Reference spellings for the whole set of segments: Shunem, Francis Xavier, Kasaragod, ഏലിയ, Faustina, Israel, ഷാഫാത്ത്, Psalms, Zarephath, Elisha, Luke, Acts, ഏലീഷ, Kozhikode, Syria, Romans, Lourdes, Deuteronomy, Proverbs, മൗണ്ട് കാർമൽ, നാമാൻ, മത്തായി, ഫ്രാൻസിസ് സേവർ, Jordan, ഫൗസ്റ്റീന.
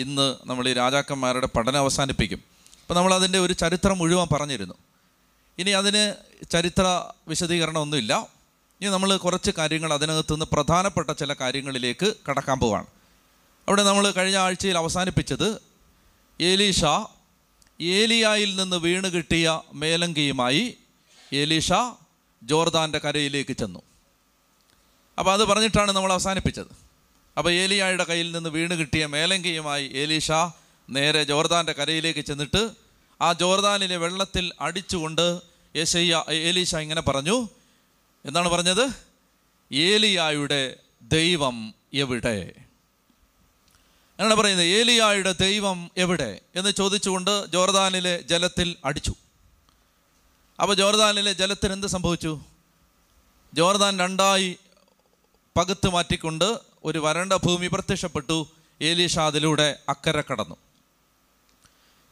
ഇന്ന് നമ്മൾ ഈ രാജാക്കന്മാരുടെ പഠനം അവസാനിപ്പിക്കും. അപ്പോൾ നമ്മളതിൻ്റെ ഒരു ചരിത്രം മുഴുവൻ പറഞ്ഞിരുന്നു. ഇനി അതിന് ചരിത്ര വിശദീകരണമൊന്നുമില്ല. ഇനി നമ്മൾ കുറച്ച് കാര്യങ്ങൾ അതിനകത്തുനിന്ന് പ്രധാനപ്പെട്ട ചില കാര്യങ്ങളിലേക്ക് കടക്കാൻ പോവാണ്. അവിടെ നമ്മൾ കഴിഞ്ഞ ആഴ്ചയിൽ അവസാനിപ്പിച്ചത് എലീഷ ഏലിയായിൽ നിന്ന് വീണ് കിട്ടിയ മേലങ്കിയുമായി എലീഷ ജോർദാൻ്റെ കരയിലേക്ക് ചെന്നു. അപ്പോൾ അത് പറഞ്ഞിട്ടാണ് നമ്മൾ അവസാനിപ്പിച്ചത്. അപ്പോൾ ഏലിയായുടെ കയ്യിൽ നിന്ന് വീണ് കിട്ടിയ മേലങ്കിയുമായി എലീഷ നേരെ ജോർദാൻ്റെ കരയിലേക്ക് ചെന്നിട്ട് ആ ജോർദാനിലെ വെള്ളത്തിൽ അടിച്ചുകൊണ്ട് എലീശ ഇങ്ങനെ പറഞ്ഞു. എന്താണ് പറഞ്ഞത്? ഏലിയായുടെ ദൈവം എവിടെ എന്നാണ് പറയുന്നത്. ഏലിയായുടെ ദൈവം എവിടെ എന്ന് ചോദിച്ചുകൊണ്ട് ജോർദാനിലെ ജലത്തിൽ അടിച്ചു. അപ്പോൾ ജോർദാനിലെ ജലത്തിന് എന്ത് സംഭവിച്ചു? ജോർദാൻ രണ്ടായി പകുത്ത് മാറ്റിക്കൊണ്ട് ഒരു വരണ്ട ഭൂമി പ്രത്യക്ഷപ്പെട്ടു. ഏലീഷ അതിലൂടെ അക്കരെ കടന്നു.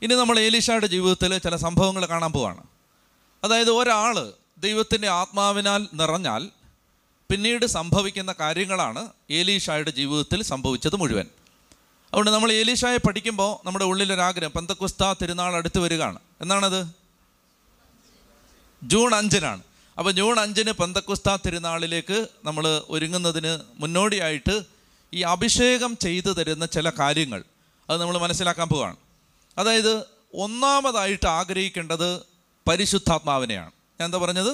ഇനി നമ്മൾ ഏലീഷയുടെ ജീവിതത്തിൽ ചില സംഭവങ്ങൾ കാണാൻ പോവാണ്. അതായത് ഒരാൾ ദൈവത്തിൻ്റെ ആത്മാവിനാൽ നിറഞ്ഞാൽ പിന്നീട് സംഭവിക്കുന്ന കാര്യങ്ങളാണ് ഏലീഷയുടെ ജീവിതത്തിൽ സംഭവിച്ചത് മുഴുവൻ. അതുകൊണ്ട് നമ്മൾ ഏലീഷയെ പഠിക്കുമ്പോൾ നമ്മുടെ ഉള്ളിലൊരാഗ്രഹം, പെന്തക്കോസ്ത തിരുനാൾ അടുത്ത് വരികയാണ്. എന്നാണത്? ജൂൺ 5-നാണ്. അപ്പോൾ ജൂൺ 5-ന് പെന്തക്കോസ്ത തിരുനാളിലേക്ക് നമ്മൾ ഒരുങ്ങുന്നതിന് മുന്നോടിയായിട്ട് ഈ അഭിഷേകം ചെയ്തു തരുന്ന ചില കാര്യങ്ങൾ അത് നമ്മൾ മനസ്സിലാക്കാൻ പോവുകയാണ്. അതായത് ഒന്നാമതായിട്ട് ആഗ്രഹിക്കേണ്ടത് പരിശുദ്ധാത്മാവിനെയാണ്. ഞാൻ എന്താ പറഞ്ഞത്?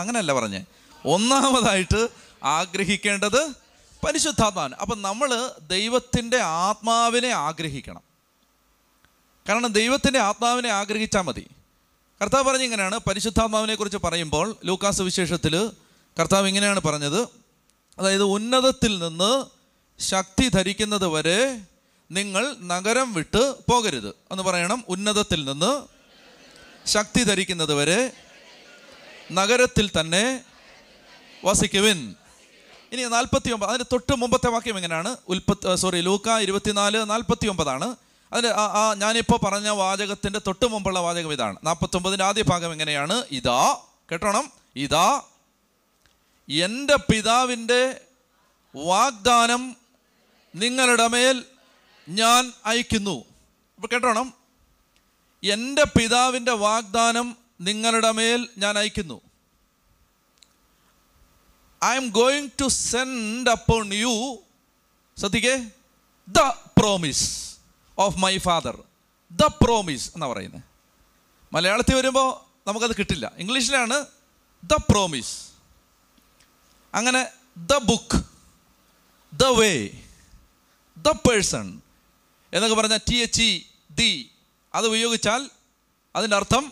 അങ്ങനെയല്ല പറഞ്ഞേ. ഒന്നാമതായിട്ട് ആഗ്രഹിക്കേണ്ടത് പരിശുദ്ധാത്മാവിനെ. അപ്പം നമ്മൾ ദൈവത്തിൻ്റെ ആത്മാവിനെ ആഗ്രഹിക്കണം. കാരണം ദൈവത്തിൻ്റെ ആത്മാവിനെ ആഗ്രഹിച്ചാൽ മതി. കർത്താവ് പറഞ്ഞിങ്ങനെയാണ് പരിശുദ്ധാത്മാവിനെക്കുറിച്ച് പറയുമ്പോൾ ലൂക്കാസ് സുവിശേഷത്തിൽ കർത്താവ് ഇങ്ങനെയാണ് പറഞ്ഞത്. അതായത് ഉന്നതത്തിൽ നിന്ന് ശക്തി ധരിക്കുന്നത് വരെ നിങ്ങൾ നഗരം വിട്ട് പോകരുത് എന്ന് പറയണം. ഉന്നതത്തിൽ നിന്ന് ശക്തി ധരിക്കുന്നത് വരെ നഗരത്തിൽ തന്നെ വസിക്കുവിൻ. ഇനി 49, അതിൻ്റെ തൊട്ട് മുമ്പത്തെ വാക്യം എങ്ങനെയാണ്? ലൂക്ക 24:49. അതിൻ്റെ ഞാനിപ്പോൾ പറഞ്ഞ വാചകത്തിൻ്റെ തൊട്ട് മുമ്പുള്ള വാചകം ഇതാണ്. 49-ൻ്റെ ആദ്യ ഭാഗം എങ്ങനെയാണ്? ഇതാ, കേട്ടോണം, ഇതാ എൻ്റെ പിതാവിൻ്റെ വാഗ്ദാനം നിങ്ങളുടെ മേൽ ഞാൻ അയക്കുന്നു. ഇപ്പോൾ കേട്ടോണം, എൻ്റെ പിതാവിൻ്റെ വാഗ്ദാനം നിങ്ങളുടെ മേൽ ഞാൻ അയക്കുന്നു. I'm going to send upon you, ശ്രദ്ധിക്കേ, the promise of my father. The promise എന്നാണ് പറയുന്നത്. മലയാളത്തിൽ വരുമ്പോൾ നമുക്കത് കിട്ടില്ല. ഇംഗ്ലീഷിലാണ് ദ പ്രോമിസ്. അങ്ങനെ the book, the way, the person എന്നൊക്കെ പറഞ്ഞാൽ THED അത് ഉപയോഗിച്ചാൽ അതിൻ്റെ അർത്ഥം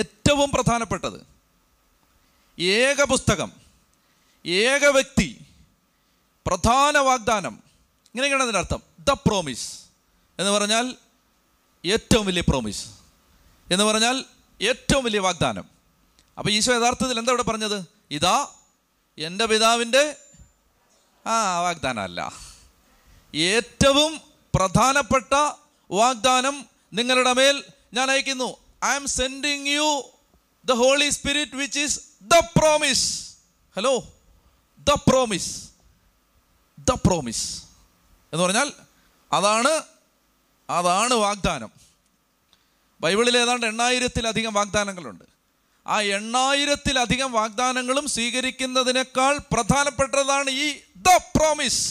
ഏറ്റവും പ്രധാനപ്പെട്ടത്, ഏക പുസ്തകം, ഏക വ്യക്തി, പ്രധാന വാഗ്ദാനം, ഇങ്ങനെയൊക്കെയാണ് അതിൻ്റെ അർത്ഥം. ദ പ്രോമിസ് എന്ന് പറഞ്ഞാൽ ഏറ്റവും വലിയ പ്രോമിസ് എന്ന് പറഞ്ഞാൽ ഏറ്റവും വലിയ വാഗ്ദാനം. അപ്പോൾ ഈശോ യഥാർത്ഥത്തിൽ എന്താ ഇവിടെ പറഞ്ഞത്? ഇതാ എൻ്റെ പിതാവിൻ്റെ വാഗ്ദാനമല്ല, ഏറ്റവും പ്രധാനപ്പെട്ട വാഗ്ദാനം നിങ്ങളുടെ മേൽ ഞാൻ അയക്കുന്നു. I'm sending you the holy spirit which is the promise. Hello, the promise, the promise എന്ന് പറഞ്ഞാൽ അതാണ് വാഗ്ദാനം. ബൈബിളിൽ ഏതാണ്ട് 8000-ലധികം വാഗ്ദാനങ്ങളുണ്ട്. ആ 8000-ലധികം വാഗ്ദാനങ്ങളും സ്വീകരിക്കുന്നതിനേക്കാൾ പ്രധാനപ്പെട്ടതാണ് ഈ ദ പ്രോമിസ്.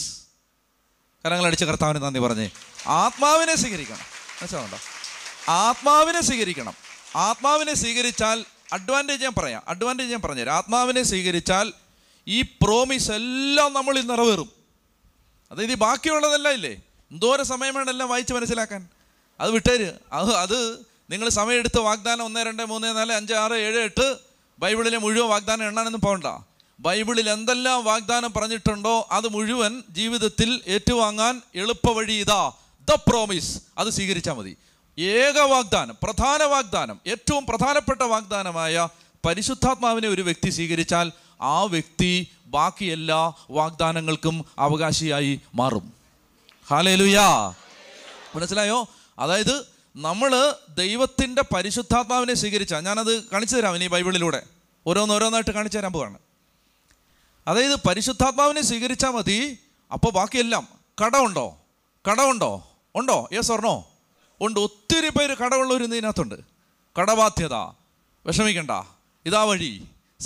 കരങ്ങളടിച്ച് കർത്താവിന് നന്ദി പറഞ്ഞേ. ആത്മാവിനെ സ്വീകരിക്കണം. മനസ്സിലാവുണ്ടോ? ആത്മാവിനെ സ്വീകരിക്കണം. ആത്മാവിനെ സ്വീകരിച്ചാൽ അഡ്വാൻറ്റേജ് ഞാൻ പറയാം, അഡ്വാൻറ്റേജ് ഞാൻ പറഞ്ഞുതരാം. ആത്മാവിനെ സ്വീകരിച്ചാൽ ഈ പ്രോമിസ് എല്ലാം നമ്മളിൽ നിറവേറും. അതായത് ഈ ബാക്കിയുള്ളതെല്ലാം ഇല്ലേ, എന്തോരം സമയം വേണം എല്ലാം വായിച്ച് മനസ്സിലാക്കാൻ. അത് വിട്ടേര്. അത് നിങ്ങൾ സമയമെടുത്ത് വാഗ്ദാനം 1, 2, 3, 4, 5, 6, 7, 8 ബൈബിളിലെ മുഴുവൻ വാഗ്ദാനം എണ്ണാനൊന്നും പോകണ്ട. ബൈബിളിൽ എന്തെല്ലാം വാഗ്ദാനം പറഞ്ഞിട്ടുണ്ടോ അത് മുഴുവൻ ജീവിതത്തിൽ ഏറ്റുവാങ്ങാൻ എളുപ്പവഴി ഇതാ, ദ പ്രോമിസ്. അത് സ്വീകരിച്ചാൽ മതി. ഏക വാഗ്ദാനം, പ്രധാന വാഗ്ദാനം, ഏറ്റവും പ്രധാനപ്പെട്ട വാഗ്ദാനമായ പരിശുദ്ധാത്മാവിനെ ഒരു വ്യക്തി സ്വീകരിച്ചാൽ ആ വ്യക്തി ബാക്കി എല്ലാ വാഗ്ദാനങ്ങൾക്കും അവകാശിയായി മാറും. ഹല്ലേലൂയ. മനസ്സിലായോ? അതായത് നമ്മൾ ദൈവത്തിൻ്റെ പരിശുദ്ധാത്മാവിനെ സ്വീകരിച്ചാൽ, ഞാനത് കാണിച്ചു തരാം ഇനി ബൈബിളിലൂടെ ഓരോന്നോരോന്നായിട്ട് കാണിച്ചു തരാൻ പോവാണ്. അതായത് പരിശുദ്ധാത്മാവിനെ സ്വീകരിച്ചാൽ മതി. അപ്പോൾ ബാക്കിയെല്ലാം. കടമുണ്ടോ? കടമുണ്ടോ? ഉണ്ടോ? Yes or no? ഉണ്ട്. ഒത്തിരി പേര് കടമുള്ളവർ ഇന്ന് ഇതിനകത്തുണ്ട്. കടബാധ്യത, വിഷമിക്കണ്ട, ഇതാ വഴി.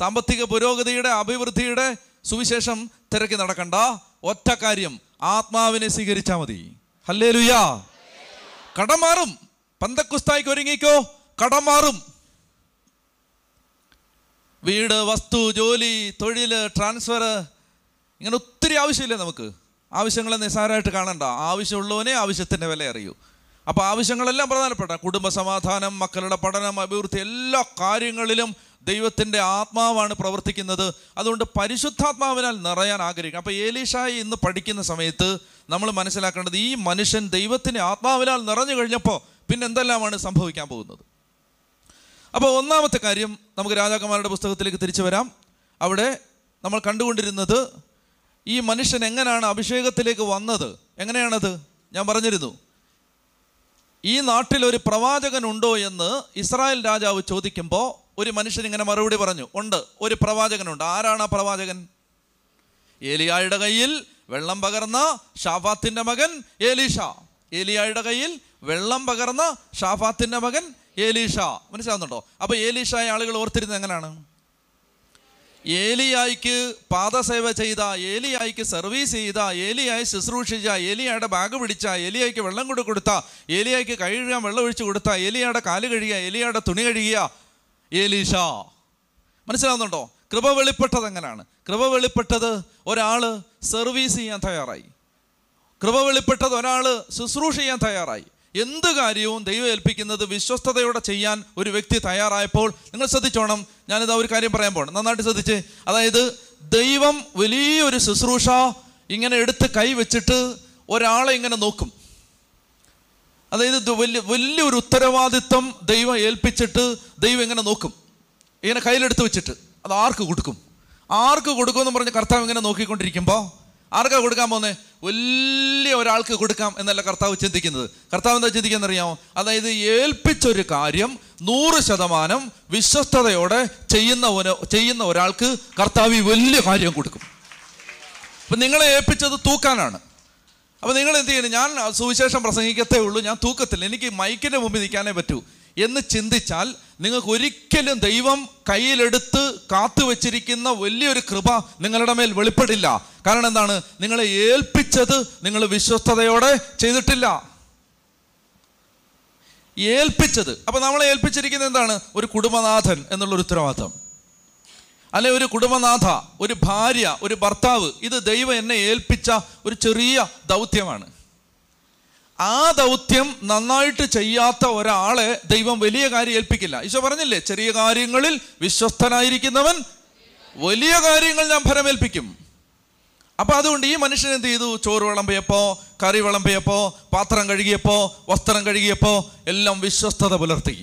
സാമ്പത്തിക പുരോഗതിയുടെ, അഭിവൃദ്ധിയുടെ സുവിശേഷം തിരക്കി നടക്കണ്ട. ഒറ്റ കാര്യം, ആത്മാവിനെ സ്വീകരിച്ചാൽ മതി. ഹല്ലേലൂയ. കടം മാറും. പന്തക്കുസ്തായിക്ക് ഒരുങ്ങിക്കോ, കടം മാറും. വീട്, വസ്തു, ജോലി, തൊഴിൽ, ട്രാൻസ്ഫർ, ഇങ്ങനെ ഒത്തിരി ആവശ്യമില്ലേ നമുക്ക്? ആവശ്യങ്ങളെ നിസ്സാരമായിട്ട് കാണണ്ട. ആവശ്യമുള്ളവനെ ആവശ്യത്തിൻ്റെ വില അറിയൂ. അപ്പോൾ ആവശ്യങ്ങളെല്ലാം പ്രധാനപ്പെട്ട കുടുംബസമാധാനം, മക്കളുടെ പഠനം, അഭിവൃദ്ധി, എല്ലാ കാര്യങ്ങളിലും ദൈവത്തിൻ്റെ ആത്മാവാണ് പ്രവർത്തിക്കുന്നത്. അതുകൊണ്ട് പരിശുദ്ധാത്മാവിനാൽ നിറയാൻ ആഗ്രഹിക്കും. അപ്പോൾ ഏലീഷായി ഇന്ന് പഠിക്കുന്ന സമയത്ത് നമ്മൾ മനസ്സിലാക്കേണ്ടത്, ഈ മനുഷ്യൻ ദൈവത്തിൻ്റെ ആത്മാവിനാൽ നിറഞ്ഞു കഴിഞ്ഞപ്പോൾ പിന്നെ എന്തെല്ലാമാണ് സംഭവിക്കാൻ പോകുന്നത്. അപ്പോൾ ഒന്നാമത്തെ കാര്യം, നമുക്ക് രാജാക്കന്മാരുടെ പുസ്തകത്തിലേക്ക് തിരിച്ചു വരാം. അവിടെ നമ്മൾ കണ്ടുകൊണ്ടിരുന്നത് ഈ മനുഷ്യൻ എങ്ങനെയാണ് അഭിഷേകത്തിലേക്ക് വന്നത്, എങ്ങനെയാണത്. ഞാൻ പറഞ്ഞിരുന്നു, ഈ നാട്ടിലൊരു പ്രവാചകനുണ്ടോ എന്ന് ഇസ്രായേൽ രാജാവ് ചോദിക്കുമ്പോൾ ഒരു മനുഷ്യൻ ഇങ്ങനെ മറുപടി പറഞ്ഞു, ഉണ്ട്, ഒരു പ്രവാചകനുണ്ട്. ആരാണ് ആ പ്രവാചകൻ? ഏലിയായുടെ കയ്യിൽ വെള്ളം പകർന്ന ഷാഫാത്തിൻ്റെ മകൻ ഏലീഷ. ഏലിയായുടെ കയ്യിൽ വെള്ളം പകർന്ന ഷാഫാത്തിൻ്റെ മകൻ ഏലീഷ. മനസ്സിലാവുന്നുണ്ടോ? അപ്പോൾ ഏലീഷായ ആളുകൾ ഓർത്തിരുന്നത് എങ്ങനെയാണ്? ഏലിയായിക്ക് പാദസേവ ചെയ്ത, ഏലിയായിക്ക് സർവീസ് ചെയ്ത, ഏലിയായി ശുശ്രൂഷിച്ച, ഏലിയായുടെ ബാഗ് പിടിച്ച, ഏലിയായിക്ക് വെള്ളം കൊടുത്ത, ഏലിയായിക്ക് കൈ കഴുകാൻ വെള്ളം ഒഴിച്ചു കൊടുത്ത, ഏലിയായുടെ കാല് കഴുകിയ, ഏലിയായുടെ തുണി കഴുകിയ ഏലീഷ. മനസ്സിലാവുന്നുണ്ടോ? കൃപ വെളിപ്പെട്ടത് എങ്ങനെയാണ്? കൃപ വെളിപ്പെട്ടത് ഒരാൾ സർവീസ് ചെയ്യാൻ തയ്യാറായി. കൃപ വെളിപ്പെട്ടത് ഒരാൾ ശുശ്രൂഷ ചെയ്യാൻ തയ്യാറായി. എന്ത് കാര്യവും ദൈവം ഏൽപ്പിക്കുന്നത് വിശ്വസ്തയോടെ ചെയ്യാൻ ഒരു വ്യക്തി തയ്യാറായപ്പോൾ, നിങ്ങൾ ശ്രദ്ധിച്ചോണം, ഞാനിത് ഒരു കാര്യം പറയാൻ പോകണം, നന്നായിട്ട് ശ്രദ്ധിച്ച്. അതായത് ദൈവം വലിയൊരു ശുശ്രൂഷ ഇങ്ങനെ എടുത്ത് കൈവച്ചിട്ട് ഒരാളെ ഇങ്ങനെ നോക്കും. അതായത് വലിയൊരു ഉത്തരവാദിത്വം ദൈവം ഏൽപ്പിച്ചിട്ട് ദൈവം ഇങ്ങനെ നോക്കും, ഇങ്ങനെ കയ്യിലെടുത്ത് വെച്ചിട്ട്. അത് ആർക്ക് കൊടുക്കും, ആർക്ക് കൊടുക്കുമെന്ന് പറഞ്ഞ് കർത്താവ് ഇങ്ങനെ നോക്കിക്കൊണ്ടിരിക്കുമ്പോൾ ആർക്കാ കൊടുക്കാൻ പോകുന്നേ? വലിയ ഒരാൾക്ക് കൊടുക്കാം എന്നല്ല കർത്താവ് ചിന്തിക്കുന്നത്. കർത്താവ് എന്താ ചിന്തിക്കുന്നത് അറിയാമോ? അതായത് ഏൽപ്പിച്ചൊരു കാര്യം 100% വിശ്വസ്തയോടെ ചെയ്യുന്ന ഒരാൾക്ക് കർത്താവ് വലിയ കാര്യം കൊടുക്കും. അപ്പം നിങ്ങളെ ഏൽപ്പിച്ചത് തൂക്കാനാണ്. അപ്പം നിങ്ങൾ എന്ത് ചെയ്യണം? ഞാൻ സുവിശേഷം പ്രസംഗിക്കത്തേ ഉള്ളൂ, ഞാൻ തൂക്കത്തില്ല, എനിക്ക് മൈക്കിൻ്റെ മുമ്പിൽ നിൽക്കാനേ പറ്റൂ എന്ന് ചിന്തിച്ചാൽ നിങ്ങൾക്ക് ഒരിക്കലും ദൈവം കയ്യിലെടുത്ത് കാത്തുവച്ചിരിക്കുന്ന വലിയൊരു കൃപ നിങ്ങളുടെ മേൽ വെളിപ്പെടില്ല. കാരണം എന്താണ്? നിങ്ങളെ ഏൽപ്പിച്ചത് നിങ്ങൾ വിശ്വസ്തയോടെ ചെയ്തിട്ടില്ല, ഏൽപ്പിച്ചത്. അപ്പം നമ്മളെ ഏൽപ്പിച്ചിരിക്കുന്നത് എന്താണ്? ഒരു കുടുംബനാഥൻ എന്നുള്ളൊരു ഉത്തരവാദിത്തം, അല്ലെ ഒരു കുടുംബനാഥ, ഒരു ഭാര്യ, ഒരു ഭർത്താവ്. ഇത് ദൈവം എന്നെ ഏൽപ്പിച്ച ഒരു ചെറിയ ദൗത്യമാണ്. ആ ദൗത്യം നന്നായിട്ട് ചെയ്യാത്ത ഒരാളെ ദൈവം വലിയ കാര്യം ഏൽപ്പിക്കില്ല. ഈശോ പറഞ്ഞില്ലേ, ചെറിയ കാര്യങ്ങളിൽ വിശ്വസ്തനായിരിക്കുന്നവൻ വലിയ കാര്യങ്ങൾ ഞാൻ ഫലമേൽപ്പിക്കും. അപ്പം അതുകൊണ്ട് ഈ മനുഷ്യൻ എന്ത് ചെയ്തു? ചോറ് വിളമ്പിയപ്പോൾ, കറി വിളമ്പിയപ്പോൾ, പാത്രം കഴുകിയപ്പോൾ, വസ്ത്രം കഴുകിയപ്പോൾ എല്ലാം വിശ്വസ്തത പുലർത്തി.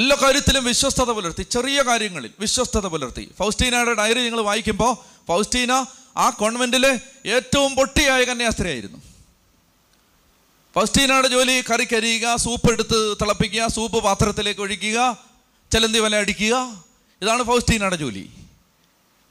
എല്ലാ കാര്യത്തിലും വിശ്വസ്തത പുലർത്തി, ചെറിയ കാര്യങ്ങളിൽ വിശ്വസ്തത പുലർത്തി. ഫൗസ്റ്റീനയുടെ ഡയറി നിങ്ങൾ വായിക്കുമ്പോൾ, ഫൗസ്റ്റീന ആ കോൺവെൻറ്റിലെ ഏറ്റവും പൊട്ടിയായ കന്യാസ്ത്രീയായിരുന്നു. ഫൗസ്റ്റീനയുടെ ജോലി കറിക്കരിയുക, സൂപ്പ് എടുത്ത് തിളപ്പിക്കുക, സൂപ്പ് പാത്രത്തിലേക്ക് ഒഴിക്കുക, ചെലന്തി വല അടിക്കുക, ഇതാണ് ഫൗസ്റ്റീനയുടെ ജോലി.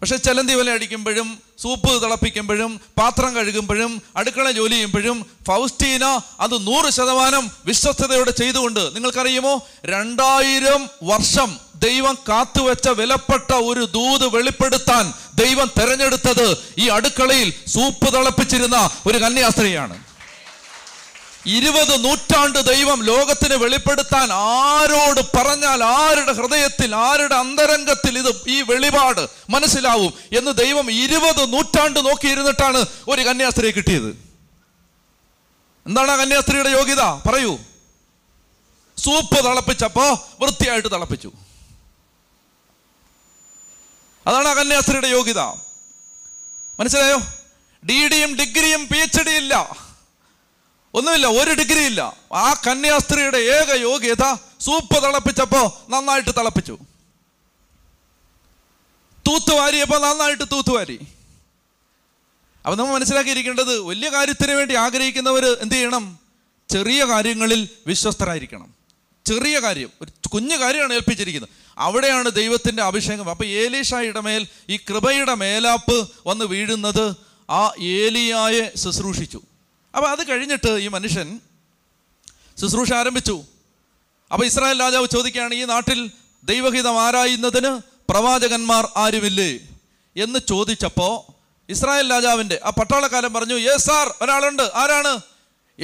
പക്ഷേ ചെലന്തി വല അടിക്കുമ്പോഴും സൂപ്പ് തിളപ്പിക്കുമ്പോഴും പാത്രം കഴുകുമ്പോഴും അടുക്കള ജോലി ചെയ്യുമ്പോഴും ഫൗസ്റ്റീന അത് 100% വിശ്വസ്തയോടെ ചെയ്തുകൊണ്ട്, നിങ്ങൾക്കറിയുമോ, 2000 വർഷം ദൈവം കാത്തുവെച്ച വിലപ്പെട്ട ഒരു ദൂത് വെളിപ്പെടുത്താൻ ദൈവം തെരഞ്ഞെടുത്തത് ഈ അടുക്കളയിൽ സൂപ്പ് തിളപ്പിച്ചിരുന്ന ഒരു കന്യാസ്ത്രീയാണ്. 20 നൂറ്റാണ്ട് ദൈവം ലോകത്തിന് വെളിപ്പെടുത്താൻ ആരോട് പറഞ്ഞാൽ, ആരുടെ ഹൃദയത്തിൽ, ആരുടെ അന്തരംഗത്തിൽ ഇത് ഈ വെളിപാട് മനസ്സിലാവും എന്ന് ദൈവം 20 നൂറ്റാണ്ട് നോക്കിയിരുന്നിട്ടാണ് ഒരു കന്യാസ്ത്രീയെ കിട്ടിയത്. എന്താണ് ആ കന്യാസ്ത്രീയുടെ യോഗ്യത? പറയൂ. സൂപ്പ് തിളപ്പിച്ചപ്പോൾ വൃത്തിയായിട്ട് തിളപ്പിച്ചു. അതാണ് ആ കന്യാസ്ത്രീയുടെ യോഗ്യത. മനസ്സിലായോ? DD യും ഡിഗ്രിയും PhD യും ഇല്ല, ഒന്നുമില്ല, ഒരു ഡിഗ്രി ഇല്ല. ആ കന്യാസ്ത്രീയുടെ ഏക യോഗ്യത സൂപ്പ് തിളപ്പിച്ചപ്പോൾ നന്നായിട്ട് തിളപ്പിച്ചു, തൂത്തുവാരിയപ്പോൾ നന്നായിട്ട് തൂത്തുവാരി. അപ്പം നമ്മൾ മനസ്സിലാക്കിയിരിക്കേണ്ടത്, വലിയ കാര്യത്തിന് വേണ്ടി ആഗ്രഹിക്കുന്നവർ എന്ത് ചെയ്യണം? ചെറിയ കാര്യങ്ങളിൽ വിശ്വസ്തരായിരിക്കണം. ചെറിയ കാര്യം, ഒരു കുഞ്ഞു കാര്യമാണ് ഏൽപ്പിച്ചിരിക്കുന്നത്, അവിടെയാണ് ദൈവത്തിൻ്റെ അഭിഷേകം. അപ്പോൾ ഏലീഷായുടെ മേൽ ഈ കൃപയുടെ മേലാപ്പ് വന്ന് വീഴുന്നത് ആ ഏലിയായെ ശുശ്രൂഷിച്ചു. അപ്പോൾ അത് കഴിഞ്ഞിട്ട് ഈ മനുഷ്യൻ ശുശ്രൂഷ ആരംഭിച്ചു. അപ്പോൾ ഇസ്രായേൽ രാജാവ് ചോദിക്കുകയാണ്, ഈ നാട്ടിൽ ദൈവഹിതം ആരായുന്നതിന് പ്രവാചകന്മാർ ആരുമില്ലേ എന്ന് ചോദിച്ചപ്പോൾ ഇസ്രായേൽ രാജാവിൻ്റെ ആ പട്ടാളക്കാരൻ പറഞ്ഞു, യേ സാർ, ഒരാളുണ്ട്. ആരാണ്?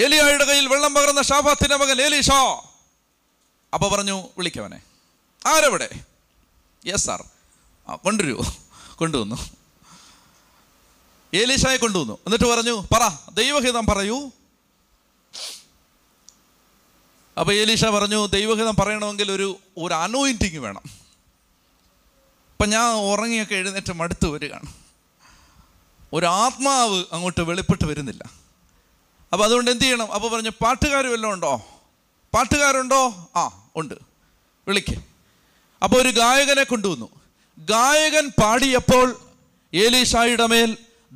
ഏലിയായുടെ കയ്യിൽ വെള്ളം പകർന്ന ഷാഫാത്തിൻ്റെ മകൻ എലീഷാ. അപ്പോൾ പറഞ്ഞു, വിളിക്കവനെ. ആരവിടെ? Yes sir. ആ കൊണ്ടുവരുമോ? കൊണ്ടുവന്നു. ഏലീഷായെ കൊണ്ടുവന്നു. എന്നിട്ട് പറഞ്ഞു, പറ, ദൈവഹിതം പറയൂ. അപ്പോൾ എലീഷ പറഞ്ഞു, ദൈവഹിതം പറയണമെങ്കിൽ ഒരു അനോയിൻറ്റിങ് വേണം. അപ്പം ഞാൻ ഉറങ്ങിയൊക്കെ എഴുന്നേറ്റ് മടുത്ത് വരികയാണ്. ഒരു ആത്മാവ് അങ്ങോട്ട് വെളിപ്പെട്ട് വരുന്നില്ല. അപ്പോൾ അതുകൊണ്ട് എന്ത് ചെയ്യണം? അപ്പോൾ പറഞ്ഞു, പാട്ടുകാർ വല്ലതും ഉണ്ടോ? പാട്ടുകാരുണ്ടോ? ആ ഉണ്ട്, വിളിക്ക്. അപ്പോൾ ഒരു ഗായകനെ കൊണ്ടുവന്നു. ഗായകൻ പാടിയപ്പോൾ ഏലീഷായുടെ മേൽ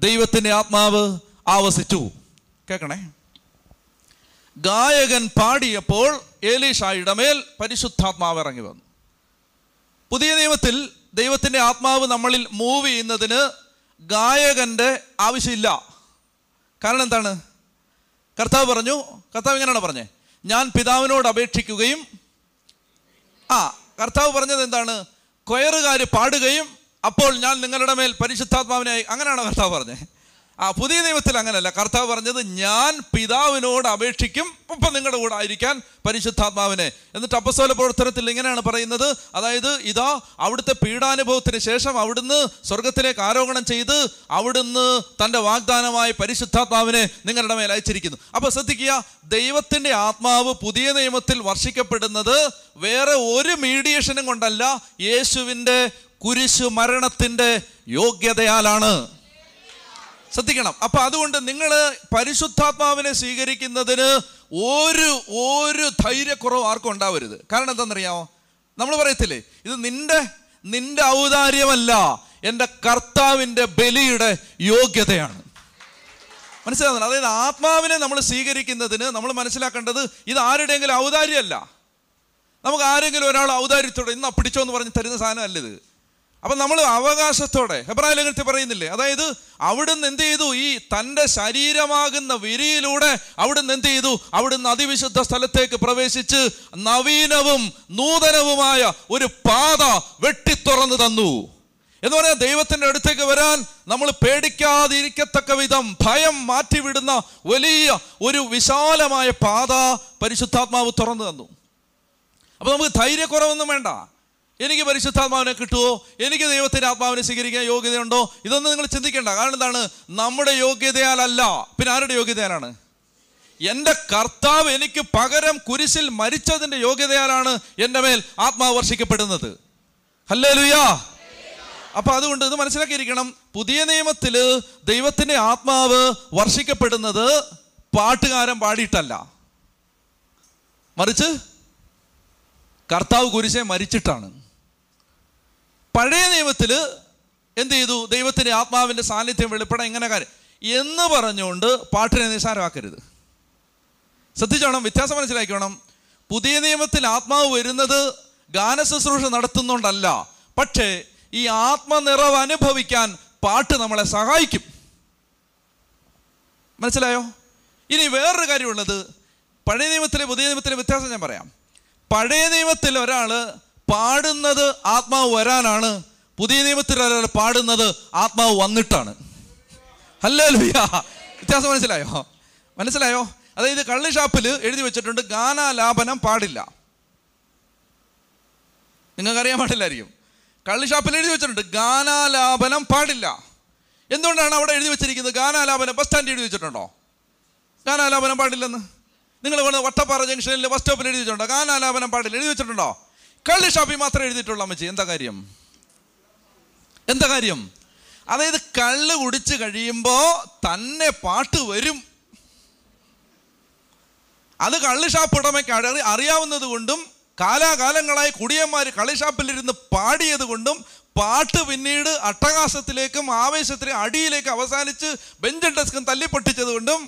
ദൈവത്തിൻ്റെ ആത്മാവ് ആവസിച്ചു. കേൾക്കണേ, ഗായകൻ പാടിയപ്പോൾ ഏലീഷായുടെ മേൽ പരിശുദ്ധാത്മാവ് ഇറങ്ങി വന്നു. പുതിയ നിയമത്തിൽ ദൈവത്തിൻ്റെ ആത്മാവ് നമ്മളിൽ മൂവ് ചെയ്യുന്നതിന് ഗായകൻ്റെ ആവശ്യമില്ല. കാരണം എന്താണ്? കർത്താവ് പറഞ്ഞു, കർത്താവ് എങ്ങനെയാണ് പറഞ്ഞത്? ഞാൻ പിതാവിനോട് അപേക്ഷിക്കുകയും, കർത്താവ് പറഞ്ഞത് എന്താണ്? കൊയറുകാർ പാടുകയും അപ്പോൾ ഞാൻ നിങ്ങളുടെ മേൽ പരിശുദ്ധാത്മാവിനെ. അങ്ങനെയാണോ കർത്താവ് പറഞ്ഞത്? പുതിയ നിയമത്തിൽ അങ്ങനെയല്ല. കർത്താവ് പറഞ്ഞത്, ഞാൻ പിതാവിനോട് അപേക്ഷിക്കും, ഇപ്പം നിങ്ങളുടെ കൂടെ ആയിരിക്കാൻ പരിശുദ്ധാത്മാവിനെ. എന്നിട്ട് അപ്പസ്തോല പ്രവർത്തനത്തിൽ ഇങ്ങനെയാണ് പറയുന്നത്, അതായത് ഇതാ അവിടുത്തെ പീഡാനുഭവത്തിന് ശേഷം അവിടുന്ന് സ്വർഗത്തിലേക്ക് ആരോഹണം ചെയ്ത് അവിടുന്ന് തൻ്റെ വാഗ്ദാനമായ പരിശുദ്ധാത്മാവിനെ നിങ്ങളുടെ മേൽ അയച്ചിരിക്കുന്നു. അപ്പോൾ ശ്രദ്ധിക്കുക, ദൈവത്തിൻ്റെ ആത്മാവ് പുതിയ നിയമത്തിൽ വർഷിക്കപ്പെടുന്നത് വേറെ ഒരു മീഡിയേഷനും കൊണ്ടല്ല, യേശുവിൻ്റെ കുരിശു മരണത്തിൻ്റെ യോഗ്യതയാലാണ്. ശ്രദ്ധിക്കണം. അപ്പം അതുകൊണ്ട് നിങ്ങൾ പരിശുദ്ധാത്മാവിനെ സ്വീകരിക്കുന്നതിന് ഒരു ധൈര്യക്കുറവ് ആർക്കും ഉണ്ടാവരുത്. കാരണം എന്താണെന്നറിയാമോ? നമ്മൾ പറയത്തില്ലേ, ഇത് നിന്റെ ഔദാര്യമല്ല, എൻ്റെ കർത്താവിൻ്റെ ബലിയുടെ യോഗ്യതയാണ്. മനസ്സിലാകുന്നത്? അതായത് ആത്മാവിനെ നമ്മൾ സ്വീകരിക്കുന്നതിന് നമ്മൾ മനസ്സിലാക്കേണ്ടത് ഇത് ആരുടെയെങ്കിലും ഔദാര്യമല്ല. നമുക്ക് ആരെങ്കിലും ഒരാൾ ഔദാര്യത്തോടെ ഇന്നാ പിടിച്ചോ എന്ന് പറഞ്ഞ് തരുന്ന സാധനമല്ല ഇത്. അപ്പം നമ്മൾ അവകാശത്തോടെ, ഹെബ്രായ ലേഖനത്തിൽ പറയുന്നില്ലേ, അതായത് അവിടുന്ന് എന്ത് ചെയ്തു? ഈ തൻ്റെ ശരീരമാകുന്ന വിരിയിലൂടെ അവിടുന്ന് എന്ത് ചെയ്തു? അവിടുന്ന് അതിവിശുദ്ധ സ്ഥലത്തേക്ക് പ്രവേശിച്ച് നവീനവും നൂതനവുമായ ഒരു പാത വെട്ടിത്തുറന്ന് തന്നു. എന്ന് പറഞ്ഞാൽ ദൈവത്തിൻ്റെ അടുത്തേക്ക് വരാൻ നമ്മൾ പേടിക്കാതിരിക്കത്തക്ക വിധം ഭയം മാറ്റിവിടുന്ന വലിയ ഒരു വിശാലമായ പാത പരിശുദ്ധാത്മാവ് തുറന്നു തന്നു. അപ്പം നമുക്ക് ധൈര്യക്കുറവൊന്നും വേണ്ട. എനിക്ക് പരിശുദ്ധാത്മാവിനെ കിട്ടുമോ, എനിക്ക് ദൈവത്തിൻ്റെ ആത്മാവിനെ സ്വീകരിക്കാൻ യോഗ്യതയുണ്ടോ, ഇതൊന്നും നിങ്ങൾ ചിന്തിക്കേണ്ട. കാരണം എന്താണ്? നമ്മുടെ യോഗ്യതയാലല്ല, പിന്നെ ആരുടെ യോഗ്യതയാലാണ്? എൻ്റെ കർത്താവ് എനിക്ക് പകരം കുരിശിൽ മരിച്ചതിൻ്റെ യോഗ്യതയാലാണ് എൻ്റെ മേൽ ആത്മാവ് വർഷിക്കപ്പെടുന്നത്. ഹല്ലേലൂയാ. അപ്പം അതുകൊണ്ട് ഇത് മനസ്സിലാക്കിയിരിക്കണം, പുതിയ നിയമത്തിൽ ദൈവത്തിൻ്റെ ആത്മാവ് വർഷിക്കപ്പെടുന്നത് പാട്ടുകാരൻ പാടിയിട്ടല്ല, മറിച്ച് കർത്താവ് കുരിശെ മരിച്ചിട്ടാണ്. പഴയ നിയമത്തിൽ എന്ത് ചെയ്തു? ദൈവത്തിൻ്റെ ആത്മാവിൻ്റെ സാന്നിധ്യം വെളിപ്പെടാൻ ഇങ്ങനെ കാര്യം എന്ന് പറഞ്ഞുകൊണ്ട് പാട്ടിനെ നിസ്സാരമാക്കരുത്. ശ്രദ്ധിച്ചോണം, വ്യത്യാസം മനസ്സിലാക്കണം. പുതിയ നിയമത്തിൽ ആത്മാവ് വരുന്നത് ഗാനശുശ്രൂഷ നടത്തുന്നുകൊണ്ടല്ല, പക്ഷേ ഈ ആത്മനിറവ് അനുഭവിക്കാൻ പാട്ട് നമ്മളെ സഹായിക്കും. മനസ്സിലായോ? ഇനി വേറൊരു കാര്യമുള്ളത്, പഴയ നിയമത്തിലെ പുതിയ നിയമത്തിലെ വ്യത്യാസം ഞാൻ പറയാം. പഴയ നിയമത്തിൽ ഒരാൾ പാടുന്നത് ആത്മാവ് വരാനാണ്, പുതിയ നിയമത്തിൽ ഒരാൾ പാടുന്നത് ആത്മാവ് വന്നിട്ടാണ്. ഹല്ലേലൂയ. വ്യത്യാസം മനസ്സിലായോ? മനസ്സിലായോ? അതായത് കള്ളി ഷാപ്പിൽ എഴുതി വെച്ചിട്ടുണ്ട്, ഗാനാലാപനം പാടില്ല. നിങ്ങൾക്കറിയാൻ പാടില്ലായിരിക്കും. കള്ളി ഷാപ്പിൽ എഴുതി വെച്ചിട്ടുണ്ട്, ഗാനാലാപനം പാടില്ല. എന്തുകൊണ്ടാണ് അവിടെ എഴുതി വെച്ചിരിക്കുന്നത്? ഗാനാലാപനം ബസ് സ്റ്റാൻഡിൽ എഴുതി വെച്ചിട്ടുണ്ടോ ഗാനാലാപനം പാടില്ലെന്ന്? നിങ്ങൾ വേണം വട്ടപ്പാറ ജംഗ്ഷനിൽ ബസ് സ്റ്റോപ്പിൽ എഴുതി വെച്ചിട്ടുണ്ടോ ഗാനാലാപനം പാടില്ല? എഴുതി വെച്ചിട്ടുണ്ടോ? കള്ളി ഷാപ്പിൽ മാത്രം എഴുതിയിട്ടുള്ള അമ്മച്ചി. എന്താ കാര്യം? അതായത് കള്ള് കുടിച്ച് കഴിയുമ്പോൾ തന്നെ പാട്ട് വരും. അത് കള്ളി ഷാപ്പ് ഉടമയ്ക്ക് അറിയാവുന്നത് കൊണ്ടും കാലാകാലങ്ങളായി കുടിയന്മാർ കള്ളി ഷാപ്പിലിരുന്ന് പാടിയത് കൊണ്ടും പാട്ട് പിന്നീട് അട്ടഹാസത്തിലേക്കും ആവേശത്തിലേക്കും അടിയിലേക്കും അവസാനിച്ച് ബെഞ്ചും ഡെസ്കും തല്ലിപ്പൊട്ടിച്ചത് കൊണ്ടും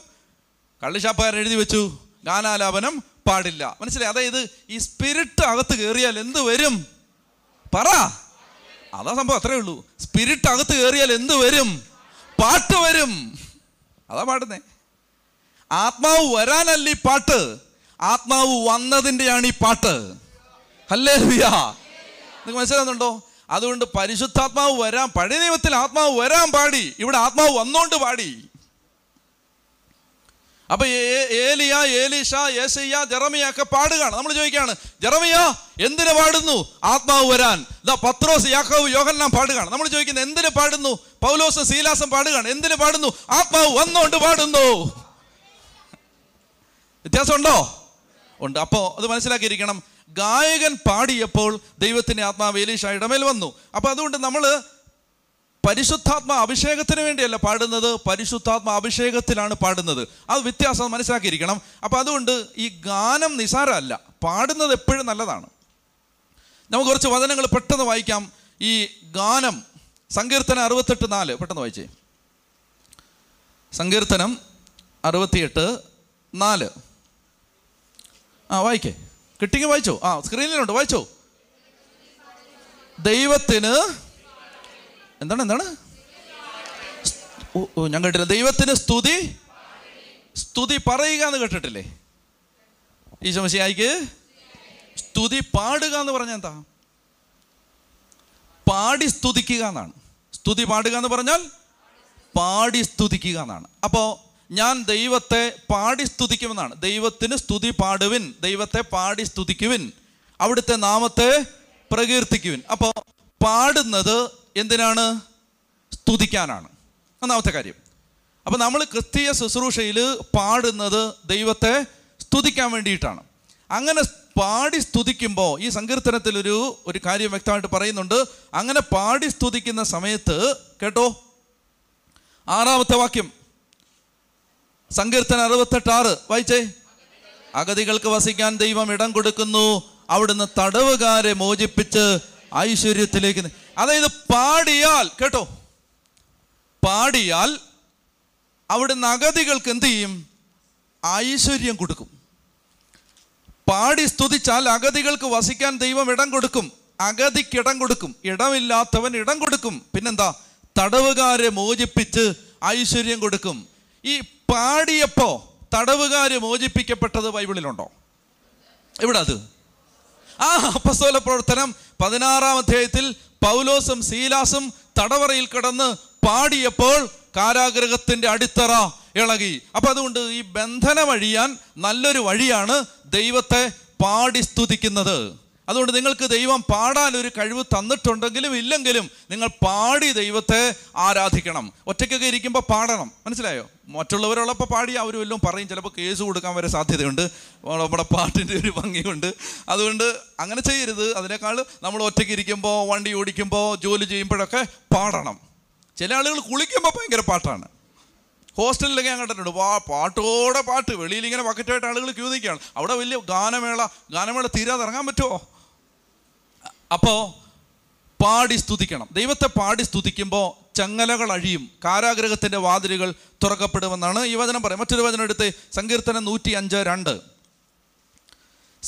കള്ളിഷാപ്പുകാരൻ എഴുതി വെച്ചു, ഗാനാലാപനം പാടില്ല. മനസ്സിലായി? അതായത് ഈ സ്പിരിറ്റ് അകത്ത് കയറിയാൽ എന്ത് വരും? പറ. അതാ സംഭവം, അത്രയേ ഉള്ളൂ. സ്പിരിറ്റ് അകത്ത് കയറിയാൽ എന്ത് വരും? പാട്ട് വരും. അതാ പാടുന്നേ. ആത്മാവ് വരാനല്ല ഈ പാട്ട്, ആത്മാവ് വന്നതിൻ്റെയാണ് ഈ പാട്ട്. ഹല്ലേലൂയാ. നിങ്ങൾക്ക് മനസ്സിലാകുന്നുണ്ടോ? അതുകൊണ്ട് പരിശുദ്ധാത്മാവ് വരാൻ, പഴയ നിയമത്തിൽ ആത്മാവ് വരാൻ പാടി, ഇവിടെ ആത്മാവ് വന്നോണ്ട് പാടി. അപ്പൊ ഏലിയ, ഏലീഷ, യെശയ്യ, ജെറമിയ ഒക്കെ പാടുകയാണ്. നമ്മൾ ചോദിക്കുകയാണ്, ജെറമിയ എന്തിനു പാടുന്നു? ആത്മാവ് വരാൻ. ദാ പത്രോസ്, യാക്കോബ്, യോഹന്നാൻ പാടുകയാണ്. നമ്മൾ ചോദിക്കുന്നത് എന്തിനു പാടുന്നു? പൗലോസും സീലാസും പാടുകയാണ്. എന്തിനു പാടുന്നു? ആത്മാവ് വന്നോണ്ട് പാടുന്നു. വ്യത്യാസമുണ്ടോ? ഉണ്ട്. അപ്പോൾ അത് മനസ്സിലാക്കിയിരിക്കണം. ഗായകൻ പാടിയപ്പോൾ ദൈവത്തിൻ്റെ ആത്മാവ് ഏലീഷയുടെ മേൽ വന്നു. അപ്പോൾ അതുകൊണ്ട് നമ്മൾ പരിശുദ്ധാത്മാ അഭിഷേകത്തിന് വേണ്ടിയല്ല പാടുന്നത്, പരിശുദ്ധാത്മാ അഭിഷേകത്തിലാണ് പാടുന്നത്. അത് വ്യത്യാസം മനസ്സിലാക്കിയിരിക്കണം. അപ്പോൾ അതുകൊണ്ട് ഈ ഗാനം നിസാരമല്ല, പാടുന്നത് എപ്പോഴും നല്ലതാണ്. നമുക്ക് കുറച്ച് വചനങ്ങൾ പെട്ടെന്ന് വായിക്കാം. ഈ ഗാനം സങ്കീർത്തനം 68:4 പെട്ടെന്ന് വായിച്ചേ. സങ്കീർത്തനം 68:4 വായിക്കേ. കിട്ടിയെങ്കിൽ വായിച്ചോ. സ്ക്രീനിലുണ്ട്, വായിച്ചോ. ദൈവത്തിന് എന്താണ് ഞാൻ കേട്ടില്ല. ദൈവത്തിന് സ്തുതി സ്തുതി പറയുക എന്ന് കേട്ടിട്ടില്ലേ? ഈശോ മിശിഹായ്ക്ക് സ്തുതി പാടുക എന്ന് പറഞ്ഞാൽ എന്താ? പാടി സ്തുതിക്കുക എന്നാണ്. സ്തുതി പാടുക എന്ന് പറഞ്ഞാൽ പാടി സ്തുതിക്കുക എന്നാണ്. അപ്പോൾ ഞാൻ ദൈവത്തെ പാടി സ്തുതിക്കുമെന്നാണ്. ദൈവത്തിന് സ്തുതി പാടുവിൻ, ദൈവത്തെ പാടി സ്തുതിക്കുവിൻ, അവിടുത്തെ നാമത്തെ പ്രകീർത്തിക്കുവിൻ. അപ്പോൾ പാടുന്നത് എന്തിനാണ്? സ്തുതിക്കാനാണ്, ഒന്നാമത്തെ കാര്യം. അപ്പോൾ നമ്മൾ ക്രിസ്തീയ ശുശ്രൂഷയിൽ പാടുന്നത് ദൈവത്തെ സ്തുതിക്കാൻ വേണ്ടിയിട്ടാണ്. അങ്ങനെ പാടി സ്തുതിക്കുമ്പോൾ ഈ സങ്കീർത്തനത്തിലൊരു കാര്യം വ്യക്തമായിട്ട് പറയുന്നുണ്ട്. അങ്ങനെ പാടി സ്തുതിക്കുന്ന സമയത്ത് കേട്ടോ, 6ാമത്തെ വാക്യം, സങ്കീർത്തനം 68:6 വായിച്ചേ. അഗതികൾക്ക് വസിക്കാൻ ദൈവം ഇടം കൊടുക്കുന്നു, അവിടുന്ന് തടവുകാരെ മോചിപ്പിച്ച് ഐശ്വര്യത്തിലേക്ക്. അതായത് പാടിയാൽ, കേട്ടോ, പാടിയാൽ അവിടുന്ന് അഗതികൾക്ക് എന്ത് ചെയ്യും? ഐശ്വര്യം കൊടുക്കും. പാടി സ്തുതിച്ചാൽ അഗതികൾക്ക് വസിക്കാൻ ദൈവം ഇടം കൊടുക്കും, അഗതിക്ക് ഇടം കൊടുക്കും, ഇടമില്ലാത്തവൻ ഇടം കൊടുക്കും, പിന്നെന്താ, തടവുകാരെ മോചിപ്പിച്ച് ഐശ്വര്യം കൊടുക്കും. ഈ പാടിയപ്പോൾ തടവുകാർ മോചിപ്പിക്കപ്പെട്ടത് ബൈബിളിലുണ്ടോ? ഇവിടെ അത് അപ്പോസ്തല പ്രവർത്തനം 16-ാം അധ്യായത്തിൽ പൗലോസും സീലാസും തടവറയിൽ കിടന്ന് പാടിയപ്പോൾ കാരാഗ്രഹത്തിൻ്റെ അടിത്തറ ഇളകി. അപ്പം അതുകൊണ്ട് ഈ ബന്ധനമഴിയാൻ നല്ലൊരു വഴിയാണ് ദൈവത്തെ പാടി സ്തുതിക്കുന്നത്. അതുകൊണ്ട് നിങ്ങൾക്ക് ദൈവം പാടാൻ ഒരു കഴിവ് തന്നിട്ടുണ്ടെങ്കിലും ഇല്ലെങ്കിലും നിങ്ങൾ പാടി ദൈവത്തെ ആരാധിക്കണം. ഒറ്റയ്ക്കൊക്കെ ഇരിക്കുമ്പോൾ പാടണം, മനസ്സിലായോ? മറ്റുള്ളവരുള്ളപ്പോൾ പാടി അവർ വല്ലതും പറയും, ചിലപ്പോൾ കേസ് കൊടുക്കാൻ വരെ സാധ്യതയുണ്ട്, നമ്മുടെ പാട്ടിൻ്റെ ഒരു ഭംഗിയുണ്ട്. അതുകൊണ്ട് അങ്ങനെ ചെയ്യരുത്. അതിനേക്കാൾ നമ്മൾ ഒറ്റയ്ക്ക് ഇരിക്കുമ്പോൾ, വണ്ടി ഓടിക്കുമ്പോൾ, ജോലി ചെയ്യുമ്പോഴൊക്കെ പാടണം. ചില ആളുകൾ കുളിക്കുമ്പോൾ ഭയങ്കര പാട്ടാണ്. ഹോസ്റ്റലിലൊക്കെ ഞാൻ കണ്ടിട്ടുണ്ട്, പാട്ടോടെ പാട്ട്. വെളിയിലിങ്ങനെ ബക്കറ്റായിട്ട് ആളുകൾ ക്യൂ നിൽക്കുകയാണ്. അവിടെ വലിയ ഗാനമേള തീരാതെ ഇറങ്ങാൻ പറ്റുമോ? അപ്പോൾ പാടി സ്തുതിക്കണം. ദൈവത്തെ പാടി സ്തുതിക്കുമ്പോൾ ചങ്ങലകൾ അഴിയും, കാരാഗ്രഹത്തിൻ്റെ വാതിലുകൾ തുറക്കപ്പെടുമെന്നാണ് ഈ വചനം പറയും. മറ്റൊരു വചനം എടുത്ത് സങ്കീർത്തനം 105:2.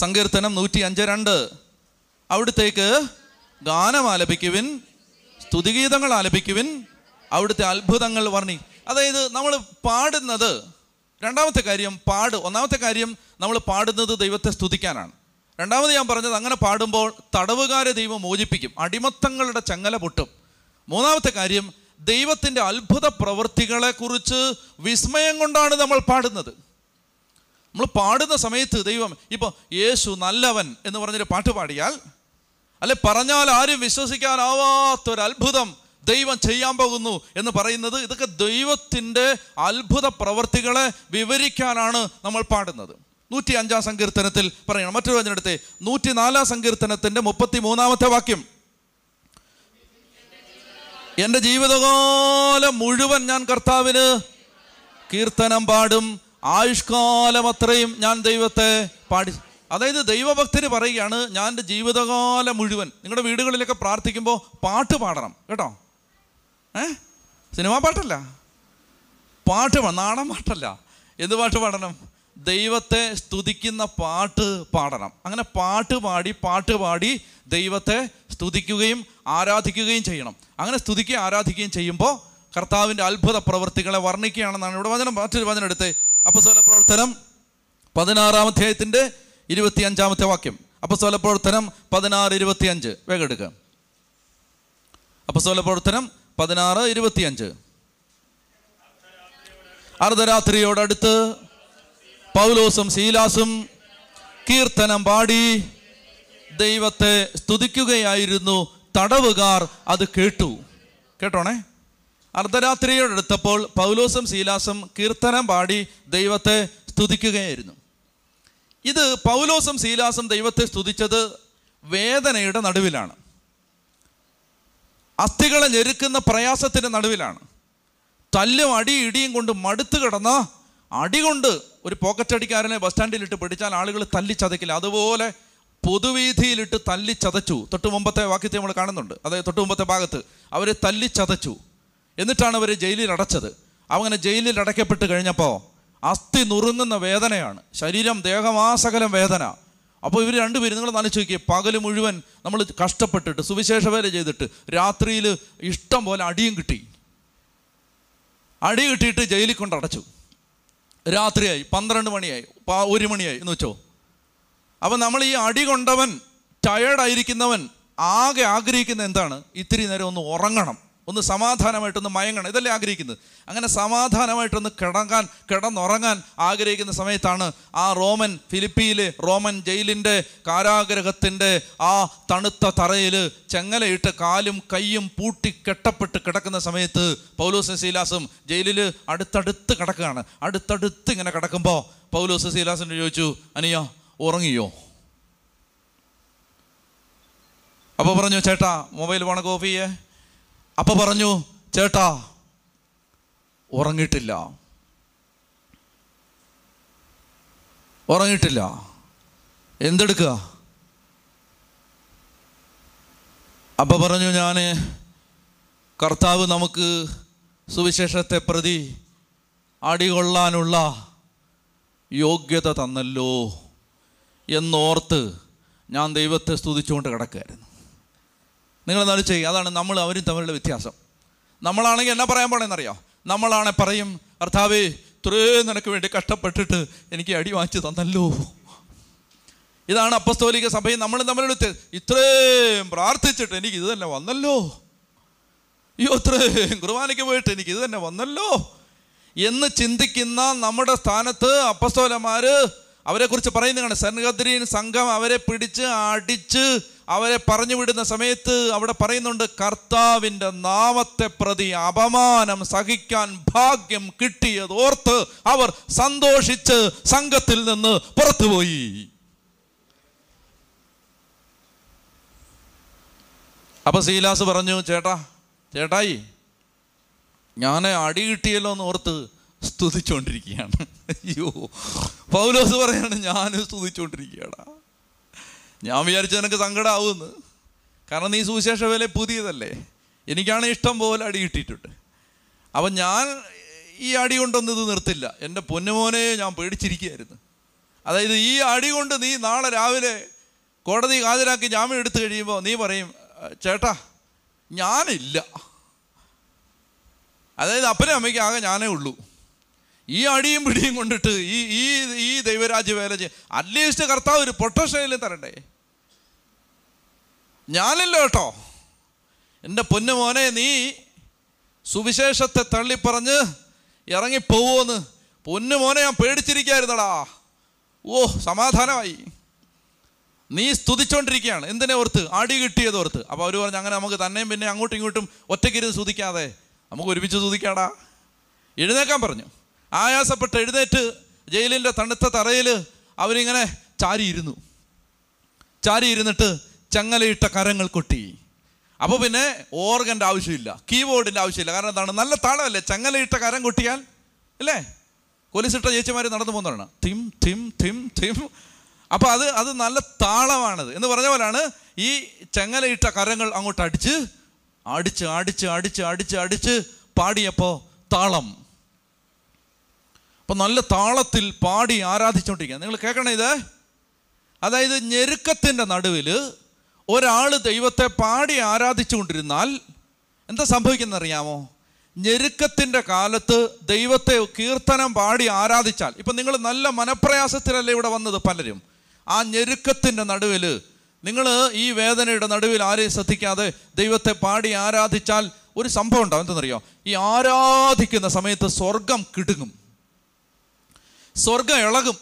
സങ്കീർത്തനം 105:2 അവിടുത്തേക്ക് ഗാനം ആലപിക്കുവിൻ, സ്തുതിഗീതങ്ങൾ ആലപിക്കുവിൻ, അവിടുത്തെ അത്ഭുതങ്ങൾ വർണ്ണിക്കും. അതായത് നമ്മൾ പാടുന്നത്, രണ്ടാമത്തെ കാര്യം ഒന്നാമത്തെ കാര്യം നമ്മൾ പാടുന്നത് ദൈവത്തെ സ്തുതിക്കാനാണ്. രണ്ടാമത് ഞാൻ പറഞ്ഞത്, അങ്ങനെ പാടുമ്പോൾ തടവുകാരെ ദൈവം മോചിപ്പിക്കും, അടിമത്തങ്ങളുടെ ചങ്ങല പൊട്ടും. മൂന്നാമത്തെ കാര്യം, ദൈവത്തിൻ്റെ അത്ഭുത പ്രവൃത്തികളെക്കുറിച്ച് വിസ്മയം കൊണ്ടാണ് നമ്മൾ പാടുന്നത്. നമ്മൾ പാടുന്ന സമയത്ത് ദൈവം, ഇപ്പോൾ യേശു നല്ലവൻ എന്ന് പറഞ്ഞൊരു പാട്ട് പാടിയാൽ, അല്ലെ, പറഞ്ഞാൽ ആരും വിശ്വസിക്കാനാവാത്തൊരത്ഭുതം ദൈവം ചെയ്യാൻ പോകുന്നു എന്ന് പറയുന്നത്, ഇതൊക്കെ ദൈവത്തിൻ്റെ അത്ഭുത പ്രവർത്തികളെ വിവരിക്കാനാണ് നമ്മൾ പാടുന്നത്. 105-ാം സങ്കീർത്തനത്തിൽ പറയണം. മറ്റൊരു വചനത്തെ 104-ാം സങ്കീർത്തനത്തിൻ്റെ 33-ാമത്തെ വാക്യം, എൻ്റെ ജീവിതകാലം മുഴുവൻ ഞാൻ കർത്താവിന് കീർത്തനം പാടും, ആയുഷ്കാലം അത്രയും ഞാൻ ദൈവത്തെ പാടി. അതായത് ദൈവഭക്തന് പറയുകയാണ്, ഞാൻ എൻ്റെ ജീവിതകാലം മുഴുവൻ. നിങ്ങളുടെ വീടുകളിലൊക്കെ പ്രാർത്ഥിക്കുമ്പോൾ പാട്ട് പാടണം, കേട്ടോ. സിനിമാ പാട്ടല്ല, പാട്ട്, നാടൻ പാട്ടല്ല. എന്ത് പാട്ട് പാടണം? ദൈവത്തെ സ്തുതിക്കുന്ന പാട്ട് പാടണം. അങ്ങനെ പാട്ട് പാടി ദൈവത്തെ സ്തുതിക്കുകയും ആരാധിക്കുകയും ചെയ്യണം. അങ്ങനെ സ്തുതിക്കുകയും ആരാധിക്കുകയും ചെയ്യുമ്പോൾ കർത്താവിൻ്റെ അത്ഭുത പ്രവൃത്തികളെ വർണ്ണിക്കുകയാണെന്നാണ് ഇവിടെ വചനം. മറ്റൊരു വചനം എടുത്ത് അപ്പോസ്തല പ്രവർത്തനം 16-ാം അധ്യായത്തിൻ്റെ 25-ാമത്തെ വാക്യം. അപ്പോസ്തല പ്രവർത്തനം 16:25 വേഗം എടുക്കാം. അപ്പോസ്തല പ്രവർത്തനം 16:25. അർദ്ധരാത്രിയോടടുത്ത് പൗലോസും ശീലാസും കീർത്തനം പാടി ദൈവത്തെ സ്തുതിക്കുകയായിരുന്നു. തടവുകാർ അത് കേട്ടു. കേട്ടോണേ, അർദ്ധരാത്രിയോടടുത്തപ്പോൾ പൗലോസും ശീലാസും കീർത്തനം പാടി ദൈവത്തെ സ്തുതിക്കുകയായിരുന്നു. ഇത് പൗലോസും ശീലാസും ദൈവത്തെ സ്തുതിച്ചത് വേദനയുടെ നടുവിലാണ്, അസ്ഥികളെ ഞെരുക്കുന്ന പ്രയാസത്തിൻ്റെ നടുവിലാണ്. തല്ലും അടിയും ഇടിയും കൊണ്ട് മടുത്തു കിടന്ന, അടികൊണ്ട് ഒരു പോക്കറ്റടിക്കാരനെ ബസ് സ്റ്റാൻഡിലിട്ട് പിടിച്ചാൽ ആളുകൾ തല്ലിച്ചതയ്ക്കില്ല, അതുപോലെ പൊതുവീതിയിലിട്ട് തല്ലിച്ചതച്ചു. തൊട്ട് മുമ്പത്തെ വാക്യത്തെ നമ്മൾ കാണുന്നുണ്ട്, അതായത് തൊട്ട് മുമ്പത്തെ ഭാഗത്ത് അവരെ തല്ലിച്ചതച്ചു, എന്നിട്ടാണ് അവരെ ജയിലിൽ അടച്ചത്. അങ്ങനെ ജയിലിൽ അടയ്ക്കപ്പെട്ട് കഴിഞ്ഞപ്പോൾ അസ്ഥി നുറുങ്ങുന്ന വേദനയാണ്, ശരീരം ദേഹമാസകലം വേദന. അപ്പോൾ ഇവർ രണ്ടുപേരും നിങ്ങൾ നനച്ചു നോക്കി, പകൽ മുഴുവൻ നമ്മൾ കഷ്ടപ്പെട്ടിട്ട് സുവിശേഷ വേല ചെയ്തിട്ട് രാത്രിയിൽ ഇഷ്ടം പോലെ അടിയും കിട്ടി, അടി കിട്ടിയിട്ട് ജയിലിൽ കൊണ്ട് അടച്ചു. രാത്രിയായി, 12 മണിയായി, 1 മണിയായി എന്ന് വെച്ചോ. അപ്പം നമ്മൾ ഈ അടി കൊണ്ടവൻ, ടയേർഡായിരിക്കുന്നവൻ ആകെ ആഗ്രഹിക്കുന്നത് എന്താണ്? ഇത്തിരി നേരം ഒന്ന് ഉറങ്ങണം, ഒന്ന് സമാധാനമായിട്ടൊന്ന് മയങ്ങണം, ഇതല്ലേ ആഗ്രഹിക്കുന്നത്. അങ്ങനെ സമാധാനമായിട്ടൊന്ന് കിടന്നുറങ്ങാൻ ആഗ്രഹിക്കുന്ന സമയത്താണ് ആ റോമൻ, ഫിലിപ്പിയിലെ റോമൻ ജയിലിൻ്റെ കാരാഗ്രഹത്തിൻ്റെ ആ തണുത്ത തറയിൽ ചെങ്ങലയിട്ട് കാലും കൈയും പൂട്ടി കെട്ടപ്പെട്ട് കിടക്കുന്ന സമയത്ത് പൗലോസും ശീലാസും ജയിലിൽ അടുത്തടുത്ത് കിടക്കുകയാണ്. അടുത്തടുത്ത് ഇങ്ങനെ കിടക്കുമ്പോൾ പൗലോസും ശീലാസിന് ചോദിച്ചു, അനിയാ ഉറങ്ങിയോ? അപ്പോൾ പറഞ്ഞു, ചേട്ടാ മൊബൈൽ വേണം, ഓഫ് ചെയ്യേ. അപ്പോൾ പറഞ്ഞു, ചേട്ടാ ഉറങ്ങിയിട്ടില്ല. എന്തെടുക്കുക? അപ്പോൾ പറഞ്ഞു, ഞാൻ കർത്താവ് നമുക്ക് സുവിശേഷത്തെ പ്രതി അടികൊള്ളാനുള്ള യോഗ്യത തന്നല്ലോ എന്നോർത്ത് ഞാൻ ദൈവത്തെ സ്തുതിച്ചുകൊണ്ട് കിടക്കുകയായിരുന്നു. നിങ്ങളെന്നാലും ചെയ്യും. അതാണ് നമ്മൾ അവരും തമ്മിലുള്ള വ്യത്യാസം. നമ്മളാണെങ്കിൽ എന്നാ പറയാൻ പോണെന്നറിയാം, നമ്മളാണെ പറയും, കർത്താവേ ഇത്രയും നിനക്ക് വേണ്ടി കഷ്ടപ്പെട്ടിട്ട് എനിക്ക് അടി വാങ്ങിച്ചു തന്നല്ലോ. ഇതാണ് അപ്പസ്തോലിക സഭയും നമ്മൾ തമ്മിലെടുത്ത്, ഇത്രയും പ്രാർത്ഥിച്ചിട്ട് എനിക്ക് ഇത് തന്നെ വന്നല്ലോ, അയ്യോ ഇത്രയും കുർബാനയ്ക്ക് പോയിട്ട് എനിക്ക് ഇത് തന്നെ വന്നല്ലോ എന്ന് ചിന്തിക്കുന്ന നമ്മുടെ സ്ഥാനത്ത് അപ്പസ്തോലന്മാര് അവരെക്കുറിച്ച് പറയുന്നതാണ്. സൻഹദ്രീൻ സംഘം അവരെ പിടിച്ച് അടിച്ച് അവരെ പറഞ്ഞു വിടുന്ന സമയത്ത് അവിടെ പറയുന്നുണ്ട്, കർത്താവിൻ്റെ നാമത്തെ പ്രതി അപമാനം സഹിക്കാൻ ഭാഗ്യം കിട്ടിയതോർത്ത് അവർ സന്തോഷിച്ച് സംഘത്തിൽ നിന്ന് പുറത്തുപോയി. അപ്പോൾ ശീലാസ് പറഞ്ഞു, ചേട്ടായി ഞാൻ അടി കിട്ടിയല്ലോ എന്ന് ഓർത്ത് സ്തുതിച്ചുകൊണ്ടിരിക്കുകയാണ്. അയ്യോ, പൗലോസ് പറയാണ്, ഞാൻ സ്തുതിച്ചുകൊണ്ടിരിക്കുകയാടാ, ഞാൻ വിചാരിച്ചു നിനക്ക് സങ്കടമാവുമെന്ന്, കാരണം നീ സുവിശേഷ വേല പുതിയതല്ലേ, എനിക്കാണ് ഇഷ്ടം പോലെ അടി കിട്ടിയിട്ടുണ്ട്. അപ്പം ഞാൻ ഈ അടി കൊണ്ടൊന്നും ഇത് നിർത്തില്ല, എൻ്റെ പൊന്നുമോനെ ഞാൻ പേടിച്ചിരിക്കുകയായിരുന്നു. അതായത് ഈ അടി കൊണ്ട് നീ നാളെ രാവിലെ കോടതി ഹാജരാക്കി ജാമ്യം എടുത്തു കഴിയുമ്പോൾ നീ പറയും, ചേട്ടാ ഞാനില്ല, അതായത് അപ്പനും അമ്മയ്ക്ക് ആകെ ഞാനേ ഉള്ളൂ, ഈ അടിയും പിടിയും കൊണ്ടിട്ട് ഈ ദൈവരാജ്യ വേല ചെയ്യും, അറ്റ്ലീസ്റ്റ് കർത്താവ് ഒരു പ്രൊട്ടക്ഷനിൽ തരണ്ടേ, ഞാനില്ല കേട്ടോ. എൻ്റെ പൊന്നുമോനെ നീ സുവിശേഷത്തെ തള്ളിപ്പറഞ്ഞ് ഇറങ്ങിപ്പോവോന്ന് പൊന്നുമോനെ ഞാൻ പേടിച്ചിരിക്കായിരുന്നടാ. ഓ സമാധാനമായി, നീ സ്തുതിച്ചോണ്ടിരിക്കുകയാണ്. എന്തിനെ ഓർത്ത്? അടി കിട്ടിയതോർത്ത്. അപ്പോൾ അവർ പറഞ്ഞു, അങ്ങനെ നമുക്ക് തന്നെയും പിന്നെ അങ്ങോട്ടും ഇങ്ങോട്ടും ഒറ്റയ്ക്കിരുന്ന് സ്തുതിക്കാതെ നമുക്ക് ഒരുമിച്ച് സ്തുതിക്കാടാ. എഴുന്നേക്കാൻ പറഞ്ഞു. ആയാസപ്പെട്ട് എഴുന്നേറ്റ് ജയിലിൻ്റെ തണുത്ത തറയിൽ അവരിങ്ങനെ ചാരിയിരുന്നു. ചാരിയിരുന്നിട്ട് ചങ്ങലയിട്ട കരങ്ങൾ കൊട്ടി. അപ്പോൾ പിന്നെ ഓർഗൻ്റെ ആവശ്യമില്ല, കീബോർഡിൻ്റെ ആവശ്യമില്ല, കാരണം എന്താണ്? നല്ല താളമല്ലേ, ചങ്ങലയിട്ട കരം കൊട്ടിയാൽ അല്ലേ? കൊലിസിട്ട ചേച്ചിമാർ നടന്നു പോകുന്നതാണ്, തിം തിം തിം തിം. അപ്പോൾ അത് നല്ല താളമാണത് എന്ന് പറഞ്ഞ പോലാണ് ഈ ചങ്ങലയിട്ട കരങ്ങൾ അങ്ങോട്ട് അടിച്ച് അടിച്ച് അടിച്ച് അടിച്ച് അടിച്ച് അടിച്ച് പാടിയപ്പോൾ താളം, അപ്പോൾ നല്ല താളത്തിൽ പാടി ആരാധിച്ചുകൊണ്ടിരിക്കുക. നിങ്ങൾ കേൾക്കണേ ഇത്. അതായത് ഞെരുക്കത്തിൻ്റെ നടുവിൽ ഒരാൾ ദൈവത്തെ പാടി ആരാധിച്ചു കൊണ്ടിരുന്നാൽ എന്താ സംഭവിക്കുന്നതെന്നറിയാമോ? ഞെരുക്കത്തിൻ്റെ കാലത്ത് ദൈവത്തെ കീർത്തനം പാടി ആരാധിച്ചാൽ, ഇപ്പം നിങ്ങൾ നല്ല മനപ്രയാസത്തിലല്ലേ ഇവിടെ വന്നത് പലരും, ആ ഞെരുക്കത്തിൻ്റെ നടുവിൽ നിങ്ങൾ ഈ വേദനയുടെ നടുവിൽ ആരെയും ശ്രദ്ധിക്കാതെ ദൈവത്തെ പാടി ആരാധിച്ചാൽ ഒരു സംഭവം ഉണ്ടാവും. എന്തെന്നറിയോ? ഈ ആരാധിക്കുന്ന സമയത്ത് സ്വർഗം കിടുങ്ങും, സ്വർഗം ഇളകും,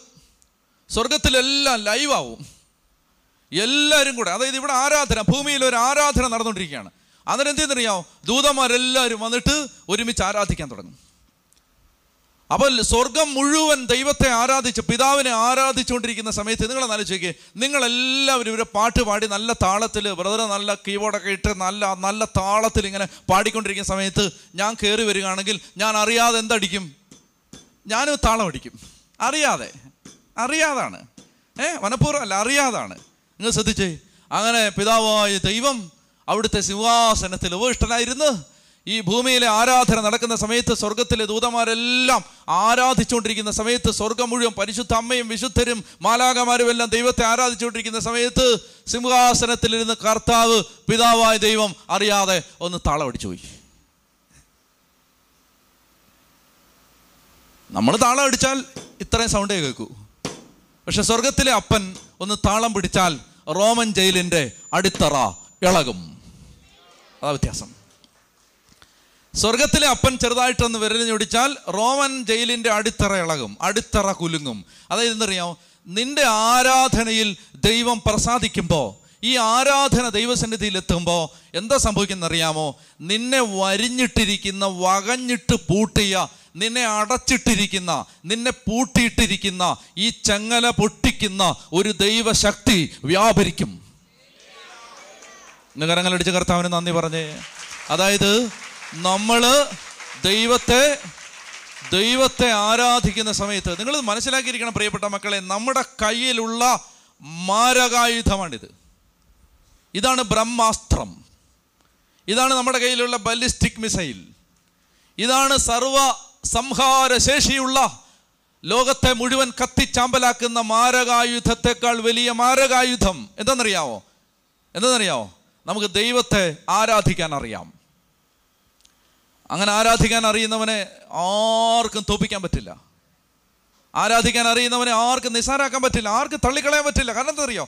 സ്വർഗത്തിലെല്ലാം ലൈവാവും, എല്ലാവരും കൂടെ. അതായത് ഇവിടെ ആരാധന, ഭൂമിയിൽ ഒരു ആരാധന നടന്നുകൊണ്ടിരിക്കുകയാണ്. അതിനെന്തെന്നറിയാമോ? ദൂതന്മാരെല്ലാവരും വന്നിട്ട് ഒരുമിച്ച് ആരാധിക്കാൻ തുടങ്ങും. അപ്പോൾ സ്വർഗം മുഴുവൻ ദൈവത്തെ ആരാധിച്ച്, പിതാവിനെ ആരാധിച്ചുകൊണ്ടിരിക്കുന്ന സമയത്ത് നിങ്ങളെ ആലോചിക്കുക, നിങ്ങളെല്ലാവരും ഇവരെ പാട്ട് പാടി നല്ല താളത്തിൽ, ബ്രദർ നല്ല കീബോർഡൊക്കെ ഇട്ട് നല്ല നല്ല താളത്തിൽ ഇങ്ങനെ പാടിക്കൊണ്ടിരിക്കുന്ന സമയത്ത് ഞാൻ കയറി വരികയാണെങ്കിൽ ഞാൻ അറിയാതെ എന്തടിക്കും? ഞാനും താളം അടിക്കും. അറിയാതാണ്, മനഃപൂർവ്വം അല്ല, അറിയാതാണ്. നിങ്ങൾ ശ്രദ്ധിച്ചേ, അങ്ങനെ പിതാവായ ദൈവം അവിടുത്തെ സിംഹാസനത്തിൽ ഉപവിഷ്ടനായിരുന്നു. ഈ ഭൂമിയിലെ ആരാധന നടക്കുന്ന സമയത്ത് സ്വർഗത്തിലെ ദൂതന്മാരെല്ലാം ആരാധിച്ചുകൊണ്ടിരിക്കുന്ന സമയത്ത്, സ്വർഗം മുഴുവൻ പരിശുദ്ധ അമ്മയും വിശുദ്ധരും മാലാഖമാരും എല്ലാം ദൈവത്തെ ആരാധിച്ചുകൊണ്ടിരിക്കുന്ന സമയത്ത് സിംഹാസനത്തിലിരുന്ന് കർത്താവ് പിതാവായ ദൈവം അറിയാതെ ഒന്ന് താളമടിച്ചുപോയി. നമ്മൾ താളം അടിച്ചാൽ ഇത്രയും സൗണ്ടേ കേൾക്കൂ. പക്ഷെ സ്വർഗത്തിലെ അപ്പൻ ഒന്ന് താളം പിടിച്ചാൽ റോമൻ ജയിലിൻ്റെ അടിത്തറ ഇളകും. അതാ വ്യത്യാസം. സ്വർഗത്തിലെ അപ്പൻ ചെറുതായിട്ടൊന്ന് വിരൽ ഞൊടിച്ചാൽ റോമൻ ജയിലിൻ്റെ അടിത്തറ ഇളകും, അടിത്തറ കുലുങ്ങും. അതായത് എന്തറിയാമോ? നിന്റെ ആരാധനയിൽ ദൈവം പ്രസാദിക്കുമ്പോൾ, ഈ ആരാധന ദൈവസന്നിധിയിലെത്തുമ്പോൾ എന്താ സംഭവിക്കുന്നറിയാമോ? നിന്നെ വരിഞ്ഞിട്ടിരിക്കുന്ന, വകഞ്ഞിട്ട് പൂട്ടിയ, നിന്നെ അടച്ചിട്ടിരിക്കുന്ന, നിന്നെ പൂട്ടിയിട്ടിരിക്കുന്ന ഈ ചങ്ങല പൊട്ടിക്കുന്ന ഒരു ദൈവശക്തി വ്യാപരിക്കും. നികരങ്ങളടിച്ച് കർത്താവിന് നന്ദി പറഞ്ഞേ. അതായത് നമ്മൾ ദൈവത്തെ ആരാധിക്കുന്ന സമയത്ത് നിങ്ങൾ മനസ്സിലാക്കിയിരിക്കണം പ്രിയപ്പെട്ട മക്കളെ, നമ്മുടെ കയ്യിലുള്ള മാരകായുധമാണിത്. ഇതാണ് ബ്രഹ്മാസ്ത്രം, ഇതാണ് നമ്മുടെ കയ്യിലുള്ള ബാലിസ്റ്റിക് മിസൈൽ, ഇതാണ് സർവ സംഹാരശേഷിയുള്ള ലോകത്തെ മുഴുവൻ കത്തിച്ചാമ്പലാക്കുന്ന മാരകായുധത്തെക്കാൾ വലിയ മാരകായുധം. എന്തെന്നറിയാമോ? നമുക്ക് ദൈവത്തെ ആരാധിക്കാൻ അറിയാം. അങ്ങനെ ആരാധിക്കാൻ അറിയുന്നവനെ ആർക്കും തോൽപ്പിക്കാൻ പറ്റില്ല, ആരാധിക്കാൻ അറിയുന്നവനെ ആർക്കും നിസ്സാരാക്കാൻ പറ്റില്ല, ആർക്കും തള്ളിക്കളയാൻ പറ്റില്ല. കാരണം എന്തറിയോ?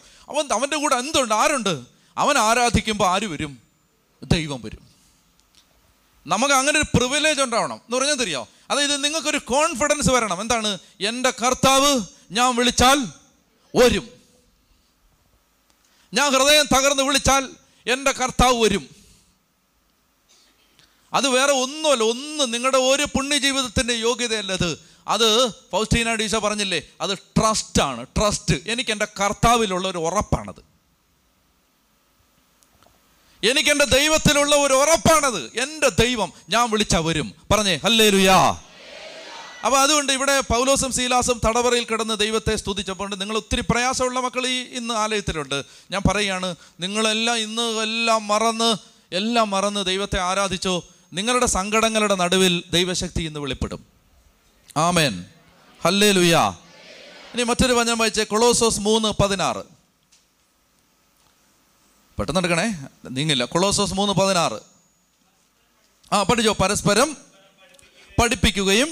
അവൻ്റെ കൂടെ എന്തുണ്ട്, ആരുണ്ട്? അവൻ ആരാധിക്കുമ്പോൾ ആര് വരും? ദൈവം വരും. നമുക്ക് അങ്ങനെ ഒരു പ്രിവിലേജ് ഉണ്ടാവണം എന്ന് പറഞ്ഞാൽ തരികയോ? അതായത് നിങ്ങൾക്കൊരു കോൺഫിഡൻസ് വരണം. എന്താണ്? എൻ്റെ കർത്താവ് ഞാൻ വിളിച്ചാൽ വരും, ഞാൻ ഹൃദയം തകർന്ന് വിളിച്ചാൽ എൻ്റെ കർത്താവ് വരും. അത് വേറെ ഒന്നുമല്ല, നിങ്ങളുടെ ഒരു പുണ്യജീവിതത്തിൻ്റെ യോഗ്യതയല്ല അത്. ഫൗസ്റ്റീന ഡീസ പറഞ്ഞില്ലേ, അത് ട്രസ്റ്റാണ്. ട്രസ്റ്റ്, എനിക്ക് എൻ്റെ കർത്താവിലുള്ള ഒരു ഉറപ്പാണത്, എനിക്ക് എൻ്റെ ദൈവത്തിലുള്ള ഒരു ഉറപ്പാണത്. എൻ്റെ ദൈവം ഞാൻ വിളിച്ചാൽ വരും. പറഞ്ഞേ ഹല്ലേലൂയാ. അപ്പോൾ അതുകൊണ്ട് ഇവിടെ പൗലോസും സീലാസും തടവറയിൽ കിടന്ന് ദൈവത്തെ സ്തുതിച്ചപ്പോൾ, നിങ്ങൾ ഒത്തിരി പ്രയാസമുള്ള മക്കൾ ഈ ഇന്ന് ആലയത്തിലുണ്ട്. ഞാൻ പറയുകയാണ്, നിങ്ങളെല്ലാം ഇന്ന് എല്ലാം മറന്ന് ദൈവത്തെ ആരാധിച്ചോ. നിങ്ങളുടെ സങ്കടങ്ങളുടെ നടുവിൽ ദൈവശക്തി ഇന്ന് വെളിപ്പെടും. ആമേൻ, ഹല്ലേലൂയാ. ഇനി മറ്റൊരു വചനം വായിച്ചേ, കൊളോസോസ് 3:16. പെട്ടെന്ന് എടുക്കണേ, നീങ്ങില്ല. കൊളോസോസ് 3:16 ആ പഠിച്ചോ. പരസ്പരം പഠിപ്പിക്കുകയും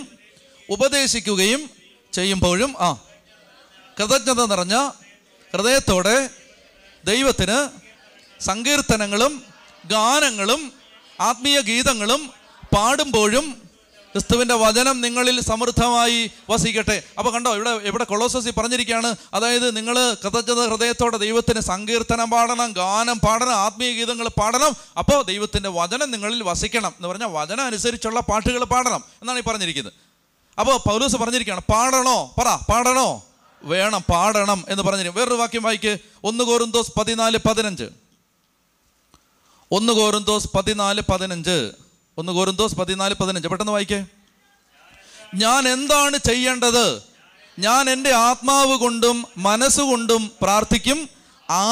ഉപദേശിക്കുകയും ചെയ്യുമ്പോഴും കൃതജ്ഞത നിറഞ്ഞ ഹൃദയത്തോടെ ദൈവത്തിന് സങ്കീർത്തനങ്ങളും ഗാനങ്ങളും ആത്മീയ ഗീതങ്ങളും പാടുമ്പോഴും ക്രിസ്തുവിൻ്റെ വചനം നിങ്ങളിൽ സമൃദ്ധമായി വസിക്കട്ടെ. അപ്പോൾ കണ്ടോ, ഇവിടെ കൊളോസസി പറഞ്ഞിരിക്കുകയാണ്, അതായത് നിങ്ങൾ കൃതജ്ഞത ഹൃദയത്തോടെ ദൈവത്തിന് സങ്കീർത്തനം പാടണം, ഗാനം പാടണം, ആത്മീയ ഗീതങ്ങൾ പാടണം. അപ്പോൾ ദൈവത്തിൻ്റെ വചനം നിങ്ങളിൽ വസിക്കണം എന്ന് പറഞ്ഞാൽ വചനം അനുസരിച്ചുള്ള പാട്ടുകൾ പാടണം എന്നാണ് ഈ പറഞ്ഞിരിക്കുന്നത്. അപ്പോൾ പൗലോസ് പറഞ്ഞിരിക്കുകയാണ്, പാടണോ? പാടണോ? വേണം, പാടണം എന്ന് പറഞ്ഞിരിക്കും. വേറൊരു വാക്യം വായിക്ക്, 1 Corinthians 14:15. 1 Corinthians 14:15. 1 Corinthians 14:15 പെട്ടെന്ന് വായിക്കേ. ഞാൻ എന്താണ് ചെയ്യേണ്ടത്? ഞാൻ എൻ്റെ ആത്മാവ് കൊണ്ടും മനസ്സുകൊണ്ടും പ്രാർത്ഥിക്കും,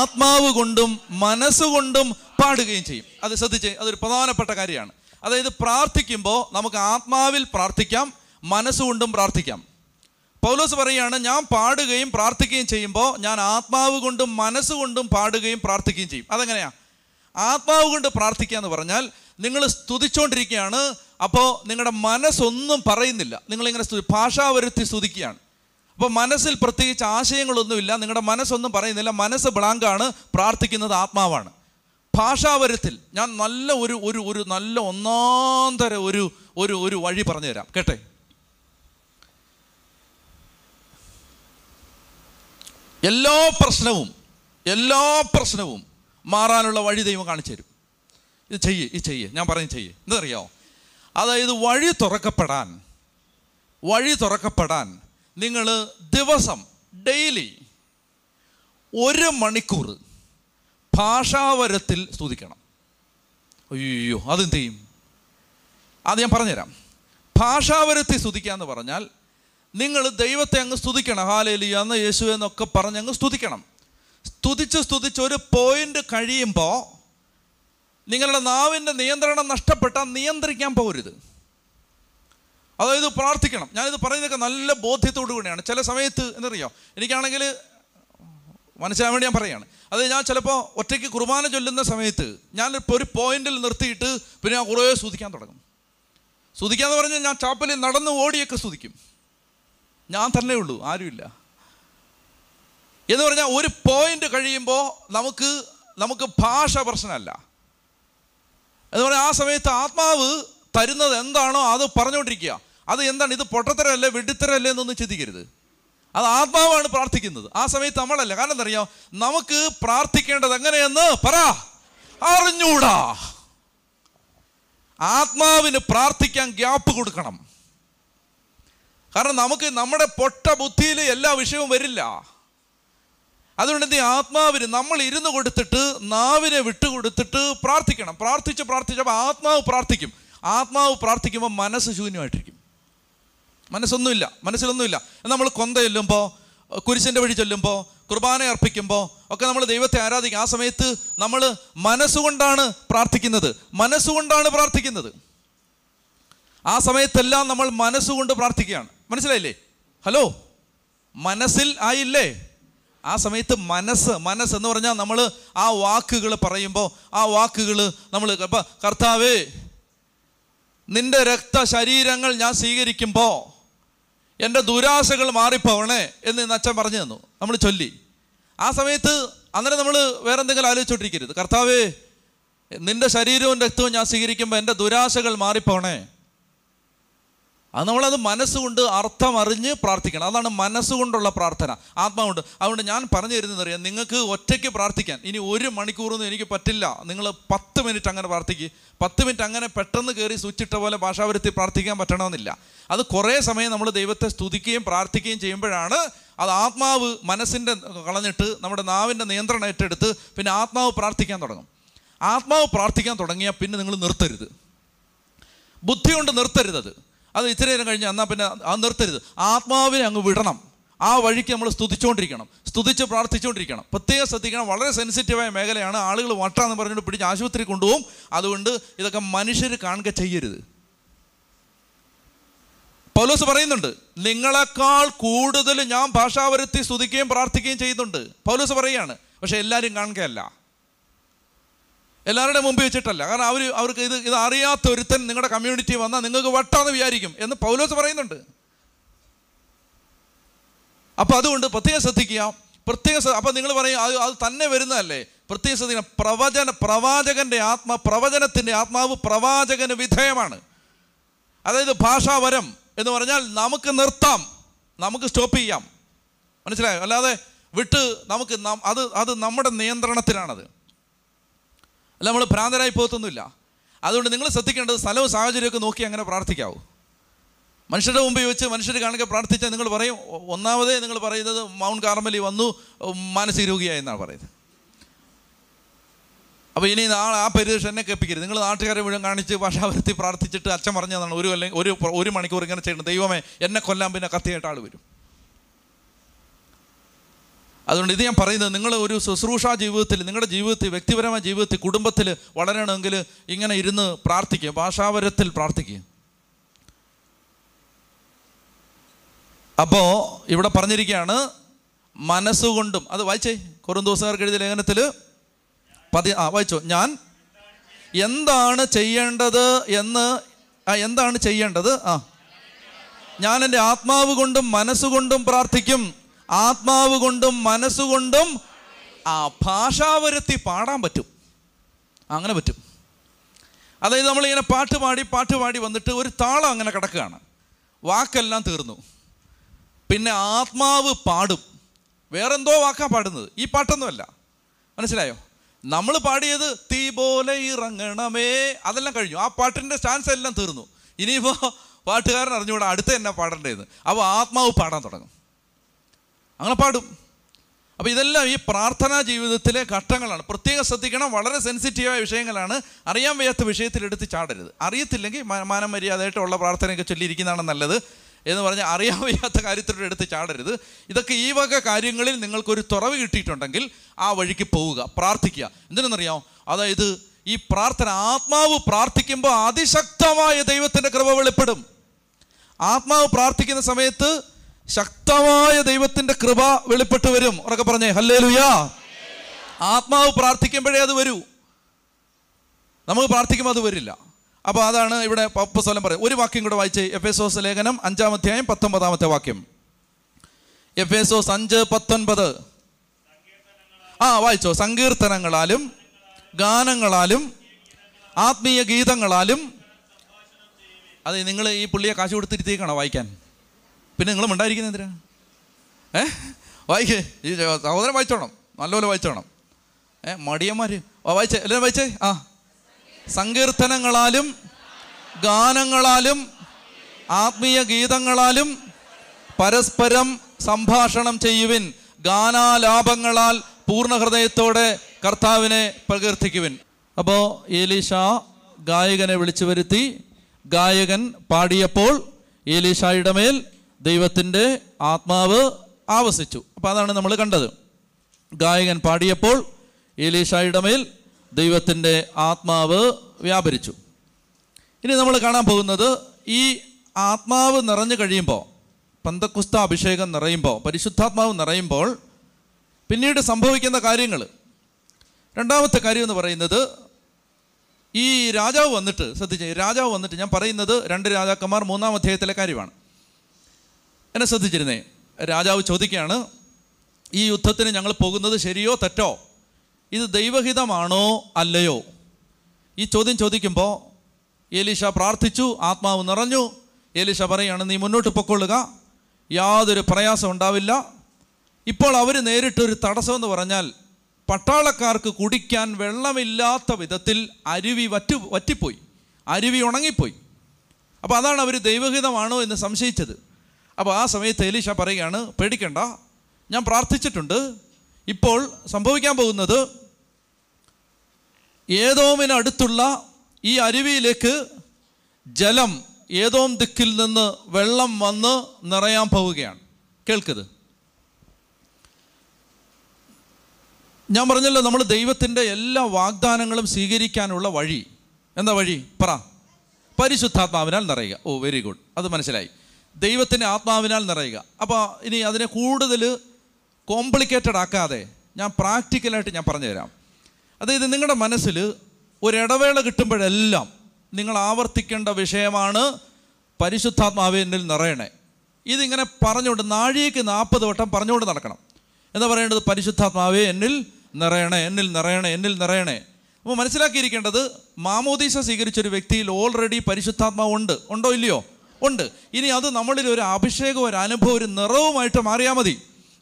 ആത്മാവ് കൊണ്ടും മനസ്സുകൊണ്ടും പാടുകയും ചെയ്യും. അത് ശ്രദ്ധിച്ച്, അതൊരു പ്രധാനപ്പെട്ട കാര്യമാണ്. അതായത് പ്രാർത്ഥിക്കുമ്പോൾ നമുക്ക് ആത്മാവിൽ പ്രാർത്ഥിക്കാം, മനസ്സുകൊണ്ടും പ്രാർത്ഥിക്കാം. പൗലോസ് പറയുകയാണ്, ഞാൻ പാടുകയും പ്രാർത്ഥിക്കുകയും ചെയ്യുമ്പോൾ ഞാൻ ആത്മാവ് കൊണ്ടും മനസ്സുകൊണ്ടും പാടുകയും പ്രാർത്ഥിക്കുകയും ചെയ്യും. അതെങ്ങനെയാണ്? ആത്മാവ് കൊണ്ട് പ്രാർത്ഥിക്കുക എന്ന് പറഞ്ഞാൽ നിങ്ങൾ സ്തുതിച്ചുകൊണ്ടിരിക്കുകയാണ്. അപ്പോൾ നിങ്ങളുടെ മനസ്സൊന്നും പറയുന്നില്ല, നിങ്ങളിങ്ങനെ ഭാഷാവരുത്തി സ്തുതിക്കുകയാണ്. അപ്പോൾ മനസ്സിൽ പ്രത്യേകിച്ച് ആശയങ്ങളൊന്നുമില്ല, നിങ്ങളുടെ മനസ്സൊന്നും പറയുന്നില്ല, മനസ്സ് ബ്ലാങ്കാണ്, പ്രാർത്ഥിക്കുന്നത് ആത്മാവാണ്. ഭാഷാവരുത്തിൽ ഞാൻ നല്ല ഒരു ഒരു ഒരു നല്ല ഒന്നാന്തര ഒരു ഒരു ഒരു വഴി പറഞ്ഞു തരാം കേട്ടെ. എല്ലാ പ്രശ്നവും മാറാനുള്ള വഴി ദൈവം കാണിച്ചു തരും. ഇത് ചെയ്യേ ഞാൻ പറഞ്ഞു ചെയ്യേ. എന്തറിയാമോ, അതായത് വഴി തുറക്കപ്പെടാൻ നിങ്ങൾ ദിവസം ഡെയിലി 1 മണിക്കൂർ ഭാഷാവരത്തിൽ സ്തുതിക്കണം. അയ്യോ, അതെന്ത് ചെയ്യും? അത് ഞാൻ പറഞ്ഞുതരാം. ഭാഷാവരത്തിൽ സ്തുതിക്കുക എന്ന് പറഞ്ഞാൽ നിങ്ങൾ ദൈവത്തെ അങ്ങ് സ്തുതിക്കണം. ഹല്ലേലൂയ എന്ന് യേശു എന്നൊക്കെ പറഞ്ഞ് അങ്ങ് സ്തുതിക്കണം. സ്തുതിച്ച് ഒരു പോയിന്റ് കഴിയുമ്പോൾ നിങ്ങളുടെ നാവിൻ്റെ നിയന്ത്രണം നഷ്ടപ്പെട്ടാൽ നിയന്ത്രിക്കാൻ പോകരുത്. അതായത് പ്രാർത്ഥിക്കണം. ഞാനിത് പറയുന്നതൊക്കെ നല്ല ബോധ്യത്തോടു കൂടിയാണ്. ചില സമയത്ത് എന്നറിയാം, എനിക്കാണെങ്കിൽ മനസ്സിലാൻ വേണ്ടി ഞാൻ പറയുകയാണ്. അതായത് ഞാൻ ചിലപ്പോൾ ഒറ്റയ്ക്ക് കുർബാന ചൊല്ലുന്ന സമയത്ത് ഞാനിപ്പോൾ ഒരു പോയിന്റിൽ നിർത്തിയിട്ട് പിന്നെ ഞാൻ കുറേ സ്തുതിക്കാൻ തുടങ്ങും. സ്തുതിക്കാന്ന് പറഞ്ഞാൽ ഞാൻ ചാപ്പലിൽ നടന്ന് ഓടിയൊക്കെ സ്തുതിക്കും. ഞാൻ തന്നെ ഉള്ളൂ, ആരുമില്ല. എന്ന് പറഞ്ഞാൽ ഒരു പോയിന്റ് കഴിയുമ്പോൾ നമുക്ക് ഭാഷ പ്രശ്നമല്ല. എന്ന് പറഞ്ഞാൽ ആ സമയത്ത് ആത്മാവ് തരുന്നത് എന്താണോ അത് പറഞ്ഞുകൊണ്ടിരിക്കുക. അത് എന്താണ്, ഇത് പൊട്ടത്തരല്ലേ വെടിത്തരല്ലേ എന്നൊന്നും ചിന്തിക്കരുത്. അത് ആത്മാവാണ് പ്രാർത്ഥിക്കുന്നത് ആ സമയത്ത്, നമ്മളല്ല. കാരണം എന്തറിയാം, നമുക്ക് പ്രാർത്ഥിക്കേണ്ടത് എങ്ങനെയെന്ന് പറ അറിഞ്ഞൂടാ. ആത്മാവിന് പ്രാർത്ഥിക്കാൻ ഗ്യാപ്പ് കൊടുക്കണം. കാരണം നമുക്ക് നമ്മുടെ പൊട്ട ബുദ്ധിയിൽ എല്ലാ വിഷയവും വരില്ല. അതുകൊണ്ട് എന്ത്, ആത്മാവിന് നമ്മൾ ഇരുന്ന് കൊടുത്തിട്ട് നാവിനെ വിട്ടുകൊടുത്തിട്ട് പ്രാർത്ഥിക്കണം. പ്രാർത്ഥിച്ചപ്പോൾ ആത്മാവ് പ്രാർത്ഥിക്കും. ആത്മാവ് പ്രാർത്ഥിക്കുമ്പോൾ മനസ്സ് ശൂന്യമായിട്ടിരിക്കും, മനസ്സൊന്നുമില്ല, മനസ്സിലൊന്നുമില്ല. നമ്മൾ കൊന്ത ചൊല്ലുമ്പോൾ, കുരിശിൻ്റെ വഴി ചൊല്ലുമ്പോൾ, കുർബാന അർപ്പിക്കുമ്പോൾ ഒക്കെ നമ്മൾ ദൈവത്തെ ആരാധിക്കും. ആ സമയത്ത് നമ്മൾ മനസ്സുകൊണ്ടാണ് പ്രാർത്ഥിക്കുന്നത്. ആ സമയത്തെല്ലാം നമ്മൾ മനസ്സുകൊണ്ട് പ്രാർത്ഥിക്കുകയാണ്. മനസ്സിലായില്ലേ? ഹലോ, മനസ്സിൽ ആയില്ലേ? ആ സമയത്ത് മനസ്സ് എന്ന് പറഞ്ഞാൽ നമ്മൾ ആ വാക്കുകൾ പറയുമ്പോൾ ആ വാക്കുകൾ നമ്മൾ അപ്പം കർത്താവേ നിൻ്റെ രക്ത ശരീരങ്ങൾ ഞാൻ സ്വീകരിക്കുമ്പോൾ എൻ്റെ ദുരാശകൾ മാറിപ്പോവണേ എന്ന് ഇന്ന് അച്ഛൻ പറഞ്ഞു തന്നു, നമ്മൾ ചൊല്ലി. ആ സമയത്ത് അന്നേരം നമ്മൾ വേറെ എന്തെങ്കിലും ആലോചിച്ചോണ്ടിരിക്കരുത്. കർത്താവേ നിൻ്റെ ശരീരവും രക്തവും ഞാൻ സ്വീകരിക്കുമ്പോൾ എൻ്റെ ദുരാശകൾ മാറിപ്പോണേ. അത് നമ്മളത് മനസ്സുകൊണ്ട് അർത്ഥമറിഞ്ഞ് പ്രാർത്ഥിക്കണം. അതാണ് മനസ്സുകൊണ്ടുള്ള പ്രാർത്ഥന, ആത്മാവുണ്ട്. അതുകൊണ്ട് ഞാൻ പറഞ്ഞു തരുന്നതറിയാം, നിങ്ങൾക്ക് ഒറ്റയ്ക്ക് പ്രാർത്ഥിക്കാൻ ഇനി 1 മണിക്കൂറൊന്നും എനിക്ക് പറ്റില്ല, നിങ്ങൾ 10 മിനിറ്റ് അങ്ങനെ പ്രാർത്ഥിക്കുക. 10 മിനിറ്റ് അങ്ങനെ പെട്ടെന്ന് കയറി സ്വിച്ചിട്ട പോലെ ഭാഷാവരുത്തി പ്രാർത്ഥിക്കാൻ പറ്റണമെന്നില്ല. അത് കുറേ സമയം നമ്മൾ ദൈവത്തെ സ്തുതിക്കുകയും പ്രാർത്ഥിക്കുകയും ചെയ്യുമ്പോഴാണ് അത് ആത്മാവ് മനസ്സിൻ്റെ കളഞ്ഞിട്ട് നമ്മുടെ നാവിൻ്റെ നിയന്ത്രണം ഏറ്റെടുത്ത് പിന്നെ ആത്മാവ് പ്രാർത്ഥിക്കാൻ തുടങ്ങും. ആത്മാവ് പ്രാർത്ഥിക്കാൻ തുടങ്ങിയാൽ പിന്നെ നിങ്ങൾ നിർത്തരുത്, ബുദ്ധി കൊണ്ട് നിർത്തരുത്. അത് ഇത്ര നേരം കഴിഞ്ഞാൽ എന്നാൽ പിന്നെ അത് നിർത്തരുത്. ആത്മാവിനെ അങ്ങ് വിടണം. ആ വഴിക്ക് നമ്മൾ സ്തുതിച്ചുകൊണ്ടിരിക്കണം, സ്തുതിച്ച് പ്രാർത്ഥിച്ചുകൊണ്ടിരിക്കണം. പ്രത്യേകം ശ്രദ്ധിക്കണം, വളരെ സെൻസിറ്റീവായ മേഖലയാണ്. ആളുകൾ വട്ടാന്ന് പറഞ്ഞുകൊണ്ട് പിടിച്ച് ആശുപത്രി കൊണ്ടുപോകും. അതുകൊണ്ട് ഇതൊക്കെ മനുഷ്യർ കാണുക ചെയ്യരുത്. പൗലോസ് പറയുന്നുണ്ട്, നിങ്ങളെക്കാൾ കൂടുതൽ ഞാൻ ഭാഷാവരുത്തി സ്തുതിക്കുകയും പ്രാർത്ഥിക്കുകയും ചെയ്യുന്നുണ്ട്. പൗലോസ് പറയുകയാണ്. പക്ഷെ എല്ലാവരും കാണുകയല്ല, എല്ലാവരുടെ മുമ്പ് വെച്ചിട്ടല്ല. കാരണം അവർക്ക് ഇത് അറിയാത്ത ഒരുത്തൻ നിങ്ങളുടെ കമ്മ്യൂണിറ്റി വന്നാൽ നിങ്ങൾക്ക് വട്ടാന്ന് വിചാരിക്കും എന്ന് പൗലോസ് പറയുന്നുണ്ട്. അപ്പം അതുകൊണ്ട് പ്രത്യേകം ശ്രദ്ധിക്കുക, പ്രത്യേകം. അപ്പം നിങ്ങൾ പറയും അത് തന്നെ വരുന്നതല്ലേ. പ്രത്യേകം ശ്രദ്ധിക്കണം. പ്രവചനത്തിൻ്റെ ആത്മാവ് പ്രവാചകന് വിധേയമാണ്. അതായത് ഭാഷാവരം എന്ന് പറഞ്ഞാൽ നമുക്ക് നിർത്താം, നമുക്ക് സ്റ്റോപ്പ് ചെയ്യാം. മനസ്സിലായോ? അല്ലാതെ വിട്ട് നമുക്ക് അത് നമ്മുടെ നിയന്ത്രണത്തിലാണത്, അല്ല നമ്മൾ ഭ്രാന്തരായി പോകത്തൊന്നുമില്ല. അതുകൊണ്ട് നിങ്ങൾ ശ്രദ്ധിക്കേണ്ടത് സ്ഥലവും സാഹചര്യമൊക്കെ നോക്കി അങ്ങനെ പ്രാർത്ഥിക്കാവൂ. മനുഷ്യരുടെ മുമ്പിൽ വെച്ച് മനുഷ്യർ കാണുക പ്രാർത്ഥിച്ചാൽ നിങ്ങൾ പറയും, ഒന്നാമതേ നിങ്ങൾ പറയുന്നത് മൗണ്ട് കാർമലി വന്നു മാനസിക രോഗിയായി എന്നാണ് പറയുന്നത്. അപ്പോൾ ഇനി നാളെ ആ പരിരക്ഷ എന്നെ കേൾപ്പിക്കരുത്. നിങ്ങൾ നാട്ടുകാരെ മുഴുവൻ കാണിച്ച് ഭാഷാവരുത്തി പ്രാർത്ഥിച്ചിട്ട് അച്ഛൻ പറഞ്ഞതാണ് ഒരു മണിക്കൂർ ഇങ്ങനെ ചെയ്യണം, ദൈവമേ എന്നെ കൊല്ലാൻ പിന്നെ കത്തിയായിട്ട് ആൾ വരും. അതുകൊണ്ട് ഇത് ഞാൻ പറയുന്നത്, നിങ്ങൾ ഒരു ശുശ്രൂഷാ ജീവിതത്തിൽ, നിങ്ങളുടെ ജീവിതത്തിൽ, വ്യക്തിപരമായ ജീവിതത്തിൽ, കുടുംബത്തിൽ വളരണമെങ്കിൽ ഇങ്ങനെ ഇരുന്ന് പ്രാർത്ഥിക്കുക, ഭാഷാവരത്തിൽ പ്രാർത്ഥിക്കുക. അപ്പോൾ ഇവിടെ പറഞ്ഞിരിക്കുകയാണ് മനസ്സുകൊണ്ടും. അത് വായിച്ചേ, കൊറിന്തോസുകാർക്ക് എഴുതിയ ലേഖനത്തിൽ വായിച്ചോ, ഞാൻ എന്താണ് ചെയ്യേണ്ടത്? ഞാൻ എൻ്റെ ആത്മാവ് കൊണ്ടും മനസ്സുകൊണ്ടും പ്രാർത്ഥിക്കും, ആത്മാവ് കൊണ്ടും മനസ്സുകൊണ്ടും. ഭാഷാവരുത്തി പാടാൻ പറ്റും, അങ്ങനെ പറ്റും. അതായത് നമ്മളിങ്ങനെ പാട്ട് പാടി വന്നിട്ട് ഒരു താളം അങ്ങനെ കിടക്കുകയാണ്, വാക്കെല്ലാം തീർന്നു, പിന്നെ ആത്മാവ് പാടും, വേറെന്തോ വാക്കാണ് പാടുന്നത്. ഈ പാട്ടൊന്നുമല്ല, മനസ്സിലായോ? നമ്മൾ പാടിയത് തീ പോലെ ഇറങ്ങണമേ, അതെല്ലാം കഴിഞ്ഞു, ആ പാട്ടിൻ്റെ സ്റ്റാൻസ് എല്ലാം തീർന്നു. ഇനിയിപ്പോൾ പാട്ടുകാരൻ അറിഞ്ഞുകൂടെ അടുത്ത എന്നാ പാടേണ്ടതെന്ന്, അപ്പോൾ ആത്മാവ് പാടാൻ തുടങ്ങും, അങ്ങനെ പാടും. അപ്പോൾ ഇതെല്ലാം ഈ പ്രാർത്ഥനാ ജീവിതത്തിലെ ഘട്ടങ്ങളാണ്. പ്രത്യേകം ശ്രദ്ധിക്കണം, വളരെ സെൻസിറ്റീവായ വിഷയങ്ങളാണ്. അറിയാൻ വയ്യാത്ത വിഷയത്തിലെടുത്ത് ചാടരുത്. അറിയത്തില്ലെങ്കിൽ മാനമര്യാദയായിട്ടുള്ള പ്രാർത്ഥനയൊക്കെ ചൊല്ലിയിരിക്കുന്നതാണ് നല്ലത് എന്ന് പറഞ്ഞാൽ അറിയാൻ വയ്യാത്ത കാര്യത്തിലൂടെ എടുത്ത് ചാടരുത്. ഇതൊക്കെ ഈ വക കാര്യങ്ങളിൽ നിങ്ങൾക്കൊരു തുറവ് കിട്ടിയിട്ടുണ്ടെങ്കിൽ ആ വഴിക്ക് പോവുക, പ്രാർത്ഥിക്കുക. എന്തിനെന്നറിയാമോ? അതായത് ഈ പ്രാർത്ഥന, ആത്മാവ് പ്രാർത്ഥിക്കുമ്പോൾ അതിശക്തമായ ദൈവത്തിൻ്റെ കൃപ വെളിപ്പെടും. ആത്മാവ് പ്രാർത്ഥിക്കുന്ന സമയത്ത് ശക്തമായ ദൈവത്തിൻ്റെ കൃപ വെളിപ്പെട്ട് വരും. ഉറക്കെ പറഞ്ഞേ ഹല്ലേലൂയാ. ആത്മാവ് പ്രാർത്ഥിക്കുമ്പോഴേ അത് വരൂ, നമുക്ക് പ്രാർത്ഥിക്കുമ്പോൾ അത് വരില്ല. അപ്പോൾ അതാണ് ഇവിടെ അപ്പോസ്തലൻ പറയും. ഒരു വാക്യം കൂടെ വായിച്ചേ, എഫേസോസ് ലേഖനം 5-ാം അധ്യായം 19-ാമത്തെ വാക്യം. എഫേസോസ് 5:19. വായിച്ചോ. സങ്കീർത്തനങ്ങളാലും ഗാനങ്ങളാലും ആത്മീയ ഗീതങ്ങളാലും. അതെ, നിങ്ങൾ ഈ പുള്ളിയെ കാശ് കൊടുത്തിരുത്തിയേക്കാണോ വായിക്കാൻ? പിന്നെ നിങ്ങളും ഉണ്ടായിരിക്കുന്നത് എന്തിനാ? വായിക്കേ സഹോദരൻ, വായിച്ചോണം, നല്ലപോലെ വായിച്ചോണം. മടിയന്മാർ വായിച്ചേ, എല്ലാവരും വായിച്ചേ. സങ്കീർത്തനങ്ങളാലും ഗാനങ്ങളാലും ആത്മീയ ഗീതങ്ങളാലും പരസ്പരം സംഭാഷണം ചെയ്യുവിൻ, ഗാനാലാപങ്ങളാൽ പൂർണ്ണ ഹൃദയത്തോടെ കർത്താവിനെ പ്രകീർത്തിക്കുവിൻ. അപ്പോൾ എലീശ ഗായകനെ വിളിച്ചു വരുത്തി, ഗായകൻ പാടിയപ്പോൾ എലീശായുടെ മേൽ ദൈവത്തിൻ്റെ ആത്മാവ് ആവസിച്ചു. അപ്പോൾ അതാണ് നമ്മൾ കണ്ടത്. ഗായകൻ പാടിയപ്പോൾ എലീശായുടെ മേൽ ദൈവത്തിൻ്റെ ആത്മാവ് വ്യാപരിച്ചു. ഇനി നമ്മൾ കാണാൻ പോകുന്നത്, ഈ ആത്മാവ് നിറഞ്ഞു കഴിയുമ്പോൾ, പെന്തക്കോസ്ത അഭിഷേകം നിറയുമ്പോൾ, പരിശുദ്ധാത്മാവ് നിറയുമ്പോൾ പിന്നീട് സംഭവിക്കുന്ന കാര്യങ്ങൾ. രണ്ടാമത്തെ കാര്യം എന്ന് പറയുന്നത്, ഈ രാജാവ് വന്നിട്ട് ശ്രദ്ധിച്ചേ, രാജാവ് വന്നിട്ട്, ഞാൻ പറയുന്നത് 2 രാജാക്കന്മാർ 3-ാം അധ്യായത്തിലെ കാര്യമാണ്, എന്നെ ശ്രദ്ധിച്ചിരുന്നേ. രാജാവ് ചോദിക്കുകയാണ്, ഈ യുദ്ധത്തിന് ഞങ്ങൾ പോകുന്നത് ശരിയോ തെറ്റോ, ഇത് ദൈവഹിതമാണോ അല്ലയോ? ഈ ചോദ്യം ചോദിക്കുമ്പോൾ എലീശ പ്രാർത്ഥിച്ചു, ആത്മാവ് നിറഞ്ഞു. എലീശ പറയുകയാണ്, നീ മുന്നോട്ട് പൊക്കൊള്ളുക, യാതൊരു പ്രയാസം ഉണ്ടാവില്ല. ഇപ്പോൾ അവർ നേരിട്ടൊരു തടസ്സമെന്ന് പറഞ്ഞാൽ, പട്ടാളക്കാർക്ക് കുടിക്കാൻ വെള്ളമില്ലാത്ത വിധത്തിൽ അരുവി വറ്റിപ്പോയി, അരുവി ഉണങ്ങിപ്പോയി. അപ്പോൾ അതാണ് അവർ ദൈവഹിതമാണോ എന്ന് സംശയിച്ചത്. അപ്പോൾ ആ സമയത്ത് എലീശ പറയുകയാണ്, പേടിക്കണ്ട, ഞാൻ പ്രാർത്ഥിച്ചിട്ടുണ്ട്. ഇപ്പോൾ സംഭവിക്കാൻ പോകുന്നത്, ഏദോമിനടുത്തുള്ള ഈ അരുവിയിലേക്ക് ജലം, ഏദോം ദിക്കിൽ നിന്ന് വെള്ളം വന്ന് നിറയാൻ പോവുകയാണ്. കേൾക്കത്, ഞാൻ പറഞ്ഞല്ലോ, നമ്മൾ ദൈവത്തിൻ്റെ എല്ലാ വാഗ്ദാനങ്ങളും സ്വീകരിക്കാനുള്ള വഴി. എന്താ വഴി? പറ. പരിശുദ്ധാത്മാവിനാൽ നിറയുക. ഓ, വെരി ഗുഡ്, അത് മനസ്സിലായി. ദൈവത്തിൻ്റെ ആത്മാവിനാൽ നിറയുക. അപ്പോൾ ഇനി അതിനെ കൂടുതൽ കോംപ്ലിക്കേറ്റഡ് ആക്കാതെ ഞാൻ പ്രാക്ടിക്കലായിട്ട് ഞാൻ പറഞ്ഞുതരാം. അതായത് നിങ്ങളുടെ മനസ്സിൽ ഒരിടവേള കിട്ടുമ്പോഴെല്ലാം നിങ്ങൾ ആവർത്തിക്കേണ്ട വിഷയമാണ് പരിശുദ്ധാത്മാവിനിൽ നിറയണേ. ഇതിങ്ങനെ പറഞ്ഞുകൊണ്ട് നാഴികയ്ക്ക് 40 വട്ടം പറഞ്ഞുകൊണ്ട് നടക്കണം. എന്താ പറയേണ്ടത്? പരിശുദ്ധാത്മാവേ എന്നിൽ നിറയണേ, എന്നിൽ നിറയണേ, എന്നിൽ നിറയണേ. അപ്പോൾ മനസ്സിലാക്കിയിരിക്കേണ്ടത്, മാമോദീസ സ്വീകരിച്ചൊരു വ്യക്തിയിൽ ഓൾറെഡി പരിശുദ്ധാത്മാവ് ഉണ്ട്. ഉണ്ടോ ഇല്ലയോ? ഉണ്ട്. ഇനി അത് നമ്മളിൽ ഒരു അഭിഷേകം, ഒരു അനുഭവം, ഒരു നിറവുമായിട്ട് മാറിയാൽ മതി.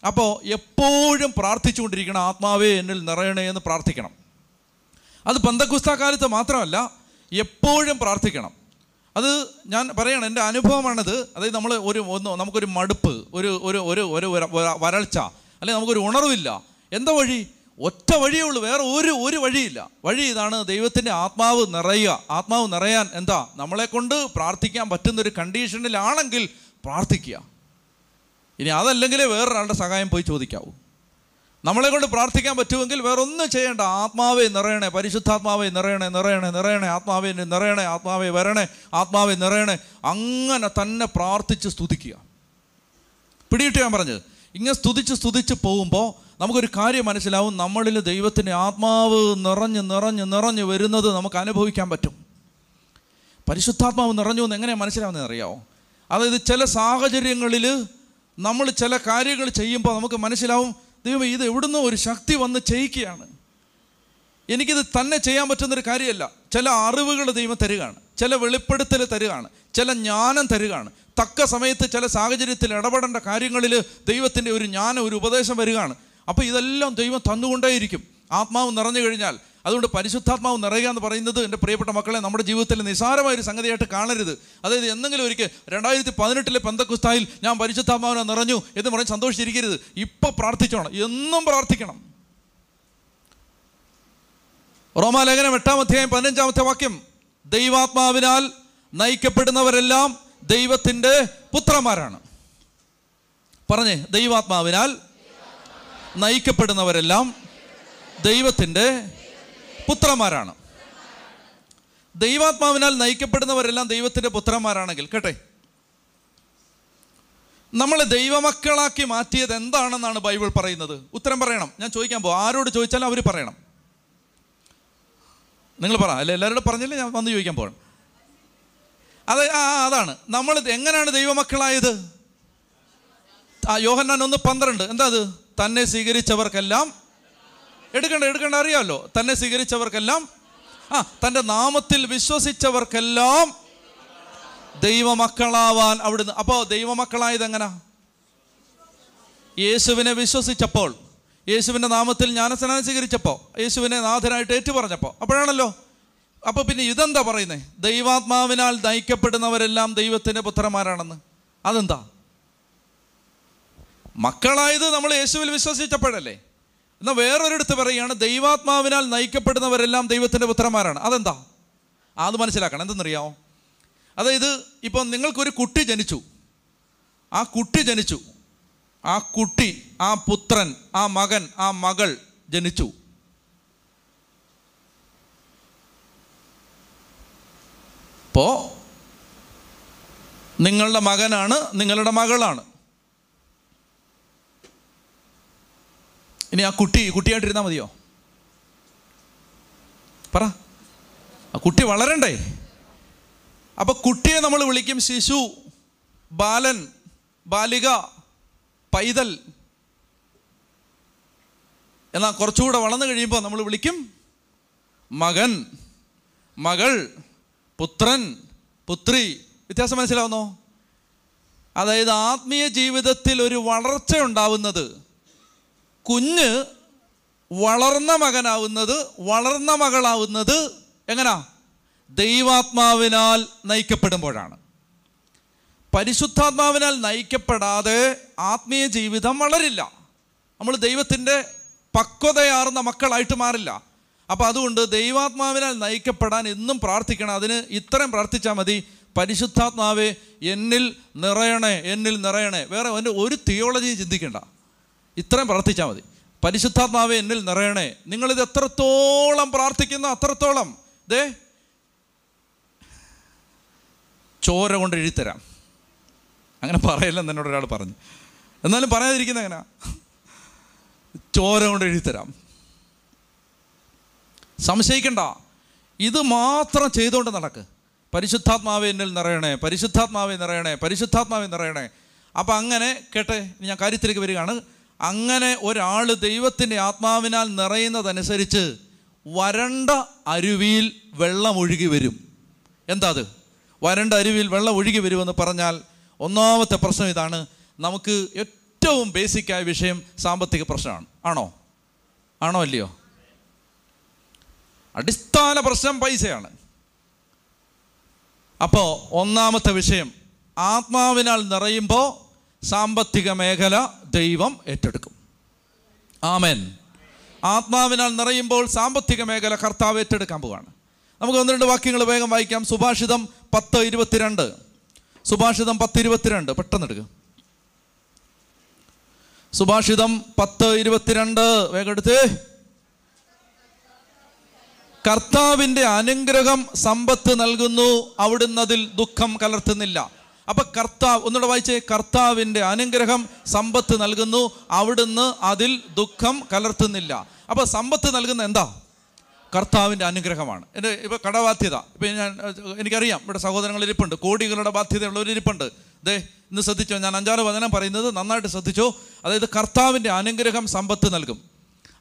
അപ്പോൾ എപ്പോഴും പ്രാർത്ഥിച്ചുകൊണ്ടിരിക്കണം, ആത്മാവേ എന്നിൽ നിറയണേ എന്ന് പ്രാർത്ഥിക്കണം. അത് പെന്തക്കോസ്താകാലത്ത് മാത്രമല്ല, എപ്പോഴും പ്രാർത്ഥിക്കണം. അത് ഞാൻ പറയണം, എൻ്റെ അനുഭവമാണത്. അതായത് നമ്മൾ നമുക്കൊരു മടുപ്പ്, ഒരു വരൾച്ച, അല്ലെങ്കിൽ നമുക്കൊരു ഉണർവില്ല. എന്താ വഴി? ഒറ്റ വഴിയേ ഉള്ളൂ, വേറെ ഒരു വഴിയില്ല. വഴി ഇതാണ്, ദൈവത്തിൻ്റെ ആത്മാവ് നിറയുക. ആത്മാവ് നിറയാൻ എന്താ, നമ്മളെ കൊണ്ട് പ്രാർത്ഥിക്കാൻ പറ്റുന്നൊരു കണ്ടീഷനിലാണെങ്കിൽ പ്രാർത്ഥിക്കുക. ഇനി അതല്ലെങ്കിൽ വേറൊരാളുടെ സഹായം പോയി ചോദിക്കാവൂ. നമ്മളെ കൊണ്ട് പ്രാർത്ഥിക്കാൻ പറ്റുമെങ്കിൽ വേറൊന്നും ചെയ്യേണ്ട. ആത്മാവേ നിറയണേ, പരിശുദ്ധാത്മാവേ നിറയണേ, നിറയണേ, നിറയണേ, ആത്മാവേ നിറയണേ, ആത്മാവേ വരണേ, ആത്മാവേ നിറയണേ, അങ്ങനെ തന്നെ പ്രാർത്ഥിച്ച് സ്തുതിക്കുക. പിടിയിട്ട് ഞാൻ പറഞ്ഞത്, ഇങ്ങനെ സ്തുതിച്ച് പോകുമ്പോൾ നമുക്കൊരു കാര്യം മനസ്സിലാവും, നമ്മളിൽ ദൈവത്തിൻ്റെ ആത്മാവ് നിറഞ്ഞ് നിറഞ്ഞ് നിറഞ്ഞ് വരുന്നത് നമുക്ക് അനുഭവിക്കാൻ പറ്റും. പരിശുദ്ധാത്മാവ് നിറഞ്ഞു എന്ന് എങ്ങനെയാണ് മനസ്സിലാവുന്നത് അറിയാമോ? അതായത് ചില സാഹചര്യങ്ങളിൽ നമ്മൾ ചില കാര്യങ്ങൾ ചെയ്യുമ്പോൾ നമുക്ക് മനസ്സിലാവും, ദൈവമേ ഇത് എവിടുന്ന് ഒരു ശക്തി വന്ന് ചെയ്യിക്കുകയാണ്, എനിക്കിത് തന്നെ ചെയ്യാൻ പറ്റുന്നൊരു കാര്യമല്ല. ചില അറിവുകൾ ദൈവം തരുകയാണ്, ചില വെളിപ്പെടുത്തൽ തരുകയാണ്, ചില ജ്ഞാനം തരുകയാണ്. തക്ക സമയത്ത് ചില സാഹചര്യത്തിൽ ഇടപെടേണ്ട കാര്യങ്ങളിൽ ദൈവത്തിൻ്റെ ഒരു ജ്ഞാനം, ഒരു ഉപദേശം വരികയാണ്. അപ്പോൾ ഇതെല്ലാം ദൈവം തന്നുകൊണ്ടേയിരിക്കും ആത്മാവ് നിറഞ്ഞു കഴിഞ്ഞാൽ. അതുകൊണ്ട് പരിശുദ്ധാത്മാവ് നിറയുക എന്ന് പറയുന്നത് എൻ്റെ പ്രിയപ്പെട്ട മക്കളെ നമ്മുടെ ജീവിതത്തിൽ നിസാരമായൊരു സംഗതിയായിട്ട് കാണരുത്. അതായത് എന്തെങ്കിലും ഒരിക്കൽ 2018 പെന്തക്കോസ്തായിൽ ഞാൻ പരിശുദ്ധാത്മാവിനെ നിറഞ്ഞു എന്ന് പറഞ്ഞ് സന്തോഷിച്ചിരിക്കരുത്. ഇപ്പോൾ പ്രാർത്ഥിച്ചോണം, എന്നും പ്രാർത്ഥിക്കണം. റോമാലേഖനം 8:15 ദൈവാത്മാവിനാൽ നയിക്കപ്പെടുന്നവരെല്ലാം ദൈവത്തിൻ്റെ പുത്രന്മാരാണ്. പറഞ്ഞേ, ദൈവാത്മാവിനാൽ നയിക്കപ്പെടുന്നവരെല്ലാം ദൈവത്തിൻ്റെ പുത്രന്മാരാണ്. ദൈവാത്മാവിനാൽ നയിക്കപ്പെടുന്നവരെല്ലാം ദൈവത്തിൻ്റെ പുത്രന്മാരാണെങ്കിൽ, കേട്ടെ, നമ്മളെ ദൈവമക്കളാക്കി മാറ്റിയത് എന്താണെന്നാണ് ബൈബിൾ പറയുന്നത്? ഉത്തരം പറയണം. ഞാൻ ചോദിക്കാൻ പോകും, ആരോട് ചോദിച്ചാലും അവർ പറയണം. നിങ്ങൾ പറ, അല്ല എല്ലാവരോടും പറഞ്ഞില്ലേ, ഞാൻ വന്ന് ചോദിക്കാൻ പോകണം. അതാണ് നമ്മൾ എങ്ങനെയാണ് ദൈവമക്കളായത്? യോഹന്നാൻ 1:12 എന്താ അത്? തന്നെ സ്വീകരിച്ചവർക്കെല്ലാം എടുക്കണ്ട അറിയാമല്ലോ. തന്നെ സ്വീകരിച്ചവർക്കെല്ലാം, തൻ്റെ നാമത്തിൽ വിശ്വസിച്ചവർക്കെല്ലാം ദൈവമക്കളാവാൻ അവിടുന്ന്. അപ്പോൾ ദൈവമക്കളായത് എങ്ങനെ? യേശുവിനെ വിശ്വസിച്ചപ്പോൾ, യേശുവിൻ്റെ നാമത്തിൽ ജ്ഞാനസ്നാനം സ്വീകരിച്ചപ്പോൾ, യേശുവിനെ നാഥനായിട്ട് ഏറ്റുപറഞ്ഞപ്പോൾ, അപ്പോഴാണല്ലോ. അപ്പോൾ പിന്നെ ഇതെന്താ പറയുന്നത്? ദൈവാത്മാവിനാൽ നയിക്കപ്പെടുന്നവരെല്ലാം ദൈവത്തിൻ്റെ പുത്രന്മാരാണെന്ന്. അതെന്താ? മക്കളായത് നമ്മൾ യേശുവിൽ വിശ്വസിച്ചപ്പോഴല്ലേ? എന്നാൽ വേറൊരിടത്ത് പറയുകയാണ് ദൈവാത്മാവിനാൽ നയിക്കപ്പെടുന്നവരെല്ലാം ദൈവത്തിൻ്റെ പുത്രന്മാരാണ്. അതെന്താ? അത് മനസ്സിലാക്കണം. എന്തെന്നറിയാമോ? അതായത് ഇപ്പോൾ നിങ്ങൾക്കൊരു കുട്ടി ജനിച്ചു, ആ കുട്ടി, ആ പുത്രൻ, ആ മകൻ, ആ മകൾ ജനിച്ചു. അപ്പോൾ നിങ്ങളുടെ മകനാണ്, നിങ്ങളുടെ മകളാണ്. ഇനി ആ കുട്ടിയായിട്ടിരുന്നാൽ മതിയോ? പറ, ആ കുട്ടി വളരണ്ടേ? അപ്പോൾ കുട്ടിയെ നമ്മൾ വിളിക്കും ശിശു, ബാലൻ, ബാലിക, പൈതൽ. എന്നാൽ കുറച്ചുകൂടെ വളർന്നു കഴിയുമ്പോൾ നമ്മൾ വിളിക്കും മകൻ, മകൾ, പുത്രൻ, പുത്രി. വ്യത്യാസം മനസ്സിലാവുന്നോ? അതായത് ആത്മീയ ജീവിതത്തിൽ ഒരു വളർച്ച ഉണ്ടാവുന്നത്, കുഞ്ഞ് വളർന്ന മകനാവുന്നത്, വളർന്ന മകളാവുന്നത് എങ്ങനാ? ദൈവാത്മാവിനാൽ നയിക്കപ്പെടുമ്പോഴാണ്. പരിശുദ്ധാത്മാവിനാൽ നയിക്കപ്പെടാതെ ആത്മീയ ജീവിതം വളരില്ല, നമ്മൾ ദൈവത്തിൻ്റെ പക്വതയാർന്ന മക്കളായിട്ട് മാറില്ല. അപ്പോൾ അതുകൊണ്ട് ദൈവാത്മാവിനാൽ നയിക്കപ്പെടാൻ എന്നും പ്രാർത്ഥിക്കണം. അതിന് ഇത്രയും പ്രാർത്ഥിച്ചാൽ മതി, പരിശുദ്ധാത്മാവേ എന്നിൽ നിറയണേ, എന്നിൽ നിറയണേ. വേറെ എൻ്റെ ഒരു തിയോളജി ചിന്തിക്കേണ്ട, ഇത്രയും പ്രാർത്ഥിച്ചാൽ മതി, പരിശുദ്ധാത്മാവേ എന്നിൽ നിറയണേ. നിങ്ങളിത് എത്രത്തോളം പ്രാർത്ഥിക്കുന്നു അത്രത്തോളം ദേ ചോര കൊണ്ട് എഴുതിത്തരാം. അങ്ങനെ പറയില്ലെന്ന് എന്നോട് ഒരാൾ പറഞ്ഞു, എന്നാലും പറയാതിരിക്കുന്നത് എങ്ങനെയാ? ചോര കൊണ്ട് എഴുതിത്തരാം. സംശയിക്കണ്ട, ഇത് മാത്രം ചെയ്തുകൊണ്ട് നടക്ക്. പരിശുദ്ധാത്മാവേ എന്നിൽ നിറയണേ, പരിശുദ്ധാത്മാവേ നിറയണേ, പരിശുദ്ധാത്മാവേ നിറയണേ. അപ്പം അങ്ങനെ, കേട്ടെ, ഞാൻ കാര്യത്തിലേക്ക് വരികയാണ്. അങ്ങനെ ഒരാൾ ദൈവത്തിൻ്റെ ആത്മാവിനാൽ നിറയുന്നതനുസരിച്ച് വരണ്ട അരുവിയിൽ വെള്ളം ഒഴുകി വരും. എന്താ അത്? വരണ്ട അരുവിയിൽ വെള്ളം ഒഴുകി വരുമെന്ന് പറഞ്ഞാൽ ഒന്നാമത്തെ പ്രശ്നം ഇതാണ്, നമുക്ക് ഏറ്റവും ബേസിക്കായ വിഷയം സാമ്പത്തിക പ്രശ്നമാണ്. ആണോ? ആണോ അല്ലയോ? അടിസ്ഥാന പ്രശ്നം പൈസയാണ്. അപ്പോൾ ഒന്നാമത്തെ വിഷയം, ആത്മാവിനാൽ നിറയുമ്പോൾ സാമ്പത്തിക മേഖല ദൈവം ഏറ്റെടുക്കും. ആമേൻ. ആത്മാവിനാൽ നിറയുമ്പോൾ സാമ്പത്തിക മേഖല കർത്താവ് ഏറ്റെടുക്കാൻ പോവുകയാണ്. നമുക്ക് 1-2 വാക്യങ്ങൾ വേഗം വായിക്കാം. സുഭാഷിതം 10:22 സുഭാഷിതം 10:22 പെട്ടെന്നെടുക്കുക. സുഭാഷിതം 10:22 വേഗം എടുത്ത്. കർത്താവിൻ്റെ അനുഗ്രഹം സമ്പത്ത് നൽകുന്നു, അവിടുന്ന് അതിൽ ദുഃഖം കലർത്തുന്നില്ല. അപ്പൊ കർത്താവ്, ഒന്നുകൂടെ വായിച്ചേ, കർത്താവിൻ്റെ അനുഗ്രഹം സമ്പത്ത് നൽകുന്നു, അവിടുന്ന് അതിൽ ദുഃഖം കലർത്തുന്നില്ല. അപ്പൊ സമ്പത്ത് നൽകുന്ന എന്താ? കർത്താവിൻ്റെ അനുഗ്രഹമാണ്. എൻ്റെ ഇപ്പോൾ കടബാധ്യത, ഇപ്പം ഞാൻ എനിക്കറിയാം ഇവിടെ സഹോദരങ്ങൾ ഇരിപ്പുണ്ട്, കോടികളുടെ ബാധ്യതയുള്ളവർ ഇരിപ്പുണ്ട്. ദേ ഇന്ന് ശ്രദ്ധിച്ചോ, ഞാൻ അഞ്ചാറ് വചനം പറയുന്നത് നന്നായിട്ട് ശ്രദ്ധിച്ചോ. അതായത് കർത്താവിൻ്റെ അനുഗ്രഹം സമ്പത്ത് നൽകും.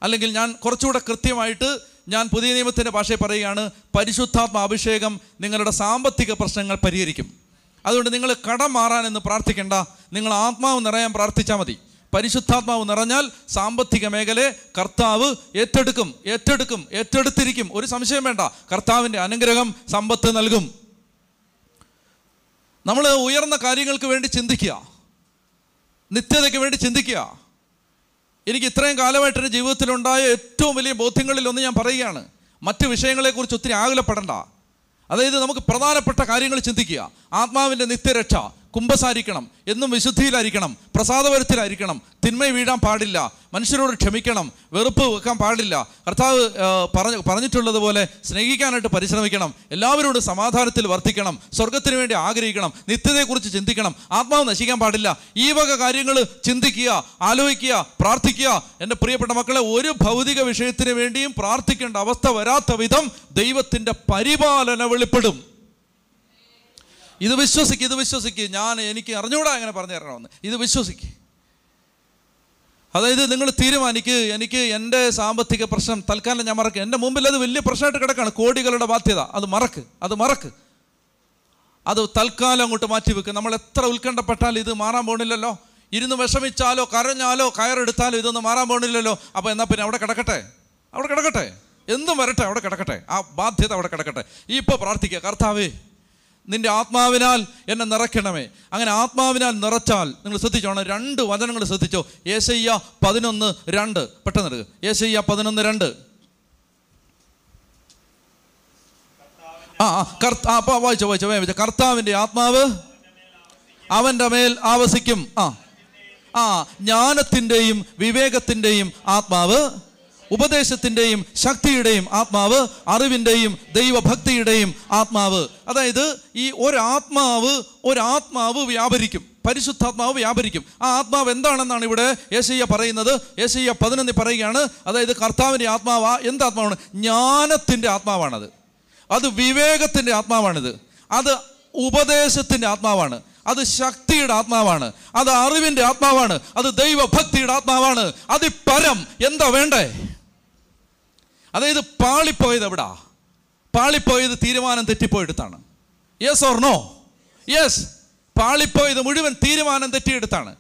അല്ലെങ്കിൽ ഞാൻ കുറച്ചുകൂടെ കൃത്യമായിട്ട് ഞാൻ പുതിയ നിയമത്തിൻ്റെ ഭാഷയിൽ പറയുകയാണ്, പരിശുദ്ധാത്മ അഭിഷേകം നിങ്ങളുടെ സാമ്പത്തിക പ്രശ്നങ്ങൾ പരിഹരിക്കും. അതുകൊണ്ട് നിങ്ങൾ കടം മാറാനെന്ന് പ്രാർത്ഥിക്കേണ്ട, നിങ്ങൾ ആത്മാവ് നിറയാൻ പ്രാർത്ഥിച്ചാൽ മതി. പരിശുദ്ധാത്മാവ് നിറഞ്ഞാൽ സാമ്പത്തിക മേഖലയെ കർത്താവ് ഏറ്റെടുക്കും, ഏറ്റെടുക്കും, ഏറ്റെടുത്തിരിക്കും. ഒരു സംശയം വേണ്ട, കർത്താവിൻ്റെ അനുഗ്രഹം സമ്പത്ത് നൽകും. നമ്മൾ ഉയർന്ന കാര്യങ്ങൾക്ക് വേണ്ടി ചിന്തിക്കുക, നിത്യതയ്ക്ക് വേണ്ടി ചിന്തിക്കുക. എനിക്ക് ഇത്രയും കാലമായിട്ട് എൻ്റെ ജീവിതത്തിലുണ്ടായ ഏറ്റവും വലിയ ബോധ്യങ്ങളിലൊന്ന് ഞാൻ പറയുകയാണ്, മറ്റ് വിഷയങ്ങളെക്കുറിച്ച് ഒത്തിരി ആകുലപ്പെടേണ്ട. അതായത് നമുക്ക് പ്രധാനപ്പെട്ട കാര്യങ്ങൾ ചിന്തിക്കുക. ആത്മാവിൻ്റെ നിത്യരക്ഷ, കുമ്പസാരിക്കണം, എന്നും വിശുദ്ധിയിലായിരിക്കണം, പ്രസാദപരത്തിലായിരിക്കണം, തിന്മ വീഴാൻ പാടില്ല, മനുഷ്യരോട് ക്ഷമിക്കണം, വെറുപ്പ് വെക്കാൻ പാടില്ല, കർത്താവ് പറഞ്ഞിട്ടുള്ളത് പോലെ സ്നേഹിക്കാനായിട്ട് പരിശ്രമിക്കണം, എല്ലാവരോടും സമാധാനത്തിൽ വർത്തിക്കണം, സ്വർഗത്തിന് വേണ്ടി ആഗ്രഹിക്കണം, നിത്യതയെക്കുറിച്ച് ചിന്തിക്കണം, ആത്മാവ് നശിക്കാൻ പാടില്ല. ഈ വക കാര്യങ്ങൾ ചിന്തിക്കുക, ആലോചിക്കുക, പ്രാർത്ഥിക്കുക. എൻ്റെ പ്രിയപ്പെട്ട മക്കളെ, ഒരു ഭൗതിക വിഷയത്തിന് വേണ്ടിയും പ്രാർത്ഥിക്കേണ്ട അവസ്ഥ വരാത്ത വിധം ദൈവത്തിൻ്റെ പരിപാലന വെളിപ്പെടും. ഇത് വിശ്വസിക്കുക, ഇത് വിശ്വസിക്കുക. എനിക്ക് അറിഞ്ഞൂടാ അങ്ങനെ പറഞ്ഞു തരണമെന്ന്, ഇത് വിശ്വസിക്കുക. അതായത് നിങ്ങൾ തീരുമാനിക്കുക, എനിക്ക് എൻ്റെ സാമ്പത്തിക പ്രശ്നം തൽക്കാലം ഞാൻ മറക്കുക. എൻ്റെ മുമ്പിൽ അത് വലിയ പ്രശ്നമായിട്ട് കിടക്കുകയാണ്, കോടികളുടെ ബാധ്യത. അത് മറക്ക്, അത് തൽക്കാലം അങ്ങോട്ട് മാറ്റി വെക്കുക. നമ്മൾ എത്ര ഉത്കണ്ഠപ്പെട്ടാലും ഇത് മാറാൻ പോണില്ലല്ലോ, ഇരുന്ന് വിഷമിച്ചാലോ കരഞ്ഞാലോ കയറെടുത്താലോ ഇതൊന്നും മാറാൻ പോണില്ലല്ലോ. അപ്പോൾ എന്നാൽ പിന്നെ അവിടെ കിടക്കട്ടെ, എന്തും വരട്ടെ, അവിടെ കിടക്കട്ടെ, ആ ബാധ്യത അവിടെ കിടക്കട്ടെ. ഇപ്പോൾ പ്രാർത്ഥിക്കുക, കർത്താവേ നിൻ്റെ ആത്മാവിനാൽ എന്നെ നിറയ്ക്കണമേ. അങ്ങനെ ആത്മാവിനാൽ നിറച്ചാൽ, നിങ്ങൾ ശ്രദ്ധിച്ചോണം, 2 വചനങ്ങൾ ശ്രദ്ധിച്ചോ. യേശയ്യ 11:2, പെട്ടെന്ന് എടുക്കുക. യേശയ്യ 11:2. വായിച്ചോ. കർത്താവിൻ്റെ ആത്മാവ് അവൻ്റെ മേൽ ആവസിക്കും, ജ്ഞാനത്തിൻ്റെയും വിവേകത്തിൻ്റെയും ആത്മാവ്, ഉപദേശത്തിൻ്റെയും ശക്തിയുടെയും ആത്മാവ്, അറിവിൻ്റെയും ദൈവഭക്തിയുടെയും ആത്മാവ്. അതായത് ഈ ഒരാത്മാവ് വ്യാപരിക്കും, പരിശുദ്ധാത്മാവ് വ്യാപരിക്കും. ആ ആത്മാവ് എന്താണെന്നാണ് ഇവിടെ യേശയ്യ പറയുന്നത്. യേശയ്യ 11 പറയുകയാണ്, അതായത് കർത്താവിൻ്റെ ആത്മാവ് എന്താത്മാവാണ്? ജ്ഞാനത്തിൻ്റെ ആത്മാവാണത്, അത് വിവേകത്തിൻ്റെ ആത്മാവാണിത്, അത് ഉപദേശത്തിൻ്റെ ആത്മാവാണ്, അത് ശക്തിയുടെ ആത്മാവാണ്, അത് അറിവിൻ്റെ ആത്മാവാണ്, അത് ദൈവഭക്തിയുടെ ആത്മാവാണ്. അത് പരം എന്താ വേണ്ടേ? അതായത് പാളിപ്പോയത് തീരുമാനം തെറ്റിപ്പോയെടുത്താണ്. Yes or no? യെസ്. പാളിപ്പോയത് മുഴുവൻ തീരുമാനം തെറ്റിയെടുത്താണ്.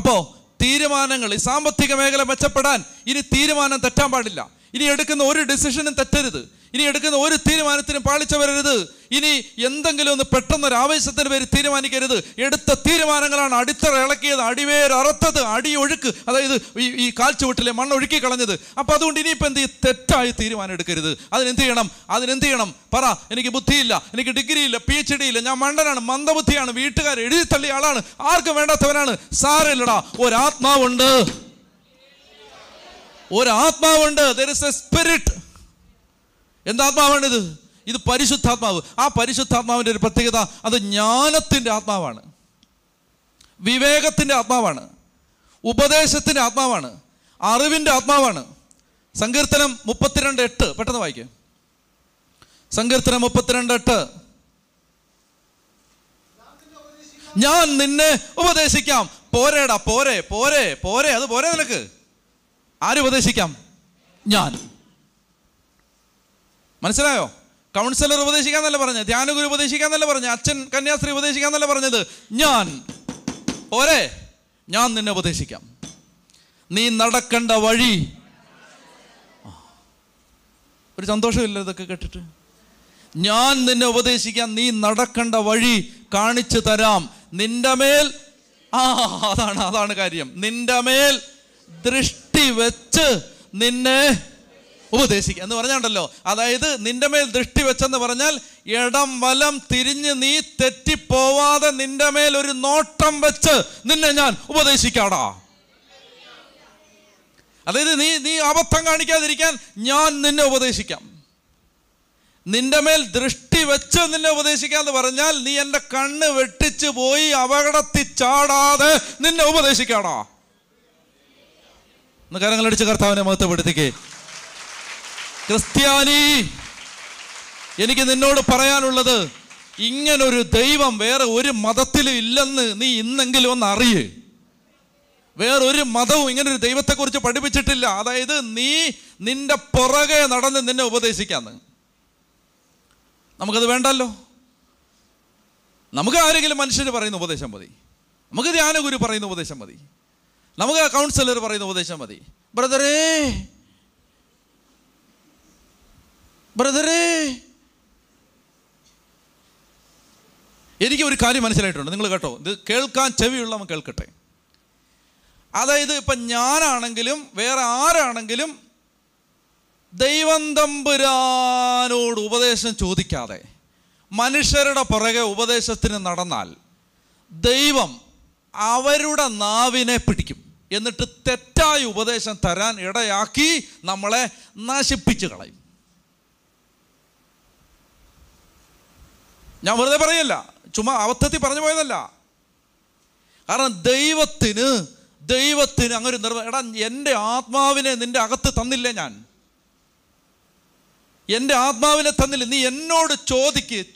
അപ്പോൾ തീരുമാനങ്ങൾ ഈ സാമ്പത്തിക മേഖല മെച്ചപ്പെടാൻ ഇനി തീരുമാനം തെറ്റാൻ പാടില്ല. ഇനി എടുക്കുന്ന ഒരു ഡിസിഷനും തെറ്റരുത്, ഇനി എടുക്കുന്ന ഒരു തീരുമാനത്തിനും പാളിച്ച വരരുത്, ഇനി എന്തെങ്കിലും ഒന്ന് പെട്ടെന്നൊരു ആവേശത്തിന് പേര് തീരുമാനിക്കരുത്. എടുത്ത തീരുമാനങ്ങളാണ് അടിത്തറ ഇളക്കിയത്, അടിവേരറത്തത്, അടിയൊഴുക്ക്, അതായത് ഈ കാൽച്ചുവട്ടിലെ മണ്ണൊഴുക്കി കളഞ്ഞത്. അപ്പം അതുകൊണ്ട് ഇനിയിപ്പോൾ എന്ത് ചെയ്യും? തെറ്റായി തീരുമാനം എടുക്കരുത്. അതിനെന്ത് ചെയ്യണം പറ. എനിക്ക് ബുദ്ധിയില്ല, എനിക്ക് ഡിഗ്രിയില്ല, PhD ഇല്ല, ഞാൻ മണ്ടനാണ്, മന്ദബുദ്ധിയാണ്, വീട്ടുകാർ എഴുതി തള്ളിയ ആളാണ്, ആർക്കും വേണ്ടാത്തവനാണ്. സാരമില്ലടാ, ഒരാത്മാവുണ്ട്. There is a spirit. എന്താത്മാവാണിത്? ഇത് പരിശുദ്ധാത്മാവ്. ആ പരിശുദ്ധാത്മാവിൻ്റെ ഒരു പ്രത്യേകത, അത് ജ്ഞാനത്തിൻ്റെ ആത്മാവാണ്, വിവേകത്തിൻ്റെ ആത്മാവാണ്, ഉപദേശത്തിൻ്റെ ആത്മാവാണ്, അറിവിൻ്റെ ആത്മാവാണ്. സങ്കീർത്തനം 32:8 പെട്ടെന്ന് വായിക്കുക. സങ്കീർത്തനം 32:8. ഞാൻ നിന്നെ ഉപദേശിക്കാം. പോരേടാ, പോരെ, അത് പോരെ നിനക്ക്. ആരുപദേശിക്കാം? ഞാൻ. മനസ്സിലായോ? കൗൺസിലർ ഉപദേശിക്കാന്നല്ല പറഞ്ഞത്, ധ്യാനഗുരു ഉപദേശിക്കാന്നല്ല പറഞ്ഞത്, അച്ഛൻ കന്യാസ്ത്രീ ഉപദേശിക്കാന്നല്ല പറഞ്ഞത്. ഞാൻ നിന്നെ ഉപദേശിക്കാം, നീ നടക്കേണ്ട വഴി. ഒരു സന്തോഷമില്ല ഇതൊക്കെ കേട്ടിട്ട്? ഞാൻ നിന്നെ ഉപദേശിക്കാം, നീ നടക്കേണ്ട വഴി കാണിച്ചു തരാം. നിന്റെ മേൽ അതാണ് കാര്യം, നിന്റെ മേൽ ദൃഷ്ടി വെച്ച് നിന്നെ ഉപദേശിക്കുക എന്ന് പറഞ്ഞാണ്ടല്ലോ. അതായത് നിന്റെ മേൽ ദൃഷ്ടി വെച്ചെന്ന് പറഞ്ഞാൽ ഇടം വലം തിരിഞ്ഞ് നീ തെറ്റിപ്പോവാതെ നിന്റെ മേൽ ഒരു നോട്ടം വെച്ച് നിന്നെ ഞാൻ ഉപദേശിക്കാടാ. അതായത് നീ അബദ്ധം കാണിക്കാതിരിക്കാൻ ഞാൻ നിന്നെ ഉപദേശിക്കാം. നിന്റെ മേൽ ദൃഷ്ടി വെച്ച് നിന്നെ ഉപദേശിക്കാന്ന് പറഞ്ഞാൽ നീ എൻ്റെ കണ്ണ് വെട്ടിച്ചു പോയി അപകടത്തിൽ ചാടാതെ നിന്നെ ഉപദേശിക്കാണോ? ഒന്ന് കരങ്ങളടിച്ച് കർത്താവിനെ മഹത്വപ്പെടുത്തിക്കേ. ക്രിസ്ത്യാനി, എനിക്ക് നിന്നോട് പറയാനുള്ളത്, ഇങ്ങനൊരു ദൈവം വേറെ ഒരു മതത്തിലും ഇല്ലെന്ന് നീ ഇന്നെങ്കിലും ഒന്ന് അറിയേ. വേറൊരു മതവും ഇങ്ങനൊരു ദൈവത്തെക്കുറിച്ച് പഠിപ്പിച്ചിട്ടില്ല. അതായത് നീ നിന്റെ പുറകെ നടന്ന് നിന്നെ ഉപദേശിക്കാന്ന്. നമുക്കത് വേണ്ടല്ലോ. നമുക്ക് ആരെങ്കിലും മനുഷ്യർ പറയുന്ന ഉപദേശം മതി, നമുക്ക് ധ്യാനഗുരു പറയുന്ന ഉപദേശം മതി, നമുക്ക് കൗൺസിലർ പറയുന്ന ഉപദേശം മതി. ബ്രദറേ എനിക്ക് ഒരു കാര്യം മനസ്സിലായിട്ടുണ്ട്, നിങ്ങൾ കേട്ടോ, ഇത് കേൾക്കാൻ ചെവിയുള്ളവൻ കേൾക്കട്ടെ. അതായത് ഇപ്പം ഞാനാണെങ്കിലും വേറെ ആരാണെങ്കിലും ദൈവം തമ്പുരാനോട് ഉപദേശം ചോദിക്കാതെ മനുഷ്യരുടെ പുറകെ ഉപദേശത്തിന് നടന്നാൽ ദൈവം അവരുടെ നാവിനെ പിടിക്കും, എന്നിട്ട് തെറ്റായ ഉപദേശം തരാൻ ഇടയാക്കി നമ്മളെ നശിപ്പിച്ച് കളയും. ഞാൻ വെറുതെ പറയല്ല, ചുമ്മാ അബദ്ധത്തിൽ പറഞ്ഞു പോയതല്ല. കാരണം ദൈവത്തിന് അങ്ങനെ എടാ, എൻ്റെ ആത്മാവിനെ നിൻ്റെ അകത്ത് തന്നില്ലേ ഞാൻ? എൻ്റെ ആത്മാവിനെ തന്നില്ല. നീ എന്നോട്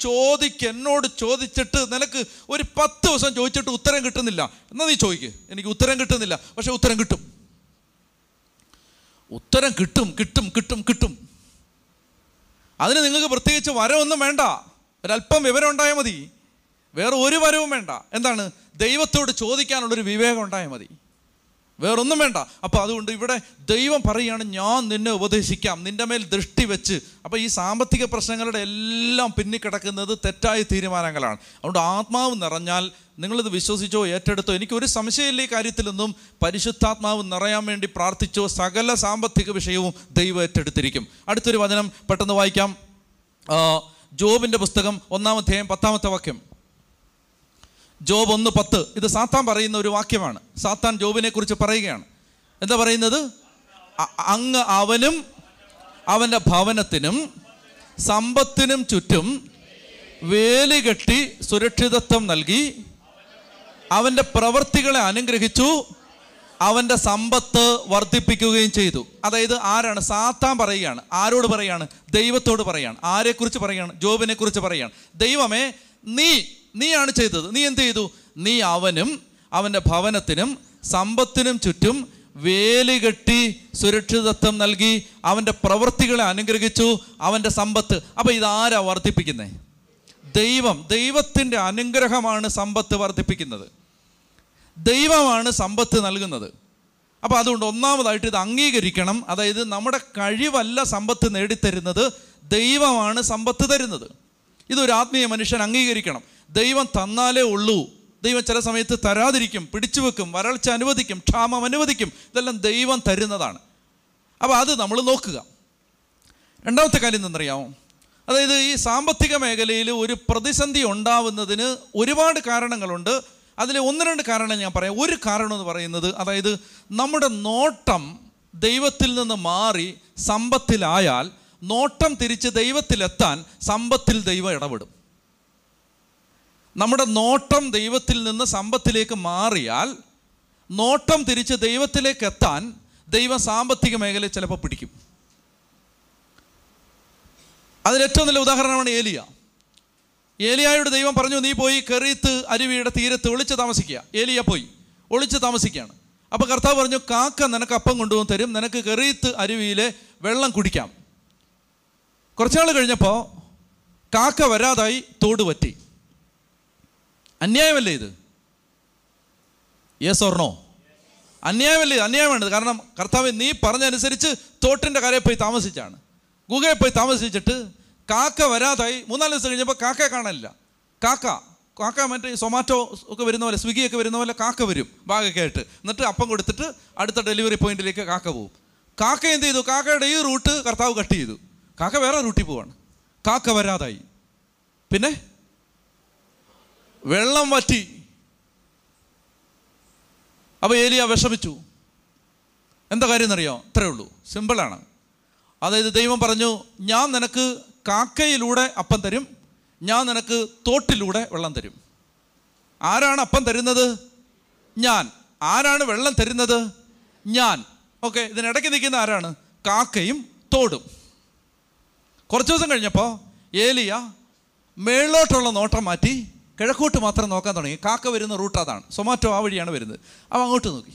ചോദിക്ക് എന്നോട് ചോദിച്ചിട്ട് നിനക്ക് ഒരു 10 ദിവസം ചോദിച്ചിട്ട് ഉത്തരം കിട്ടുന്നില്ല എന്നാൽ നീ ചോദിക്ക്, എനിക്ക് ഉത്തരം കിട്ടുന്നില്ല, പക്ഷെ ഉത്തരം കിട്ടും, ഉത്തരം കിട്ടും കിട്ടും കിട്ടും കിട്ടും. അതിന് നിങ്ങൾക്ക് പ്രത്യേകിച്ച് വരവൊന്നും വേണ്ട, ഒരല്പം വിവരം ഉണ്ടായാൽ മതി, വേറെ ഒരു വരവും വേണ്ട. എന്താണ്? ദൈവത്തോട് ചോദിക്കാനുള്ളൊരു വിവേകം ഉണ്ടായാൽ മതി, വേറൊന്നും വേണ്ട. അപ്പോൾ അതുകൊണ്ട് ഇവിടെ ദൈവം പറയുകയാണ്, ഞാൻ നിന്നെ ഉപദേശിക്കാം, നിൻ്റെ മേൽ ദൃഷ്ടി വെച്ച്. അപ്പോൾ ഈ സാമ്പത്തിക പ്രശ്നങ്ങളുടെ എല്ലാം പിന്നിക്കിടക്കുന്നത് തെറ്റായ തീരുമാനങ്ങളാണ്. അതുകൊണ്ട് ആത്മാവ് നിറഞ്ഞാൽ, നിങ്ങളിത് വിശ്വസിച്ചോ ഏറ്റെടുത്തോ എനിക്കൊരു സംശയമില്ല ഈ കാര്യത്തിലൊന്നും, പരിശുദ്ധാത്മാവ് നിറയാൻ വേണ്ടി പ്രാർത്ഥിച്ചോ സകല സാമ്പത്തിക വിഷയവും ദൈവം ഏറ്റെടുത്തിരിക്കും. അടുത്തൊരു വചനം പെട്ടെന്ന് വായിക്കാം. ജോബിൻ്റെ പുസ്തകം 1:10 ജോബ് 1:10. ഇത് സാത്താൻ പറയുന്ന ഒരു വാക്യമാണ്. സാത്താൻ ജോബിനെ കുറിച്ച് പറയുകയാണ്. എന്താ പറയുന്നത്? അങ്ങ് അവനും അവൻ്റെ ഭവനത്തിനും സമ്പത്തിനും ചുറ്റും വേലി കെട്ടി സുരക്ഷിതത്വം നൽകി, അവൻ്റെ പ്രവൃത്തികളെ അനുഗ്രഹിച്ചു, അവൻ്റെ സമ്പത്ത് വർദ്ധിപ്പിക്കുകയും ചെയ്തു. അതായത് ആരാണ്? സാത്താൻ പറയുകയാണ്. ആരോട് പറയാണ്? ദൈവത്തോട് പറയാണ്. ആരെക്കുറിച്ച് പറയാണ്? ജോബിനെ കുറിച്ച് പറയാണ്. ദൈവമേ, നീയാണ് ചെയ്തത്. നീ എന്ത് ചെയ്തു? നീ അവനും അവൻ്റെ ഭവനത്തിനും സമ്പത്തിനും ചുറ്റും വേലി കെട്ടി സുരക്ഷിതത്വം നൽകി, അവൻ്റെ പ്രവൃത്തികളെ അനുഗ്രഹിച്ചു, അവൻ്റെ സമ്പത്ത്. അപ്പോൾ ഇതാരാ വർദ്ധിപ്പിക്കുന്നത്? ദൈവത്തിൻ്റെ അനുഗ്രഹമാണ് സമ്പത്ത് വർദ്ധിപ്പിക്കുന്നത്, ദൈവമാണ് സമ്പത്ത് നൽകുന്നത്. അപ്പോൾ അതുകൊണ്ട് ഒന്നാമതായിട്ട് ഇത് അംഗീകരിക്കണം. അതായത് നമ്മുടെ കഴിവല്ല സമ്പത്ത് നേടിത്തരുന്നത്, ദൈവമാണ് സമ്പത്ത് തരുന്നത്. ഇതൊരു ആത്മീയ മനുഷ്യൻ അംഗീകരിക്കണം. ദൈവം തന്നാലേ ഉള്ളൂ. ദൈവം ചില സമയത്ത് തരാതിരിക്കും, പിടിച്ചു വെക്കും, വരൾച്ച അനുവദിക്കും, ക്ഷാമം അനുവദിക്കും. ഇതെല്ലാം ദൈവം തരുന്നതാണ്. അപ്പോൾ അത് നമ്മൾ നോക്കുക. രണ്ടാമത്തെ കാര്യം എന്തെന്നറിയാമോ? അതായത് ഈ സാമ്പത്തിക മേഖലയിൽ ഒരു പ്രതിസന്ധി ഉണ്ടാവുന്നതിന് ഒരുപാട് കാരണങ്ങളുണ്ട്. അതിൽ ഒന്ന് രണ്ട് കാരണം ഞാൻ പറയാം. ഒരു കാരണം എന്ന് പറയുന്നത്, അതായത് നമ്മുടെ നോട്ടം ദൈവത്തിൽ നിന്ന് മാറി സമ്പത്തിലായാൽ, നോട്ടം തിരിച്ച് ദൈവത്തിലെത്താൻ സമ്പത്തിൽ ദൈവം ഇടപെടും. നമ്മുടെ നോട്ടം ദൈവത്തിൽ നിന്ന് സമ്പത്തിലേക്ക് മാറിയാൽ, നോട്ടം തിരിച്ച് ദൈവത്തിലേക്ക് എത്താൻ ദൈവം സാമ്പത്തിക മേഖലയെ ചിലപ്പോൾ പിടിക്കും. അതിലേറ്റവും നല്ല ഉദാഹരണമാണ് ഏലിയ. ഏലിയായോട് ദൈവം പറഞ്ഞു, നീ പോയി കെറീത്ത് അരുവിയുടെ തീരത്ത് ഒളിച്ച് താമസിക്കുക. ഏലിയ പോയി ഒളിച്ച് താമസിക്കുകയാണ്. അപ്പോൾ കർത്താവ് പറഞ്ഞു, കാക്ക നിനക്ക് അപ്പം കൊണ്ടുപോകും തരും, നിനക്ക് കെറീത്ത് അരുവിയിലെ വെള്ളം കുടിക്കാം. കുറച്ച് നാൾ കഴിഞ്ഞപ്പോൾ കാക്ക വരാതായി, തോട് വറ്റി. അന്യായമല്ലേ ഇത്? Yes or no? അന്യായമല്ലേ? അന്യായമാണിത്. കാരണം കർത്താവ് നീ പറഞ്ഞനുസരിച്ച് തോട്ടിൻ്റെ കരയിൽ പോയി താമസിച്ചാണ്. ഗുഹയിൽ പോയി താമസിച്ചിട്ട് കാക്ക വരാതായി. 3-4 ദിവസം കഴിഞ്ഞപ്പോൾ കാക്കയെ കാണാനില്ല. കാക്ക മറ്റേ സൊമാറ്റോ ഒക്കെ വരുന്ന പോലെ, സ്വിഗ്ഗിയൊക്കെ വരുന്ന പോലെ കാക്ക വരും ഭാഗമൊക്കെ ആയിട്ട്. എന്നിട്ട് അപ്പം കൊടുത്തിട്ട് അടുത്ത ഡെലിവറി പോയിന്റിലേക്ക് കാക്ക പോകും. കാക്ക എന്ത് ചെയ്തു? കാക്കയുടെ ഈ റൂട്ട് കർത്താവ് കട്ട് ചെയ്തു. കാക്ക വേറെ റൂട്ടിൽ പോവാണ്. കാക്ക വരാതായി. പിന്നെ വെള്ളം വറ്റി. അപ്പോൾ ഏലിയ വിഷമിച്ചു. എന്താ കാര്യം എന്നറിയോ? ഇത്രയേ ഉള്ളൂ, സിമ്പിളാണ്. അതായത് ദൈവം പറഞ്ഞു, ഞാൻ നിനക്ക് കാക്കയിലൂടെ അപ്പം തരും, ഞാൻ നിനക്ക് തോട്ടിലൂടെ വെള്ളം തരും. ആരാണ് അപ്പം തരുന്നത്? ഞാൻ. ആരാണ് വെള്ളം തരുന്നത്? ഞാൻ. ഓക്കെ, ഇതിനിടയ്ക്ക് നിൽക്കുന്ന ആരാണ്? കാക്കയും തോടും. കുറച്ച് ദിവസം കഴിഞ്ഞപ്പോൾ ഏലിയ മേളിലോട്ടുള്ള നോട്ടം മാറ്റി കിഴക്കോട്ട് മാത്രം നോക്കാൻ തുടങ്ങി. കാക്ക വരുന്ന റൂട്ട് അതാണ്, സൊമാറ്റോ ആ വഴിയാണ് വരുന്നത്. അവൻ അങ്ങോട്ട് നോക്കി.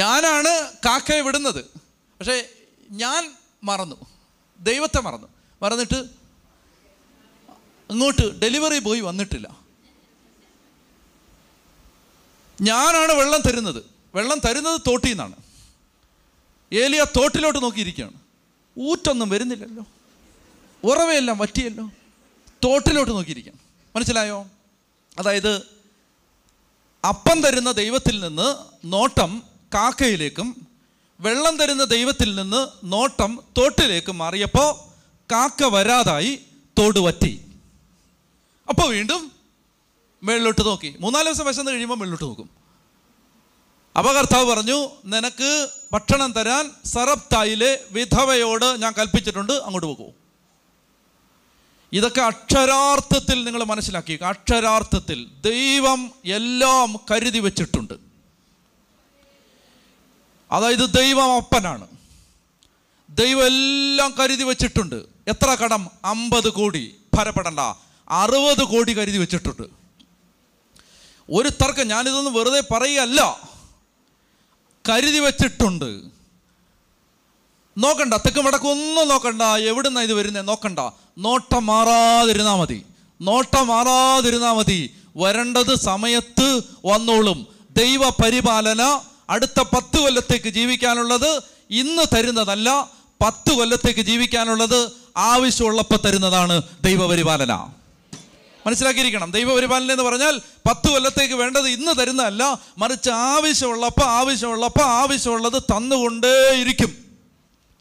ഞാനാണ് കാക്കയെ വിടുന്നത്, പക്ഷേ ഞാൻ മറന്നു, ദൈവത്തെ മറന്നിട്ട് അങ്ങോട്ട് ഡെലിവറി ബോയ് വന്നിട്ടില്ല. ഞാനാണ് വെള്ളം തരുന്നത്, തോട്ടിൽ നിന്നാണ്. ഏലിയ തോട്ടിലോട്ട് നോക്കിയിരിക്കുകയാണ്. ഊറ്റൊന്നും വരുന്നില്ലല്ലോ, ഉറവയെല്ലാം വറ്റിയല്ലോ. തോട്ടിലോട്ട് നോക്കിയിരിക്കുകയാണ്. മനസ്സിലായോ? അതായത് അപ്പം തരുന്ന ദൈവത്തിൽ നിന്ന് നോട്ടം കാക്കയിലേക്കും വെള്ളം തരുന്ന ദൈവത്തിൽ നിന്ന് നോട്ടം തോട്ടിലേക്കും മാറിയപ്പോൾ കാക്ക വരാതായി, തോട് വറ്റി. അപ്പോൾ വീണ്ടും മേളിലോട്ട് നോക്കി. മൂന്നാല് ദിവസം വിശന്ന് കഴിയുമ്പോൾ മേളിലോട്ട് നോക്കും. അപ്പോൾ കർത്താവ് പറഞ്ഞു, നിനക്ക് ഭക്ഷണം തരാൻ സറപ്തായിലെ വിധവയോട് ഞാൻ കൽപ്പിച്ചിട്ടുണ്ട്, അങ്ങോട്ട് പോകൂ. ഇതൊക്കെ അക്ഷരാർത്ഥത്തിൽ നിങ്ങൾ മനസ്സിലാക്കി. അക്ഷരാർത്ഥത്തിൽ ദൈവം എല്ലാം കരുതി വച്ചിട്ടുണ്ട്. അതായത് ദൈവം അപ്പനാണ്, ദൈവം എല്ലാം കരുതി വച്ചിട്ടുണ്ട്. എത്ര കടം? 50 കോടി. ഭരപ്പെടണ്ട, 60 കോടി കരുതി വച്ചിട്ടുണ്ട്. ഒരു തർക്കം, ഞാനിതൊന്നും വെറുതെ പറയുകയല്ല, കരുതി വച്ചിട്ടുണ്ട്. നോക്കണ്ട, തെക്കും വടക്കൊന്നും നോക്കണ്ട, എവിടുന്നാണ് ഇത് വരുന്നത് നോക്കണ്ട, നോട്ടം മാറാതിരുന്നാൽ മതി, വരേണ്ടത് സമയത്ത് വന്നോളും. ദൈവ പരിപാലന അടുത്ത 10 കൊല്ലത്തേക്ക് ജീവിക്കാനുള്ളത് ഇന്ന് തരുന്നതല്ല, 10 കൊല്ലത്തേക്ക് ജീവിക്കാനുള്ളത് ആവശ്യമുള്ളപ്പോൾ തരുന്നതാണ് ദൈവപരിപാലന. മനസ്സിലാക്കിയിരിക്കണം. ദൈവപരിപാലന എന്ന് പറഞ്ഞാൽ 10 കൊല്ലത്തേക്ക് വേണ്ടത് ഇന്ന് തരുന്നതല്ല, മറിച്ച് ആവശ്യമുള്ളപ്പോൾ ആവശ്യമുള്ളത് തന്നുകൊണ്ടേയിരിക്കും.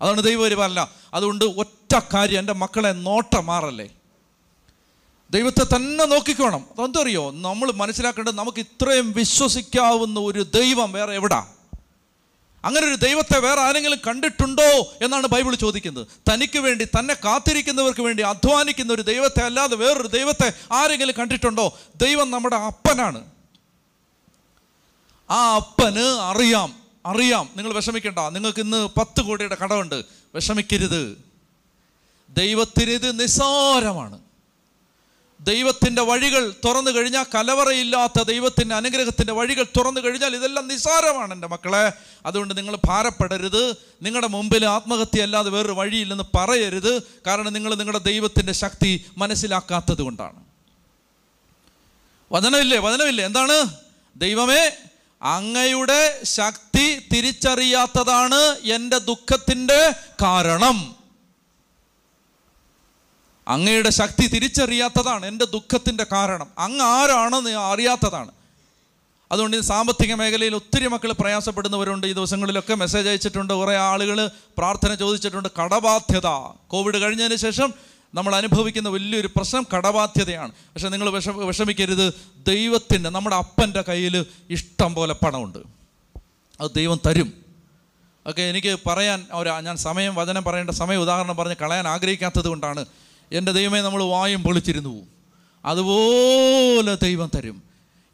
അതാണ് ദൈവപരിപാലന. അതുകൊണ്ട് ഒറ്റ കാര്യം, എൻ്റെ മക്കളെ നോട്ടം മാറല്ലേ, ദൈവത്തെ തന്നെ നോക്കിക്കോണം. അതെന്തറിയോ നമ്മൾ മനസ്സിലാക്കേണ്ടത്? നമുക്ക് ഇത്രയും വിശ്വസിക്കാവുന്ന ഒരു ദൈവം വേറെ എവിടാ? അങ്ങനെ ഒരു ദൈവത്തെ വേറെ ആരെങ്കിലും കണ്ടിട്ടുണ്ടോ എന്നാണ് ബൈബിൾ ചോദിക്കുന്നത്. തനിക്ക് വേണ്ടി, തന്നെ കാത്തിരിക്കുന്നവർക്ക് വേണ്ടി അധ്വാനിക്കുന്ന ഒരു ദൈവത്തെ അല്ലാതെ വേറൊരു ദൈവത്തെ ആരെങ്കിലും കണ്ടിട്ടുണ്ടോ? ദൈവം നമ്മുടെ അപ്പനാണ്. ആ അപ്പന് അറിയാം. നിങ്ങൾ വിഷമിക്കേണ്ട, നിങ്ങൾക്ക് ഇന്ന് 10 കോടിയുടെ കടമുണ്ട്, വിഷമിക്കരുത്. ദൈവത്തിന് ഇത് നിസ്സാരമാണ്. ദൈവത്തിൻ്റെ വഴികൾ തുറന്നു കഴിഞ്ഞാൽ, കലവറയില്ലാത്ത ദൈവത്തിൻ്റെ അനുഗ്രഹത്തിൻ്റെ വഴികൾ തുറന്നു കഴിഞ്ഞാൽ ഇതെല്ലാം നിസ്സാരമാണ് എൻ്റെ മക്കളെ. അതുകൊണ്ട് നിങ്ങൾ ഭാരപ്പെടരുത്. നിങ്ങളുടെ മുമ്പിൽ ആത്മഹത്യ അല്ലാതെ വേറൊരു വഴിയില്ലെന്ന് പറയരുത്. കാരണം നിങ്ങൾ നിങ്ങളുടെ ദൈവത്തിൻ്റെ ശക്തി മനസ്സിലാക്കാത്തത് കൊണ്ടാണ്. വചനമില്ലേ? എന്താണ്? ദൈവമേ, അങ്ങയുടെ ശക്തി തിരിച്ചറിയാത്തതാണ് എൻ്റെ ദുഃഖത്തിൻ്റെ കാരണം. അങ്ങയുടെ ശക്തി തിരിച്ചറിയാത്തതാണ് എൻ്റെ ദുഃഖത്തിൻ്റെ കാരണം. അങ്ങ് ആരാണെന്ന് അറിയാത്തതാണ്. അതുകൊണ്ട് ഈ സാമ്പത്തിക മേഖലയിൽ ഒത്തിരി മക്കൾ പ്രയാസപ്പെടുന്നവരുണ്ട്. ഈ ദിവസങ്ങളിലൊക്കെ മെസ്സേജ് അയച്ചിട്ടുണ്ട്, കുറേ ആളുകൾ പ്രാർത്ഥന ചോദിച്ചിട്ടുണ്ട്. കടബാധ്യത, കോവിഡ് കഴിഞ്ഞതിന് ശേഷം നമ്മൾ അനുഭവിക്കുന്ന വലിയൊരു പ്രശ്നം കടബാധ്യതയാണ്. പക്ഷേ നിങ്ങൾ വിഷമിക്കരുത്. ദൈവത്തിൻ്റെ, നമ്മുടെ അപ്പൻ്റെ കയ്യിൽ ഇഷ്ടം പോലെ പണമുണ്ട്, അത് ദൈവം തരും. ഓക്കെ, എനിക്ക് പറയാൻ ഞാൻ സമയം, വചനം പറയേണ്ട സമയം ഉദാഹരണം പറഞ്ഞ് കളയാൻ ആഗ്രഹിക്കാത്തത് കൊണ്ടാണ്. എൻ്റെ ദൈവമേ, നമ്മൾ വായും പൊളിച്ചിരുന്നു പോവും, അതുപോലെ ദൈവം തരും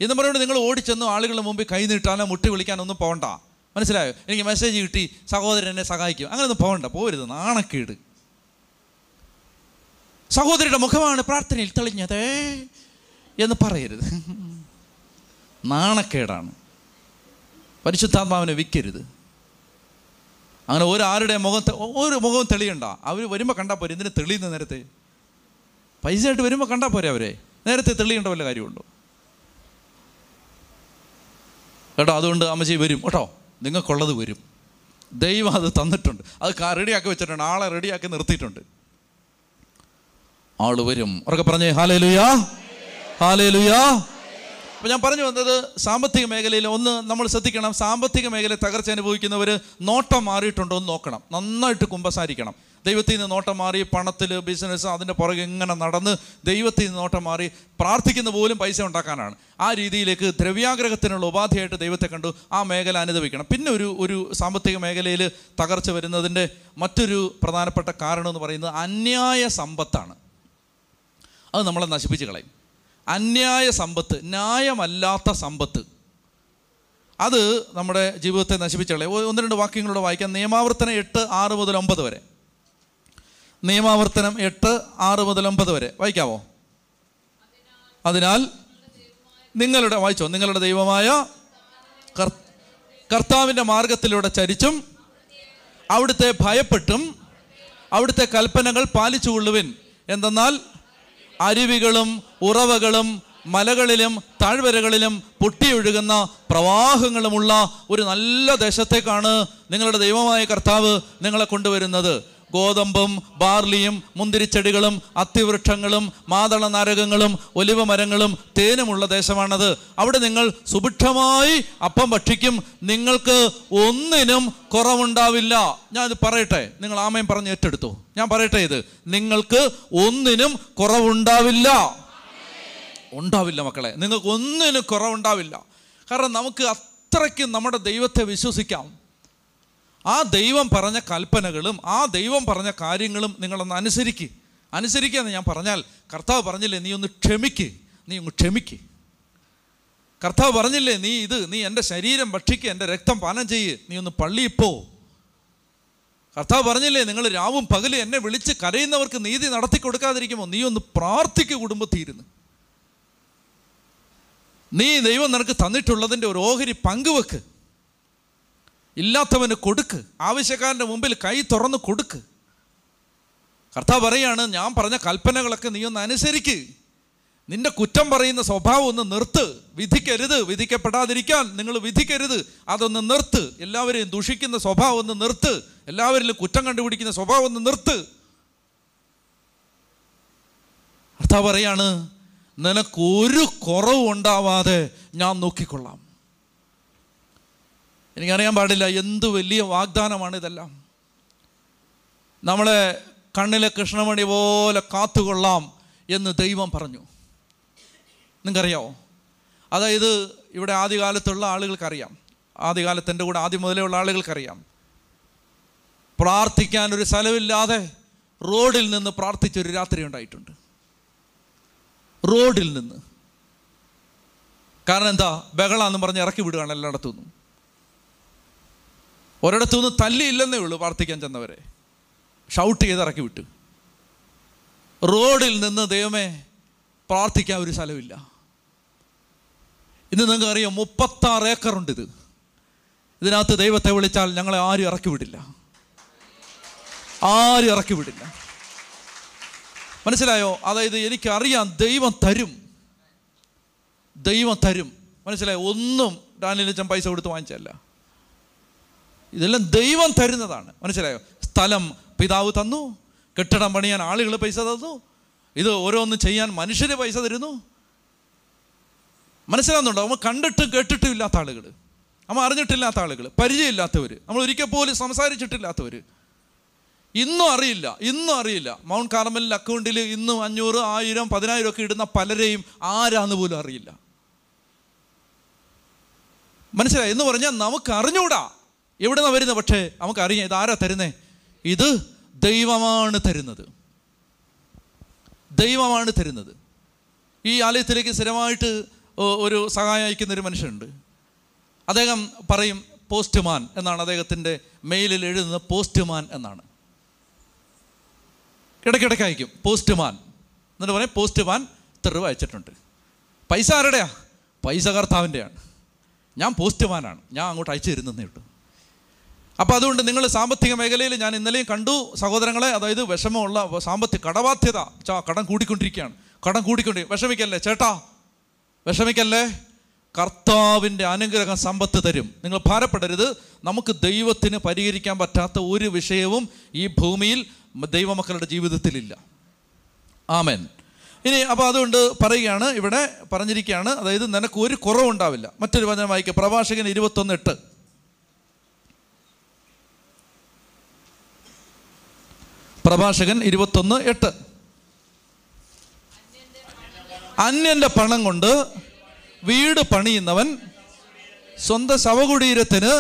എന്ന് പറഞ്ഞുകൊണ്ട് നിങ്ങൾ ഓടിച്ചെന്നും ആളുകളുടെ മുമ്പിൽ കൈ നീട്ടാനോ മുട്ടി വിളിക്കാനൊന്നും പോകണ്ട. മനസ്സിലായോ? എനിക്ക് മെസ്സേജ് കിട്ടി, സഹോദരൻ എന്നെ സഹായിക്കും, അങ്ങനെയൊന്നും പോകണ്ട, പോരുത്, നാണക്കേട്. സഹോദരിയുടെ മുഖമാണ് പ്രാർത്ഥനയിൽ തെളിഞ്ഞത് എന്ന് പറയരുത്, നാണക്കേടാണ്. പരിശുദ്ധാത്മാവിനെ വിൽക്കരുത്. അങ്ങനെ ഒരാരുടെ ഒരു മുഖം തെളിയണ്ട. അവർ വരുമ്പോൾ കണ്ടാൽ പോരെ, എന്തിനു തെളിയുന്ന? നേരത്തെ പൈസ ആയിട്ട് വരുമ്പോൾ കണ്ടാൽ പോരെ അവരെ, നേരത്തെ തെളിയേണ്ട വല്ല കാര്യമുണ്ടോ? കേട്ടോ, അതുകൊണ്ട് അമ്മച്ചി വരും കേട്ടോ, നിങ്ങൾക്കുള്ളത് വരും. ദൈവം അത് തന്നിട്ടുണ്ട്, അത് റെഡിയാക്കി വെച്ചിട്ടുണ്ട്, ആളെ റെഡിയാക്കി നിർത്തിയിട്ടുണ്ട്, ആള് വരും. അവരൊക്കെ പറഞ്ഞേ ഹല്ലേലൂയാ, ഹല്ലേലൂയാ. അപ്പോൾ ഞാൻ പറഞ്ഞു വന്നത്, സാമ്പത്തിക മേഖലയിൽ ഒന്ന് നമ്മൾ ശ്രദ്ധിക്കണം. സാമ്പത്തിക മേഖല തകർച്ച അനുഭവിക്കുന്നവർ നോട്ടം മാറിയിട്ടുണ്ടോ എന്ന് നോക്കണം, നന്നായിട്ട് കുമ്പസാരിക്കണം. ദൈവത്തിൽ നിന്ന് നോട്ടം മാറി പണത്തിൽ, ബിസിനസ്, അതിൻ്റെ പുറകെ ഇങ്ങനെ നടന്ന് ദൈവത്തിൽ നിന്ന് നോട്ടം മാറി പ്രാർത്ഥിക്കുന്ന പോലും പൈസ ഉണ്ടാക്കാനാണ്. ആ രീതിയിലേക്ക് ദ്രവ്യാഗ്രഹത്തിനുള്ള ഉപാധിയായിട്ട് ദൈവത്തെ കണ്ടു. ആ മേഖല അനുദവിക്കണം. പിന്നെ ഒരു സാമ്പത്തിക മേഖലയിൽ തകർച്ച വരുന്നതിൻ്റെ മറ്റൊരു പ്രധാനപ്പെട്ട കാരണം എന്ന് പറയുന്നത് അന്യായ സമ്പത്താണ്. അത് നമ്മളെ നശിപ്പിച്ച് കളയും. അന്യായ സമ്പത്ത്, ന്യായമല്ലാത്ത സമ്പത്ത്, അത് നമ്മുടെ ജീവിതത്തെ നശിപ്പിച്ചുകളെ. ഒന്ന് രണ്ട് വാക്യങ്ങളോട് വായിക്കാം. നിയമാവർത്തനം 8:6-9 വരെ. നിയമാവർത്തനം 8:6-9 വരെ വായിക്കാമോ? അതിനാൽ നിങ്ങളുടെ, വായിച്ചോ, നിങ്ങളുടെ ദൈവമായ കർത്താവിൻ്റെ മാർഗത്തിലൂടെ ചരിച്ചും അവിടുത്തെ ഭയപ്പെട്ടും അവിടുത്തെ കൽപ്പനകൾ പാലിച്ചുകൊള്ളുവിൻ. എന്തെന്നാൽ അരുവികളും ഉറവകളും മലകളിലും താഴ്വരകളിലും പൊട്ടിയൊഴുകുന്ന പ്രവാഹങ്ങളുമുള്ള ഒരു നല്ല ദേശത്തേക്കാണ് നിങ്ങളുടെ ദൈവമായ കർത്താവ് നിങ്ങളെ കൊണ്ടുവരുന്നത്. ഗോതമ്പും ബാർലിയും മുന്തിരിച്ചെടികളും അത്തിവൃക്ഷങ്ങളും മാതള നാരകങ്ങളും ഒലിവ മരങ്ങളും തേനുമുള്ള ദേശമാണത്. അവിടെ നിങ്ങൾ സുഭിക്ഷമായി അപ്പം ഭക്ഷിക്കും, നിങ്ങൾക്ക് ഒന്നിനും കുറവുണ്ടാവില്ല. ഞാനിത് പറയട്ടെ, നിങ്ങൾ ആമേൻ പറഞ്ഞ് ഏറ്റെടുത്തു. ഞാൻ പറയട്ടെ, ഇത് നിങ്ങൾക്ക് ഒന്നിനും കുറവുണ്ടാവില്ല. ഉണ്ടാവില്ല മക്കളെ, നിങ്ങൾക്ക് ഒന്നിനും കുറവുണ്ടാവില്ല. കാരണം നമുക്ക് അത്രയ്ക്ക് നമ്മുടെ ദൈവത്തെ വിശ്വസിക്കാം. ആ ദൈവം പറഞ്ഞ കൽപ്പനകളും ആ ദൈവം പറഞ്ഞ കാര്യങ്ങളും നിങ്ങളൊന്ന് അനുസരിക്കുക എന്ന് ഞാൻ പറഞ്ഞാൽ, കർത്താവ് പറഞ്ഞില്ലേ നീ ഒന്ന് ക്ഷമിക്ക്, കർത്താവ് പറഞ്ഞില്ലേ നീ എൻ്റെ ശരീരം ഭക്ഷിക്കുക, എൻ്റെ രക്തം പാനം ചെയ്യ്, നീ ഒന്ന് പള്ളിയിൽ പോ, കർത്താവ് പറഞ്ഞില്ലേ നിങ്ങൾ രാവും പകലും എന്നെ വിളിച്ച് കരയുന്നവർക്ക് നീതി നടത്തി കൊടുക്കാതിരിക്കുമോ, നീ ഒന്ന് പ്രാർത്ഥിക്കുക കുടുംബത്തിൽ ഇരുന്ന്, നീ ദൈവം നിനക്ക് തന്നിട്ടുള്ളതിൻ്റെ ഒരു ഓഹരി പങ്കുവെക്ക്, ഇല്ലാത്തവന് കൊടുക്ക്, ആവശ്യക്കാരൻ്റെ മുമ്പിൽ കൈ തുറന്ന് കൊടുക്ക്. കർത്താവ് പറയാണ്, ഞാൻ പറഞ്ഞ കൽപ്പനകളൊക്കെ നീ ഒന്ന് അനുസരിക്ക്, നിന്റെ കുറ്റം പറയുന്ന സ്വഭാവം ഒന്ന് നിർത്ത്, വിധിക്കരുത്, വിധിക്കപ്പെടാതിരിക്കാൻ നിങ്ങൾ വിധിക്കരുത്, അതൊന്ന് നിർത്ത്, എല്ലാവരെയും ദുഷിക്കുന്ന സ്വഭാവം ഒന്ന് നിർത്ത്, എല്ലാവരിലും കുറ്റം കണ്ടുപിടിക്കുന്ന സ്വഭാവം ഒന്ന് നിർത്ത്. കർത്താവ് പറയാണ്, നിനക്കൊരു കുറവുണ്ടാവാതെ ഞാൻ നോക്കിക്കൊള്ളാം. എനിക്കറിയാൻ പാടില്ല എന്ത് വലിയ വാഗ്ദാനമാണ് ഇതെല്ലാം. നമ്മളെ കണ്ണിലെ കൃഷ്ണമണി പോലെ കാത്തുകൊള്ളാം എന്ന് ദൈവം പറഞ്ഞു. നിങ്ങൾക്കറിയാമോ? അതായത് ഇവിടെ ആദ്യകാലത്തുള്ള ആളുകൾക്കറിയാം, ആദ്യകാലത്തിൻ്റെ കൂടെ ആദ്യം മുതലേ ഉള്ള ആളുകൾക്കറിയാം, പ്രാർത്ഥിക്കാനൊരു സ്ഥലമില്ലാതെ റോഡിൽ നിന്ന് പ്രാർത്ഥിച്ചൊരു രാത്രി ഉണ്ടായിട്ടുണ്ട്. റോഡിൽ നിന്ന്. കാരണം എന്താ, ബഹളാന്ന് പറഞ്ഞ് ഇറക്കി വിടുകയാണ് എല്ലായിടത്തു നിന്നും. ഒരിടത്തുനിന്ന് തല്ലിയില്ലെന്നേ ഉള്ളൂ, പ്രാർത്ഥിക്കാൻ ചെന്നവരെ ഷൗട്ട് ചെയ്ത് ഇറക്കി വിട്ടു. റോഡിൽ നിന്ന് ദൈവമേ പ്രാർത്ഥിക്കാൻ ഒരു സ്ഥലമില്ല. ഇന്ന് നിങ്ങൾക്ക് അറിയാം 36 ഏക്കറുണ്ട് ഇത്. ഇതിനകത്ത് ദൈവത്തെ വിളിച്ചാൽ ഞങ്ങളെ ആരും ഇറക്കി വിടില്ല. മനസ്സിലായോ? അതായത് എനിക്കറിയാം ദൈവം തരും. മനസ്സിലായോ? ഒന്നും ഡാനിയലച്ചൻ പൈസ കൊടുത്ത് വാങ്ങിച്ചല്ല, ഇതെല്ലാം ദൈവം തരുന്നതാണ്. മനസ്സിലായോ? സ്ഥലം പിതാവ് തന്നു, കെട്ടിടം പണിയാൻ ആളുകൾ പൈസ തന്നു, ഇത് ഓരോന്നും ചെയ്യാൻ മനുഷ്യർ പൈസ തരുന്നു. മനസ്സിലാവുന്നുണ്ടോ? നമ്മൾ കണ്ടിട്ടും കേട്ടിട്ടും ഇല്ലാത്ത ആളുകൾ, നമ്മൾ അറിഞ്ഞിട്ടില്ലാത്ത ആളുകൾ, പരിചയമില്ലാത്തവർ, നമ്മൾ ഒരിക്കൽ പോലും സംസാരിച്ചിട്ടില്ലാത്തവർ, ഇന്നും അറിയില്ല. മൗണ്ട് കാർമലിൽ അക്കൗണ്ടിൽ ഇന്നും 500, 1000, 1,000 ഒക്കെ ഇടുന്ന പലരെയും ആരാന്ന് പോലും അറിയില്ല. മനസ്സിലായി? എന്ന് പറഞ്ഞാൽ നമുക്ക് അറിഞ്ഞൂടാ എവിടെ നിന്നാണ് വരുന്നത്, പക്ഷേ നമുക്കറിയാം ഇത് ആരാ തരുന്നേ, ഇത് ദൈവമാണ് തരുന്നത്. ഈ ആലയത്തിലേക്ക് സ്ഥിരമായിട്ട് ഒരു സഹായം അയക്കുന്ന ഒരു മനുഷ്യനുണ്ട്. അദ്ദേഹം പറയും പോസ്റ്റ്മാൻ എന്നാണ് അദ്ദേഹത്തിൻ്റെ മെയിലിൽ എഴുതുന്നത്, പോസ്റ്റ്മാൻ എന്നാണ്. ഇടയ്ക്കിടയ്ക്ക് അയക്കും പോസ്റ്റ്മാൻ എന്നിട്ട് പറയും പോസ്റ്റ്മാൻ തെരുവ് അയച്ചിട്ടുണ്ട്. പൈസ ആരുടെയാ? പൈസ കർത്താവിൻ്റെയാണ്. ഞാൻ പോസ്റ്റ്മാനാണ്, ഞാൻ അങ്ങോട്ട് അയച്ചു തരുന്നേ ഇട്ടു. അപ്പോൾ അതുകൊണ്ട് നിങ്ങൾ സാമ്പത്തിക മേഖലയിൽ, ഞാൻ ഇന്നലെയും കണ്ടു സഹോദരങ്ങളെ, അതായത് വിഷമമുള്ള സാമ്പത്തിക കടബാധ്യത, കടം കൂടിക്കൊണ്ടിരിക്കുകയാണ്. വിഷമിക്കല്ലേ ചേട്ടാ, കർത്താവിൻ്റെ അനുഗ്രഹം സമ്പത്ത് തരും. നിങ്ങൾ ഭാരപ്പെടരുത്. നമുക്ക് ദൈവത്തിന് പരിഹരിക്കാൻ പറ്റാത്ത ഒരു വിഷയവും ഈ ഭൂമിയിൽ ദൈവമക്കളുടെ ജീവിതത്തിലില്ല. ആമേൻ. ഇനി അപ്പോൾ അതുകൊണ്ട് പറയുകയാണ്, ഇവിടെ പറഞ്ഞിരിക്കുകയാണ്, അതായത് നിനക്ക് ഒരു കുറവുണ്ടാവില്ല. മറ്റൊരു വചനം വായിക്കുക, പ്രഭാഷകൻ 21:8. പ്രഭാഷകൻ 21:8. അന്യന്റെ പണം കൊണ്ട് വീട് പണിയുന്നവൻ സ്വന്തം ശവകുടീരത്തിന്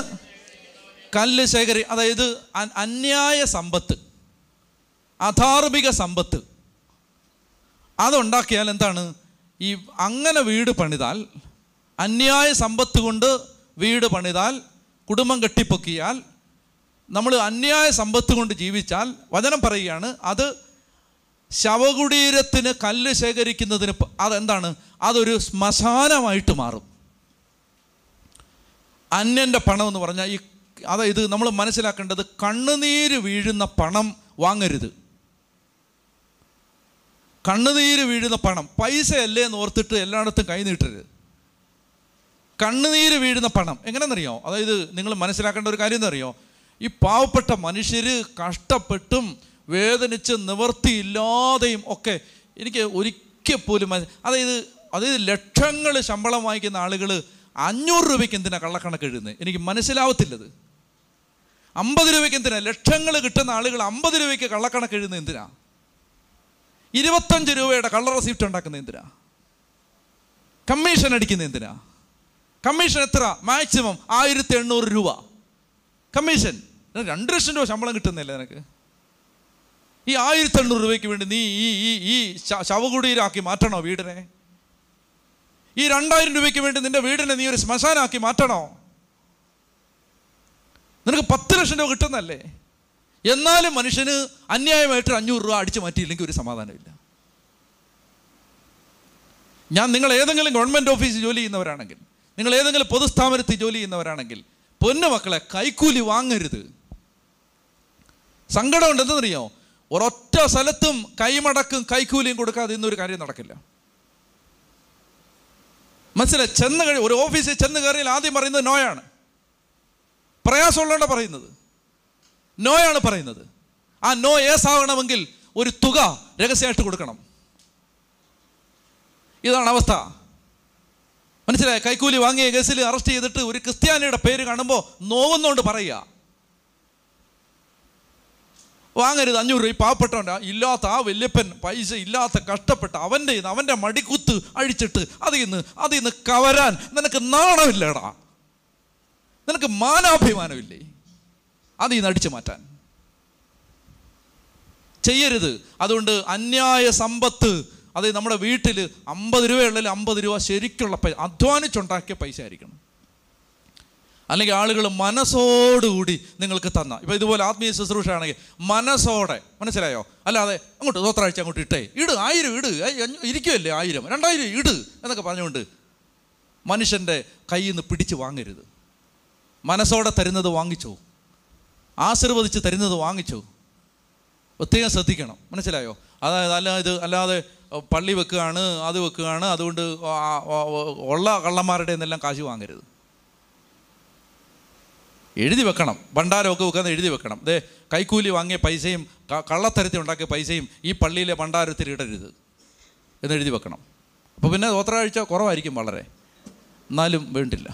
കല്ല് ശേഖരി. അതായത് അന്യായ സമ്പത്ത്, അധാർമിക സമ്പത്ത് അതുണ്ടാക്കിയാൽ എന്താണ്, ഈ അങ്ങനെ വീട് പണിതാൽ, അന്യായ സമ്പത്ത് കൊണ്ട് വീട് പണിതാൽ, കുടുംബം കെട്ടിപ്പൊക്കിയാൽ, നമ്മൾ അന്യായ സമ്പത്ത് കൊണ്ട് ജീവിച്ചാൽ വചനം പറയുകയാണ് അത് ശവകുടീരത്തിന് കല്ല് ശേഖരിക്കുന്നതിന്, അതെന്താണ്, അതൊരു ശ്മശാനമായിട്ട് മാറും. അന്യൻ്റെ പണം എന്ന് പറഞ്ഞാൽ ഈ, അതായത് നമ്മൾ മനസ്സിലാക്കേണ്ടത്, കണ്ണുനീര് വീഴുന്ന പണം വാങ്ങരുത്. കണ്ണുനീര് വീഴുന്ന പണം, പൈസയല്ലേ എന്ന് ഓർത്തിട്ട് എല്ലായിടത്തും കൈ നീട്ടരുത്. കണ്ണുനീര് വീഴുന്ന പണം എങ്ങനെയെന്നറിയോ, അതായത് നിങ്ങൾ മനസ്സിലാക്കേണ്ട ഒരു കാര്യം എന്നറിയോ, ഈ പാവപ്പെട്ട മനുഷ്യർ കഷ്ടപ്പെട്ടും വേദനിച്ച് നിവർത്തിയില്ലാതെയും ഒക്കെ, എനിക്ക് ഒരിക്കൽ പോലും അതായത് ലക്ഷങ്ങൾ ശമ്പളം വാങ്ങിക്കുന്ന ആളുകൾ 500 രൂപയ്ക്ക് എന്തിനാണ് കള്ളക്കണക്ക് എഴുതുന്നത്, എനിക്ക് മനസ്സിലാവത്തില്ലത്. 50 രൂപയ്ക്ക് എന്തിനാണ്, ലക്ഷങ്ങൾ കിട്ടുന്ന ആളുകൾ 50 രൂപയ്ക്ക് കള്ളക്കണക്ക് എഴുതുന്നത് എന്തിനാ, 25 രൂപയുടെ കള്ള റെസിപ്റ്റ് ഉണ്ടാക്കുന്നത് എന്തിനാ, കമ്മീഷൻ അടിക്കുന്നത് എന്തിനാ, കമ്മീഷൻ എത്ര, മാക്സിമം 1800 രൂപ കമ്മീഷൻ. 2 ലക്ഷം രൂപ ശമ്പളം കിട്ടുന്നില്ല നിനക്ക്, ഈ 1800 രൂപയ്ക്ക് വേണ്ടി നീ ഈ ശവകുടീരാക്കി മാറ്റണോ വീടിനെ? ഈ 2000 രൂപയ്ക്ക് വേണ്ടി നിന്റെ വീടിനെ നീ ഒരു ശ്മശാനാക്കി മാറ്റണോ? നിനക്ക് 10 ലക്ഷം രൂപ കിട്ടുന്നല്ലേ, എന്നാലും മനുഷ്യന് അന്യായമായിട്ട് 500 രൂപ അടിച്ചു മാറ്റിയില്ലെങ്കിൽ ഒരു സമാധാനമില്ല. നിങ്ങൾ ഏതെങ്കിലും ഗവൺമെൻറ് ഓഫീസിൽ ജോലി ചെയ്യുന്നവരാണെങ്കിൽ, നിങ്ങൾ ഏതെങ്കിലും പൊതുസ്ഥാപനത്തിൽ ജോലി ചെയ്യുന്നവരാണെങ്കിൽ, പൊന്നുമക്കളെ കൈക്കൂലി വാങ്ങരുത്. സങ്കടം ഉണ്ട് എന്തെന്നറിയോ, ഒരൊറ്റ സ്ഥലത്തും കൈമടക്കും കൈക്കൂലിയും കൊടുക്കാതെ ഇന്നൊരു കാര്യം നടക്കില്ല. മനസ്സിലായി? ഒരു ഓഫീസിൽ ചെന്ന് കയറിയാൽ ആദ്യം പറയുന്നത് നോയാണ്. പ്രയാസമുള്ളതാണ് പറയുന്നത്, നോയാണ് പറയുന്നത്. ആ നോ യെസ് ആവണമെങ്കിൽ ഒരു തുക രഹസ്യമായിട്ട് കൊടുക്കണം. ഇതാണ് അവസ്ഥ. മനസ്സിലായ? കൈക്കൂലി വാങ്ങിയ കേസിൽ അറസ്റ്റ് ചെയ്തിട്ട് ഒരു ക്രിസ്ത്യാനിയുടെ പേര് കാണുമ്പോൾ നോവുന്നോണ്ട് പറയുക വാങ്ങരുത് 500 രൂപ. ഈ പാവപ്പെട്ടവൻ്റെ ഇല്ലാത്ത ആ വല്യപ്പൻ, പൈസ ഇല്ലാത്ത കഷ്ടപ്പെട്ട അവൻ്റെ ഇന്ന് അവൻ്റെ മടിക്കുത്ത് അഴിച്ചിട്ട് അതിൽ നിന്ന് കവരാൻ നിനക്ക് നാണമില്ലടാ, നിനക്ക് മാനാഭിമാനമില്ലേ, അതിൽ നിന്ന് അടിച്ചു മാറ്റാൻ ചെയ്യരുത്. അതുകൊണ്ട് അന്യായ സമ്പത്ത്, അത് നമ്മുടെ വീട്ടിൽ 50 രൂപയുള്ളതിൽ 50 രൂപ ശരിക്കുള്ള പൈസ, അധ്വാനിച്ചുണ്ടാക്കിയ പൈസ ആയിരിക്കണം. അല്ലെങ്കിൽ ആളുകൾ മനസ്സോടുകൂടി നിങ്ങൾക്ക് തന്ന, ഇപ്പം ഇതുപോലെ ആത്മീയ ശുശ്രൂഷ ആണെങ്കിൽ മനസ്സോടെ, മനസ്സിലായോ? അല്ലാതെ അങ്ങോട്ട് തോത്രാഴ്ച അങ്ങോട്ട് ഇട് 1000 ഇട് ഇരിക്കുമല്ലേ 1000 2000 ഇട് എന്നൊക്കെ പറഞ്ഞുകൊണ്ട് മനുഷ്യൻ്റെ കയ്യിൽ നിന്ന് പിടിച്ച് വാങ്ങരുത്. മനസ്സോടെ തരുന്നത് വാങ്ങിച്ചോ, ആശീർവദിച്ച് തരുന്നത് വാങ്ങിച്ചോ, പ്രത്യേകം ശ്രദ്ധിക്കണം. മനസ്സിലായോ? അതായത് അല്ലാതെ പള്ളി വെക്കുകയാണ്, അത് വെക്കുകയാണ്, അതുകൊണ്ട് ഉള്ള കള്ളന്മാരുടെ എന്നെല്ലാം കാശ് വാങ്ങരുത്. എഴുതി വെക്കണം, ഭണ്ഡാരമൊക്കെ വെക്കാതെ എഴുതി വെക്കണം. ദേ കൈക്കൂലി വാങ്ങിയ പൈസയും കള്ളത്തരത്തിൽ ഉണ്ടാക്കിയ പൈസയും ഈ പള്ളിയിലെ ഭണ്ഡാരത്തിൽ ഇടരുത് എന്ന് എഴുതി വെക്കണം. അപ്പോൾ പിന്നെ ഒത്രാഴ്ച കുറവായിരിക്കും വളരെ, എന്നാലും വേണ്ടില്ല.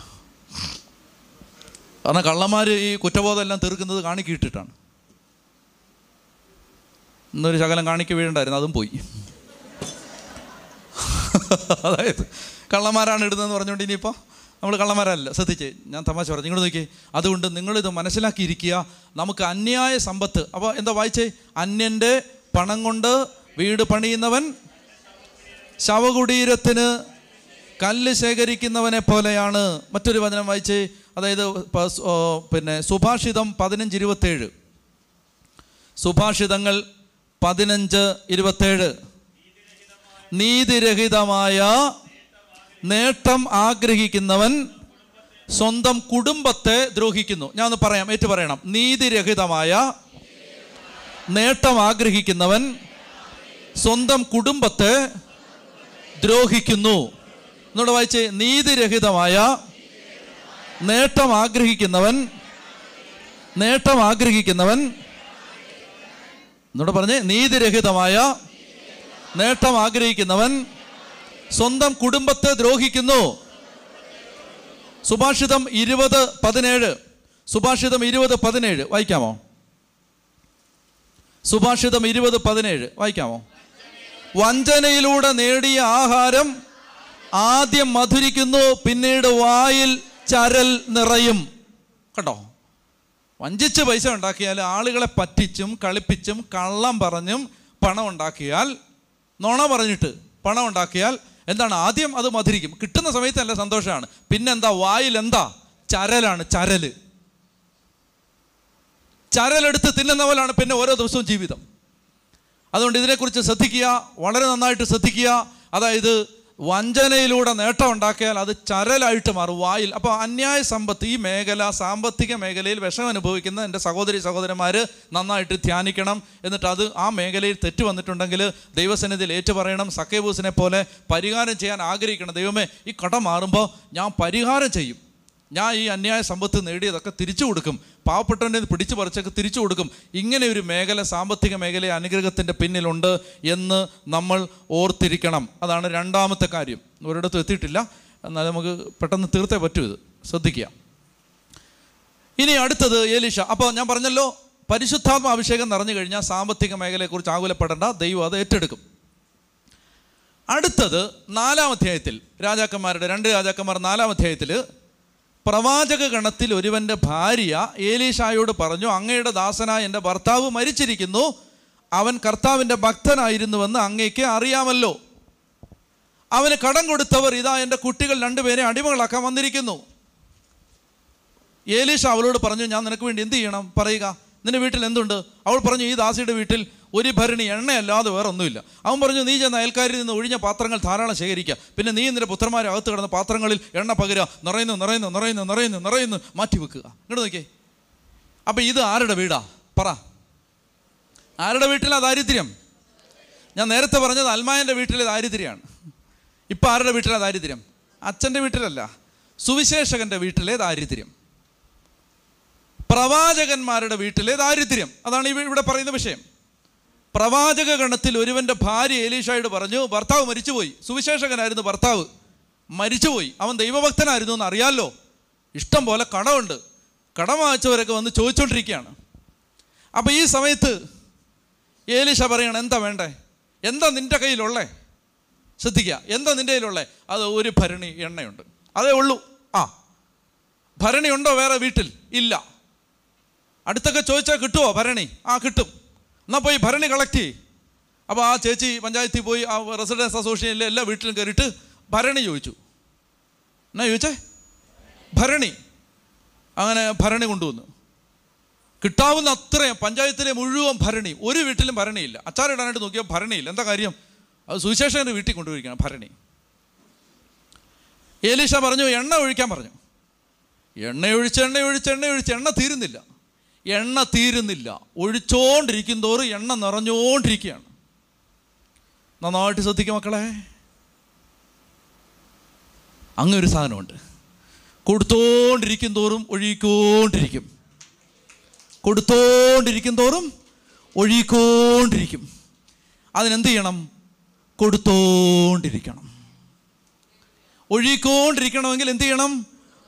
കാരണം കള്ളന്മാർ ഈ കുറ്റബോധമെല്ലാം തീർക്കുന്നത് കാണിക്കിട്ടിട്ടാണ്. ഇന്നൊരു ശകലം കാണിക്ക് വീഴണ്ടായിരുന്നു, അതും പോയി. അതായത് കള്ളന്മാരാണ് ഇടുന്നതെന്ന് പറഞ്ഞുകൊണ്ട് ഇനിയിപ്പോൾ നമ്മൾ കള്ളന്മാരല്ല. ശ്രദ്ധിച്ചേ, ഞാൻ തമാശ പറഞ്ഞു, നിങ്ങൾ നോക്കി. അതുകൊണ്ട് നിങ്ങളിത് മനസ്സിലാക്കിയിരിക്കുക, നമുക്ക് അന്യായ സമ്പത്ത്. അപ്പോൾ എന്താ വായിച്ചേ, അന്യൻ്റെ പണം കൊണ്ട് വീട് പണിയുന്നവൻ ശവകുടീരത്തിന് കല്ല് ശേഖരിക്കുന്നവനെ പോലെയാണ്. മറ്റൊരു വചനം വായിച്ചേ, അതായത് പിന്നെ സുഭാഷിതം 15:27, സുഭാഷിതങ്ങൾ 15:27. നീതിരഹിതമായ നേട്ടം ആഗ്രഹിക്കുന്നവൻ സ്വന്തം കുടുംബത്തെ ദ്രോഹിക്കുന്നു. ഞാനൊന്ന് പറയാം, ഏറ്റുപറയണം. നീതിരഹിതമായ നേട്ടം ആഗ്രഹിക്കുന്നവൻ സ്വന്തം കുടുംബത്തെ ദ്രോഹിക്കുന്നു. എന്നോട് വായിച്ചേ, നീതിരഹിതമായ നേട്ടം ആഗ്രഹിക്കുന്നവൻ എന്നോട് പറഞ്ഞേ, നീതിരഹിതമായ നേട്ടം ആഗ്രഹിക്കുന്നവൻ സ്വന്തം കുടുംബത്തെ ദ്രോഹിക്കുന്നു. സുഭാഷിതം 20:17, സുഭാഷിതം 20:17 വായിക്കാമോ? സുഭാഷിതം 20:17 വായിക്കാമോ? വഞ്ചനയിലൂടെ നേടിയ ആഹാരം ആദ്യം മധുരിക്കുന്നു, പിന്നീട് വായിൽ ചരൽ നിറയും. കേട്ടോ, വഞ്ചിച്ച് പൈസ ഉണ്ടാക്കിയാൽ, ആളുകളെ പറ്റിച്ചും കളിപ്പിച്ചും കള്ളം പറഞ്ഞും പണം ഉണ്ടാക്കിയാൽ, നുണ പറഞ്ഞിട്ട് പണം ഉണ്ടാക്കിയാൽ എന്താണ്, ആദ്യം അത് മധുരിക്കും, കിട്ടുന്ന സമയത്ത് നല്ല സന്തോഷമാണ്, പിന്നെന്താ, വായിൽ എന്താ, ചരലാണ്. ചരലെടുത്ത് തിന്നുന്ന പോലാണ് പിന്നെ ഓരോ ദിവസവും ജീവിതം. അതുകൊണ്ട് ഇതിനെക്കുറിച്ച് ശ്രദ്ധിക്കുക, വളരെ നന്നായിട്ട് ശ്രദ്ധിക്കുക. അതായത് വഞ്ചനയിലൂടെ നേട്ടം ഉണ്ടാക്കിയാൽ അത് ചരലായിട്ട് മാറും വായിൽ. അപ്പോൾ അന്യായ സമ്പത്ത്, ഈ മേഖല, സാമ്പത്തിക മേഖലയിൽ വിഷം അനുഭവിക്കുന്ന എൻ്റെ സഹോദരി സഹോദരന്മാർ നന്നായിട്ട് ധ്യാനിക്കണം. എന്നിട്ട് അത് ആ മേഖലയിൽ തെറ്റ് വന്നിട്ടുണ്ടെങ്കിൽ ദൈവസന്നിധിയിൽ ഏറ്റുപറയണം. സക്കേബൂസിനെ പോലെ പരിഹാരം ചെയ്യാൻ ആഗ്രഹിക്കണം. ദൈവമേ, ഈ കടം മാറുമ്പോൾ ഞാൻ പരിഹാരം ചെയ്യും, ഞാൻ ഈ അന്യായ സമ്പത്ത് നേടിയതൊക്കെ തിരിച്ചു കൊടുക്കും, പാവപ്പെട്ടവൻ്റെ പിടിച്ചു പറിച്ചൊക്കെ തിരിച്ചു കൊടുക്കും. ഇങ്ങനെ ഒരു മേഖല, സാമ്പത്തിക മേഖല അനുഗ്രഹത്തിൻ്റെ പിന്നിലുണ്ട് എന്ന് നമ്മൾ ഓർത്തിരിക്കണം. അതാണ് രണ്ടാമത്തെ കാര്യം. ഒരിടത്തും എത്തിയിട്ടില്ല, എന്നാൽ നമുക്ക് പെട്ടെന്ന് തീർത്തേ പറ്റൂ, ഇത് ശ്രദ്ധിക്കുക. ഇനി അടുത്തത് എലീഷ. അപ്പോൾ ഞാൻ പറഞ്ഞല്ലോ, പരിശുദ്ധാത്മ അഭിഷേകം നിറഞ്ഞു കഴിഞ്ഞാൽ സാമ്പത്തിക മേഖലയെക്കുറിച്ച് ആകുലപ്പെടേണ്ട, ദൈവം അത് ഏറ്റെടുക്കും. അടുത്തത് നാലാം അധ്യായത്തിൽ, രാജാക്കന്മാരുടെ 2 രാജാക്കന്മാർ 4-ാം അധ്യായത്തിൽ പ്രവാചക ഗണത്തിൽ ഒരുവൻ്റെ ഭാര്യ ഏലീഷായോട് പറഞ്ഞു, അങ്ങയുടെ ദാസനായ എൻ്റെ ഭർത്താവ് മരിച്ചിരിക്കുന്നു, അവൻ കർത്താവിൻ്റെ ഭക്തനായിരുന്നുവെന്ന് അങ്ങേക്ക് അറിയാമല്ലോ. അവന് കടം കൊടുത്തവർ ഇതാ എൻ്റെ കുട്ടികൾ 2 പേരെ അടിമകളാക്കാൻ വന്നിരിക്കുന്നു. ഏലീഷ അവളോട് പറഞ്ഞു, ഞാൻ നിനക്ക് വേണ്ടി എന്ത് ചെയ്യണം, പറയുക, നിൻ്റെ വീട്ടിൽ എന്തുണ്ട്? അവൾ പറഞ്ഞു, ഈ ദാസിയുടെ വീട്ടിൽ ഒരു ഭരണി എണ്ണയല്ലാതെ വേറെ ഒന്നുമില്ല. അവൻ പറഞ്ഞു, നീ ചെന്ന അയൽക്കാരിൽ നിന്ന് ഒഴിഞ്ഞ പാത്രങ്ങൾ ധാരാളം ശേഖരിക്കുക, പിന്നെ നീ നിൻ്റെ പുത്രന്മാരെ അകത്ത് കിടന്ന പാത്രങ്ങളിൽ എണ്ണ പകരുക, നിറയുന്നു നിറയുന്നു നിറയുന്നു നിറയുന്നു നിറയുന്നു മാറ്റി വെക്കുക. ഇങ്ങോട്ട് നോക്കിയേ. അപ്പം ഇത് ആരുടെ വീടാ? പറ, ആരുടെ വീട്ടിലാ ദാരിദ്ര്യം? ഞാൻ നേരത്തെ പറഞ്ഞത് അൽമായൻ്റെ വീട്ടിലെ ദാരിദ്ര്യമാണ്. ഇപ്പം ആരുടെ വീട്ടിലാ ദാരിദ്ര്യം? അച്ഛൻ്റെ വീട്ടിലല്ല, സുവിശേഷകൻ്റെ വീട്ടിലെ ദാരിദ്ര്യം, പ്രവാചകന്മാരുടെ വീട്ടിലെ ദാരിദ്ര്യം. അതാണ് ഇവിടെ പറയുന്ന വിഷയം. പ്രവാചക ഗണത്തിൽ ഒരുവൻ്റെ ഭാര്യ ഏലീഷായോട് പറഞ്ഞു, ഭർത്താവ് മരിച്ചുപോയി, സുവിശേഷകനായിരുന്നു ഭർത്താവ്, മരിച്ചുപോയി, അവൻ ദൈവഭക്തനായിരുന്നു എന്ന് അറിയാമല്ലോ, ഇഷ്ടം പോലെ കടമുണ്ട്, കടം വാങ്ങിച്ചവരൊക്കെ വന്ന് ചോദിച്ചുകൊണ്ടിരിക്കുകയാണ്. അപ്പോൾ ഈ സമയത്ത് ഏലീഷ പറയണം, എന്താ വേണ്ടേ, എന്താ നിൻ്റെ കയ്യിലുള്ളേ, ശ്രദ്ധിക്കുക, എന്താ നിൻ്റെ കയ്യിലുള്ളേ? അത് ഒരു ഭരണി എണ്ണയുണ്ട്, അതേ ഉള്ളൂ. ആ ഭരണി ഉണ്ടോ വേറെ വീട്ടിൽ? ഇല്ല. അടുത്തൊക്കെ ചോദിച്ചാൽ കിട്ടുമോ ഭരണി? ആ കിട്ടും, എന്നാൽ പോയി ഭരണി കളക്ട് ചെയ്യും. അപ്പോൾ ആ ചേച്ചി പഞ്ചായത്തിൽ പോയി ആ റെസിഡൻസ് അസോസിയേഷനിലെ എല്ലാ വീട്ടിലും കയറിയിട്ട് ഭരണി ചോദിച്ചു. എന്നാ ചോദിച്ചേ? ഭരണി. അങ്ങനെ ഭരണി കൊണ്ടുവന്നു, കിട്ടാവുന്ന അത്രയും പഞ്ചായത്തിലെ മുഴുവൻ ഭരണി. ഒരു വീട്ടിലും ഭരണിയില്ല, അച്ചാറിടാനായിട്ട് നോക്കിയാൽ ഭരണിയില്ല. എന്താ കാര്യം? അത് സുവിശേഷകൻ്റെ വീട്ടിൽ കൊണ്ടുപോയിരിക്കണം ഭരണി. ഏലീഷ പറഞ്ഞു, എണ്ണ ഒഴിക്കാൻ പറഞ്ഞു. എണ്ണയൊഴിച്ച് എണ്ണ തീരുന്നില്ല, ഒഴിച്ചോണ്ടിരിക്കും തോറും എണ്ണ നിറഞ്ഞോണ്ടിരിക്കുകയാണ്. നന്നായിട്ട് ശ്രദ്ധിക്കും മക്കളെ. അങ്ങനൊരു സാധനമുണ്ട്, കൊടുത്തോണ്ടിരിക്കും തോറും ഒഴുകിക്കൊണ്ടിരിക്കും, കൊടുത്തോണ്ടിരിക്കും തോറും ഒഴുകിക്കൊണ്ടിരിക്കും. അതിനെന്ത് ചെയ്യണം? കൊടുത്തോണ്ടിരിക്കണം. ഒഴുകിക്കൊണ്ടിരിക്കണമെങ്കിൽ എന്ത് ചെയ്യണം?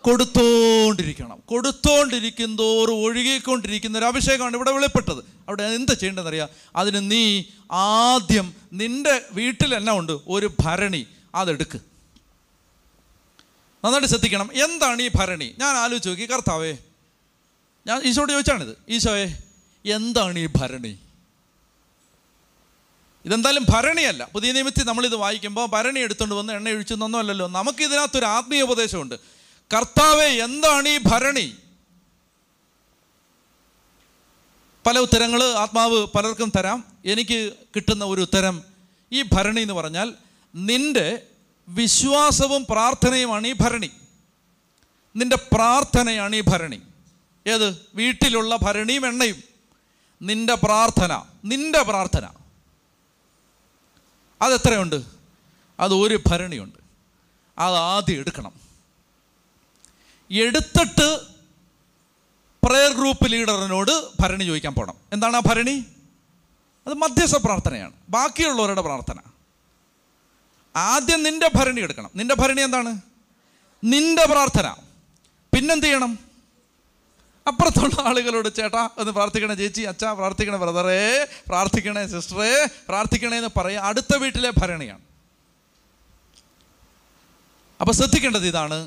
കൊടുത്തോണ്ടിരിക്കണം. കൊടുത്തോണ്ടിരിക്കും തോറും ഒഴുകിക്കൊണ്ടിരിക്കുന്ന ഒരു അഭിഷേകമാണ് ഇവിടെ വെളിപ്പെട്ടത്. അവിടെ എന്താ ചെയ്യേണ്ടതെന്നറിയാം. അതിന് നീ ആദ്യം നിൻ്റെ വീട്ടിലെല്ലാം ഉണ്ട് ഒരു ഭരണി, അതെടുക്ക്. നന്നായിട്ട് ശ്രദ്ധിക്കണം. എന്താണ് ഈ ഭരണി? ഞാൻ ആലോചിച്ച് നോക്കി, കർത്താവേ, ഞാൻ ഈശോയോട് ചോദിച്ചാണിത്, ഈശോയെ എന്താണ് ഈ ഭരണി? ഇതെന്തായാലും ഭരണിയല്ല. പുതിയ നിയമത്തിൽ നമ്മളിത് വായിക്കുമ്പോൾ ഭരണി എടുത്തുകൊണ്ട് വന്ന് എണ്ണ ഒഴിച്ചു എന്നൊന്നും അല്ലല്ലോ. നമുക്കിതിനകത്തൊരു ആത്മീയോപദേശമുണ്ട്. കർത്താവെ, എന്താണ് ഈ ഭരണി? പല ഉത്തരങ്ങൾ ആത്മാവ് പലർക്കും തരാം. എനിക്ക് കിട്ടുന്ന ഒരു ഉത്തരം, ഈ ഭരണി എന്ന് പറഞ്ഞാൽ നിൻ്റെ വിശ്വാസവും പ്രാർത്ഥനയുമാണ് ഈ ഭരണി. നിൻ്റെ പ്രാർത്ഥനയാണ് ഈ ഭരണി. ഏത്? വീട്ടിലുള്ള ഭരണിയും എണ്ണയും, നിൻ്റെ പ്രാർത്ഥന. നിൻ്റെ പ്രാർത്ഥന അതെത്രയുണ്ട്? അത് ഒരു ഭരണിയുണ്ട്, അത് ആദ്യം എടുക്കണം. എടുത്തിട്ട് പ്രെയർ ഗ്രൂപ്പ് ലീഡറിനോട് ഭരണി ചോദിക്കാൻ പോകണം. എന്താണ് ആ ഭരണി? അത് മധ്യസ്ഥ പ്രാർത്ഥനയാണ്, ബാക്കിയുള്ളവരുടെ പ്രാർത്ഥന. ആദ്യം നിൻ്റെ ഭരണി എടുക്കണം. നിൻ്റെ ഭരണി എന്താണ്? നിൻ്റെ പ്രാർത്ഥന. പിന്നെന്ത് ചെയ്യണം? അപ്പുറത്തുള്ള ആളുകളോട് ചേട്ടാ ഒന്ന് പ്രാർത്ഥിക്കണേ, ചേച്ചി അച്ഛാ പ്രാർത്ഥിക്കണേ, ബ്രദറേ പ്രാർത്ഥിക്കണേ, സിസ്റ്ററേ പ്രാർത്ഥിക്കണേ എന്ന് പറയുക അടുത്ത വീട്ടിലെ ഭരണിയാണ്. അപ്പോൾ ശ്രദ്ധിക്കേണ്ടത് ഇതാണ്,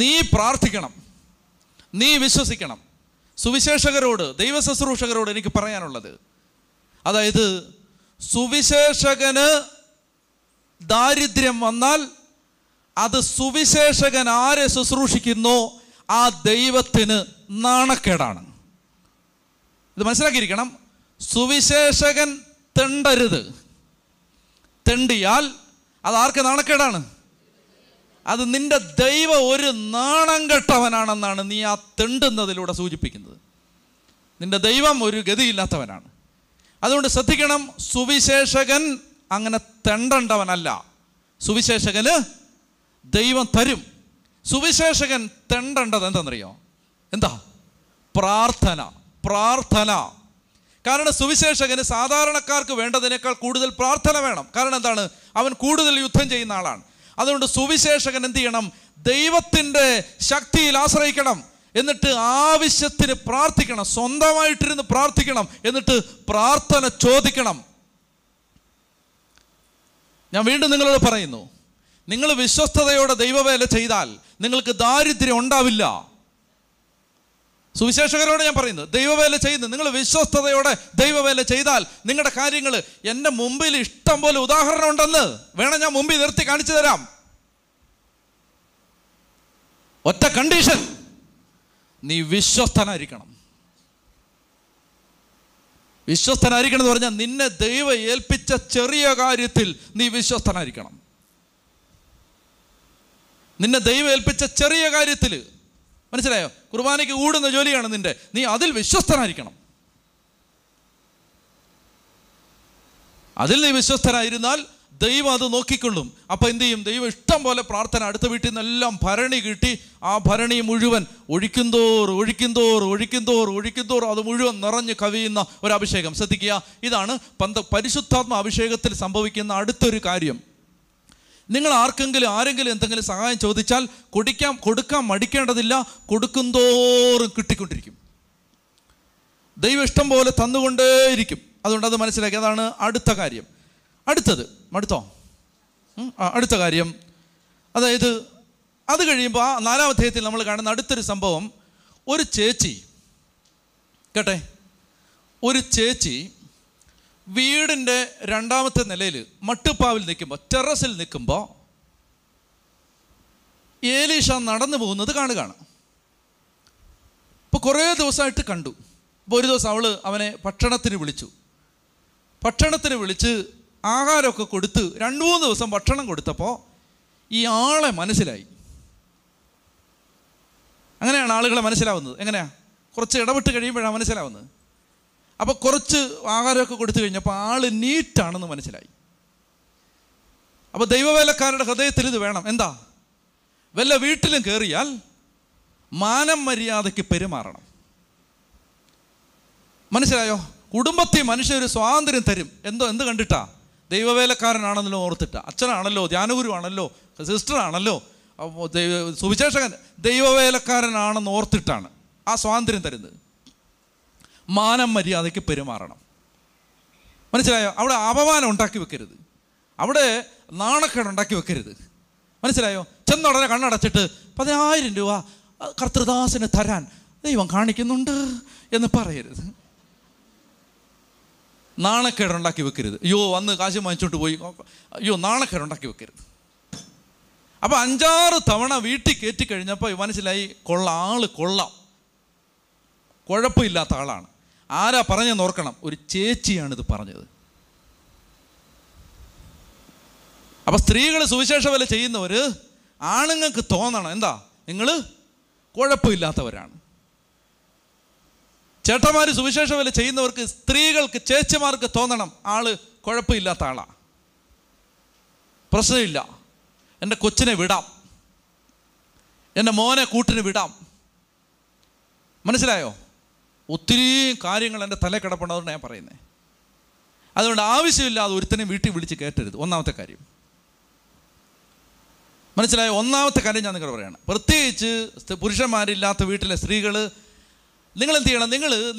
നീ പ്രാർത്ഥിക്കണം, നീ വിശ്വസിക്കണം. സുവിശേഷകരോട്, ദൈവ ശുശ്രൂഷകരോട് എനിക്ക് പറയാനുള്ളത്, അതായത് സുവിശേഷകന് ദാരിദ്ര്യം വന്നാൽ അത് സുവിശേഷകൻ ആരെ ശുശ്രൂഷിക്കുന്നോ ആ ദൈവത്തിന് നാണക്കേടാണ്. ഇത് മനസ്സിലാക്കിയിരിക്കണം. സുവിശേഷകൻ തെണ്ടരുത്, തെണ്ടിയാൽ അത് ആർക്ക് നാണക്കേടാണ്? അത് നിന്റെ ദൈവം ഒരു നാണം കെട്ടവനാണെന്നാണ് നീ ആ തെണ്ടുന്നതിലൂടെ സൂചിപ്പിക്കുന്നത്. നിന്റെ ദൈവം ഒരു ഗതിയില്ലാത്തവനാണ്. അതുകൊണ്ട് ശ്രദ്ധിക്കണം, സുവിശേഷകൻ അങ്ങനെ തെണ്ടണ്ടവനല്ല. സുവിശേഷകന് ദൈവം തരും. സുവിശേഷകൻ തെണ്ടേണ്ടത് എന്താണെന്നറിയോ? എന്താ? പ്രാർത്ഥന, പ്രാർത്ഥന. കാരണം സുവിശേഷകന് സാധാരണക്കാർക്ക് വേണ്ടതിനേക്കാൾ കൂടുതൽ പ്രാർത്ഥന വേണം. കാരണം എന്താണ്? അവൻ കൂടുതൽ യുദ്ധം ചെയ്യുന്ന ആളാണ്. അതുകൊണ്ട് സുവിശേഷകൻ എന്ത് ചെയ്യണം? ദൈവത്തിൻ്റെ ശക്തിയിൽ ആശ്രയിക്കണം, എന്നിട്ട് ആവശ്യത്തിന് പ്രാർത്ഥിക്കണം, സ്വന്തമായിട്ടിരുന്ന് പ്രാർത്ഥിക്കണം, എന്നിട്ട് പ്രാർത്ഥന ചോദിക്കണം. ഞാൻ വീണ്ടും നിങ്ങളോട് പറയുന്നു, നിങ്ങൾ വിശ്വസ്തയോടെ ദൈവവേല ചെയ്താൽ നിങ്ങൾക്ക് ദാരിദ്ര്യം ഉണ്ടാവില്ല. സുവിശേഷകരോട് ഞാൻ പറയുന്നു, ദൈവവേല ചെയ്യുന്നു, നിങ്ങൾ വിശ്വസ്തയോടെ ദൈവവേല ചെയ്താൽ നിങ്ങളുടെ കാര്യങ്ങൾ, എൻ്റെ മുമ്പിൽ ഇഷ്ടം പോലെ ഉദാഹരണം ഉണ്ടെന്ന് വേണം, ഞാൻ മുമ്പിൽ നിർത്തി കാണിച്ചു തരാം. ഒറ്റ കണ്ടീഷൻ, നീ വിശ്വസ്തനായിരിക്കണം. വിശ്വസ്തനായിരിക്കണം എന്ന് പറഞ്ഞാൽ നിന്നെ ദൈവം ഏൽപ്പിച്ച ചെറിയ കാര്യത്തിൽ നീ വിശ്വസ്തനായിരിക്കണം. നിന്നെ ദൈവം ഏൽപ്പിച്ച ചെറിയ കാര്യത്തിൽ, മനസ്സിലായോ? കുർബാനയ്ക്ക് കൂടുന്ന ജോലിയാണ് നിന്റെ, നീ അതിൽ വിശ്വസ്തനായിരിക്കണം. അതിൽ നീ വിശ്വസ്തനായിരുന്നാൽ ദൈവം അത് നോക്കിക്കൊള്ളും. അപ്പം എന്തു ചെയ്യും? ദൈവം ഇഷ്ടം പോലെ പ്രാർത്ഥന, അടുത്ത വീട്ടിൽ നിന്നെല്ലാം ഭരണി കിട്ടി, ആ ഭരണി മുഴുവൻ ഒഴിക്കുന്തോറും ഒഴിക്കുന്തോറും ഒഴിക്കുന്തോറും ഒഴിക്കുന്തോറും അത് മുഴുവൻ നിറഞ്ഞ് കവിയുന്ന ഒരു അഭിഷേകം. ശ്രദ്ധിക്കുക, ഇതാണ് പരിശുദ്ധാത്മ അഭിഷേകത്തിൽ സംഭവിക്കുന്ന അടുത്തൊരു കാര്യം. നിങ്ങൾ ആരെങ്കിലും എന്തെങ്കിലും സഹായം ചോദിച്ചാൽ കൊടുക്കാൻ മടിക്കേണ്ടതില്ല, കൊടുക്കുന്തോറും കിട്ടിക്കൊണ്ടിരിക്കും. ദൈവം ഇഷ്ടം പോലെ തന്നുകൊണ്ടേയിരിക്കും. അതുകൊണ്ട് അത് മനസ്സിലാക്കി. അതാണ് അടുത്ത കാര്യം. അടുത്ത കാര്യം, അതായത് അത് കഴിയുമ്പോൾ ആ നാലാം അധ്യായത്തിൽ നമ്മൾ കാണുന്ന അടുത്തൊരു സംഭവം, ഒരു ചേച്ചി, കേട്ടെ, ഒരു ചേച്ചി വീടിൻ്റെ രണ്ടാമത്തെ നിലയിൽ മട്ടുപ്പാവിൽ നിൽക്കുമ്പോൾ, ടെറസിൽ നിൽക്കുമ്പോൾ ഏലീഷ നടന്നു പോകുന്നത് കാണുകയാണ്. ഇപ്പോൾ കുറേ ദിവസമായിട്ട് കണ്ടു. അപ്പോൾ ഒരു ദിവസം അവൾ അവനെ ഭക്ഷണത്തിന് വിളിച്ച് ആഹാരമൊക്കെ കൊടുത്ത് 2-3 ദിവസം ഭക്ഷണം കൊടുത്തപ്പോൾ ഈ ആളെ മനസ്സിലായി. അങ്ങനെയാണ് ആളുകളെ മനസ്സിലാവുന്നത്. എങ്ങനെയാണ്? കുറച്ച് ഇടപെട്ട് കഴിയുമ്പോഴാണ് മനസ്സിലാവുന്നത്. അപ്പോൾ കുറച്ച് ആഹാരമൊക്കെ കൊടുത്തു കഴിഞ്ഞപ്പോൾ ആൾ നീറ്റാണെന്ന് മനസ്സിലായി. അപ്പോൾ ദൈവവേലക്കാരുടെ ഹൃദയത്തിൽ ഇത് വേണം. എന്താ? വല്ല വീട്ടിലും കയറിയാൽ മാനം മര്യാദയ്ക്ക് പെരുമാറണം. മനസ്സിലായോ? കുടുംബത്തിൽ മനുഷ്യർ സ്വാതന്ത്ര്യം തരും. എന്ത് കണ്ടിട്ടാ? ദൈവവേലക്കാരനാണെന്നല്ലോ ഓർത്തിട്ടാ, അച്ഛനാണല്ലോ, ധ്യാനഗുരുവാണല്ലോ, സിസ്റ്ററാണല്ലോ, സുവിശേഷകൻ ദൈവവേലക്കാരനാണെന്ന് ഓർത്തിട്ടാണ് ആ സ്വാതന്ത്ര്യം തരുന്നത്. മാനം മര്യാദയ്ക്ക് പെരുമാറണം. മനസ്സിലായോ? അവിടെ അപമാനം ഉണ്ടാക്കി വെക്കരുത്, അവിടെ നാണക്കേട് ഉണ്ടാക്കി വെക്കരുത്. മനസ്സിലായോ? ചെന്നുടനെ കണ്ണടച്ചിട്ട് 10,000 രൂപ കർത്തൃദാസിന് തരാൻ ദൈവം കാണിക്കുന്നുണ്ട് എന്ന് പറയരുത്. നാണക്കേടുണ്ടാക്കി വെക്കരുത്. അയ്യോ വന്ന് കാശ് വാങ്ങിച്ചോണ്ട് പോയി, അയ്യോ, നാണക്കേടുണ്ടാക്കി വെക്കരുത്. അപ്പം 5-6 തവണ വീട്ടിൽ കയറ്റി കഴിഞ്ഞപ്പോൾ മനസ്സിലായി, ആള് കൊള്ളാം, കുഴപ്പമില്ലാത്ത ആളാണ്. ആരാ പറഞ്ഞെന്ന് ഓർക്കണം, ഒരു ചേച്ചിയാണിത് പറഞ്ഞത്. അപ്പം സ്ത്രീകൾ സുവിശേഷ വേല ചെയ്യുന്നവർ ആണുങ്ങൾക്ക് തോന്നണം, എന്താ, നിങ്ങൾ കുഴപ്പമില്ലാത്തവരാണ്. ചേട്ടന്മാർ സുവിശേഷ വേല ചെയ്യുന്നവർക്ക്, സ്ത്രീകൾക്ക്, ചേച്ചിമാർക്ക് തോന്നണം ആള് കുഴപ്പമില്ലാത്ത ആളാ, പ്രശ്നമില്ല, എൻ്റെ കൊച്ചിനെ വിടാം, എൻ്റെ മോനെ കൂട്ടിന് വിടാം. മനസ്സിലായോ? ഒത്തിരി കാര്യങ്ങൾ എൻ്റെ തലേ കിടപ്പുണ്ടെന്ന് ഞാൻ പറയുന്നത്. അതുകൊണ്ട് ആവശ്യമില്ലാതെ ഒരുത്തനെ വീട്ടിൽ വിളിച്ച് കയറ്റരുത്. ഒന്നാമത്തെ കാര്യം മനസ്സിലായോ? ഒന്നാമത്തെ കാര്യം ഞാൻ നിങ്ങൾ പറയുകയാണ്, പ്രത്യേകിച്ച് പുരുഷന്മാരില്ലാത്ത വീട്ടിലെ സ്ത്രീകൾ നിങ്ങൾ എന്ത് ചെയ്യണം,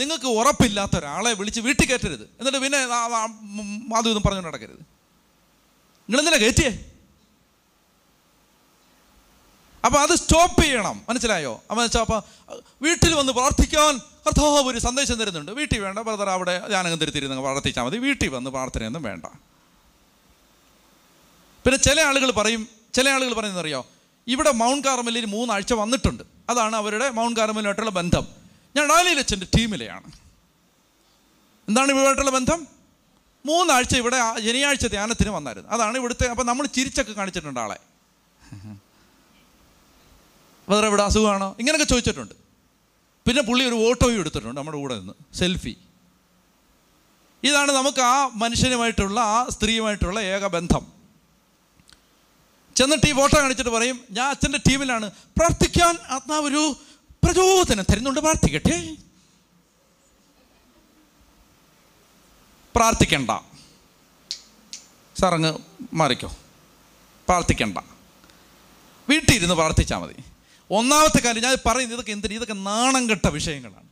നിങ്ങൾക്ക് ഉറപ്പില്ലാത്ത ഒരാളെ വിളിച്ച് വീട്ടിൽ കയറ്റരുത്. എന്നിട്ട് പിന്നെ അതും ഇതും പറഞ്ഞുകൊണ്ട് നടക്കരുത്. നിങ്ങളെന്തിനാ കയറ്റിയേ? അപ്പം അത് സ്റ്റോപ്പ് ചെയ്യണം, മനസ്സിലായോ? അപ്പം വെച്ചാൽ അപ്പം വീട്ടിൽ വന്ന് പ്രാർത്ഥിക്കാൻ കർത്താവ് ഒരു സന്ദേശം തരുന്നുണ്ട്. വീട്ടിൽ വേണ്ട ബ്രദർ, അവിടെ ധ്യാനം തിരുത്തിരുന്ന് പ്രാർത്ഥിച്ചാൽ മതി, വീട്ടിൽ വന്ന് പ്രാർത്ഥനയൊന്നും വേണ്ട. പിന്നെ ചില ആളുകൾ പറയുന്നറിയോ, ഇവിടെ മൗണ്ട് കാർമലിൽ 3 ആഴ്ച വന്നിട്ടുണ്ട്, അതാണ് അവരുടെ മൗണ്ട് കാർമലുമായിട്ടുള്ള ബന്ധം. ഞാൻ ഡാനിയൽ അച്ഛൻ്റെ ടീമിലെയാണ്. എന്താണ് ഇവരുമായിട്ടുള്ള ബന്ധം? 3 ആഴ്ച ഇവിടെ ശനിയാഴ്ച ധ്യാനത്തിന് വന്നായിരുന്നു, അതാണ് ഇവിടുത്തെ. അപ്പം നമ്മൾ ചിരിച്ചൊക്കെ കാണിച്ചിട്ടുണ്ട് ആളെ, വേറെ ഇവിടെ അസുഖമാണോ ഇങ്ങനെയൊക്കെ ചോദിച്ചിട്ടുണ്ട്. പിന്നെ പുള്ളി ഒരു ഓട്ടോയും എടുത്തിട്ടുണ്ട് നമ്മുടെ കൂടെ നിന്ന്, സെൽഫി. ഇതാണ് നമുക്ക് ആ മനുഷ്യനുമായിട്ടുള്ള, ആ സ്ത്രീയുമായിട്ടുള്ള ഏക ബന്ധം. ചെന്നിട്ട് ഈ ഫോട്ടോ കാണിച്ചിട്ട് പറയും, ഞാൻ അച്ഛൻ്റെ ടീമിലാണ്, പ്രാർത്ഥിക്കാൻ ആത്മാവൊരു പ്രചോദനം തരുന്നുണ്ട്, പ്രാർത്ഥിക്കട്ടെ. പ്രാർത്ഥിക്കണ്ട സാറങ്ങ് മാറിക്കോ, പ്രാർത്ഥിക്കണ്ട, വീട്ടിലിരുന്ന് പ്രാർത്ഥിച്ചാൽ മതി. ഒന്നാമത്തെ കാര്യം ഞാൻ പറയുന്നത്, ഇതൊക്കെ നാണം കെട്ട വിഷയങ്ങളാണ്.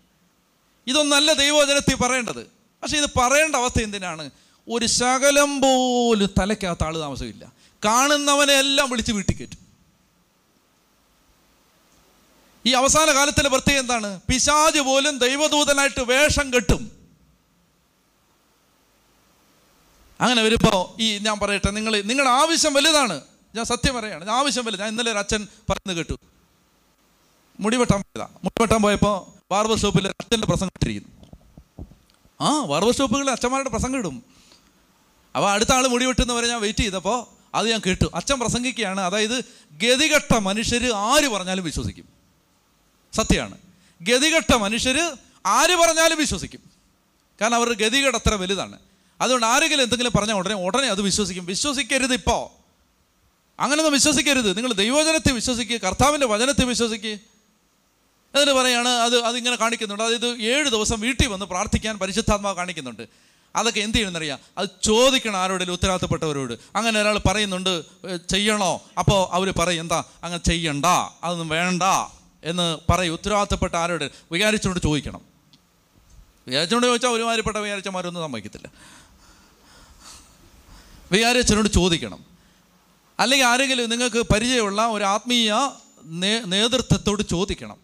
ഇതൊന്നല്ല ദൈവവചനത്തിൽ പറയേണ്ടത്. പക്ഷേ ഇത് പറയേണ്ട അവസ്ഥ എന്തിനാണ്? ഒരു ശകലം പോലും തലയ്ക്കകത്ത് ആൾ താമസമില്ല, കാണുന്നവനെ എല്ലാം വിളിച്ച് വീട്ടിൽ കയറ്റും. ഈ അവസാന കാലത്തിലെ പ്രത്യേകം എന്താണ്? പിശാച് പോലും ദൈവദൂതനായിട്ട് വേഷം കെട്ടും. അങ്ങനെ വരുമ്പോൾ ഈ ഞാൻ പറയട്ടെ, നിങ്ങളുടെ ആവശ്യം വലുതാണ്. ഞാൻ സത്യം പറയാണ്, ആവശ്യം വലുത്. ഞാൻ ഇന്നലെ ഒരു അച്ഛൻ പറയുന്നത് കേട്ടു, മുടിവെട്ടാൻ പോയപ്പോൾ ബാർബർ ഷോപ്പിൽ അച്ഛൻ്റെ പ്രസംഗം ഇട്ടിരിക്കുന്നു. ആ ബാർബർ ഷോപ്പുകളിൽ അച്ഛന്മാരുടെ പ്രസംഗം ഇടും. അപ്പോൾ അടുത്ത ആൾ മുടി വെട്ടുന്നവരെ ഞാൻ വെയിറ്റ് ചെയ്തപ്പോൾ അത് ഞാൻ കേട്ടു, അച്ഛൻ പ്രസംഗിക്കുകയാണ്. അതായത് ഗതികെട്ട മനുഷ്യർ ആര് പറഞ്ഞാലും വിശ്വസിക്കും. സത്യമാണ്, ഗതികെട്ട മനുഷ്യർ ആര് പറഞ്ഞാലും വിശ്വസിക്കും. കാരണം അവരുടെ ഗതികേട് അത്ര വലുതാണ്. അതുകൊണ്ട് ആരെങ്കിലും എന്തെങ്കിലും പറഞ്ഞാൽ ഉടനെ അത് വിശ്വസിക്കും. വിശ്വസിക്കരുത്, ഇപ്പോൾ അങ്ങനെയൊന്നും വിശ്വസിക്കരുത്. നിങ്ങൾ ദൈവവചനത്തെ വിശ്വസിക്കുക, കർത്താവിൻ്റെ വചനത്തെ വിശ്വസിക്കുക. എന്നിട്ട് പറയാണ് അതിങ്ങനെ കാണിക്കുന്നുണ്ട്, അതായത് 7 ദിവസം വീട്ടിൽ വന്ന് പ്രാർത്ഥിക്കാൻ പരിശുദ്ധാത്മാവ് കാണിക്കുന്നുണ്ട്. അതൊക്കെ എന്ത് ചെയ്യണമെന്നറിയാം? അത് ചോദിക്കണം ആരോടെങ്കിലും, ഉത്തരവാദിത്തപ്പെട്ടവരോട്. അങ്ങനെ ഒരാൾ പറയുന്നുണ്ട് ചെയ്യണോ? അപ്പോൾ അവർ പറയും, എന്താ അങ്ങനെ ചെയ്യണ്ട, അതൊന്നും വേണ്ട എന്ന് പറയും. ഉത്തരവാദിത്തപ്പെട്ട ആരോട്? വിചാരിച്ചുകൊണ്ട് ചോദിക്കണം. വിചാരിച്ചുകൊണ്ട് ചോദിച്ചാൽ ഒരുമാതിരിപ്പെട്ട വിചാരിച്ചമാരൊന്നും സമ്മതിക്കത്തില്ല. വിചാരിച്ചവരോട് ചോദിക്കണം. അല്ലെങ്കിൽ ആരെങ്കിലും നിങ്ങൾക്ക് പരിചയമുള്ള ഒരു ആത്മീയ നേതൃത്വത്തോട് ചോദിക്കണം.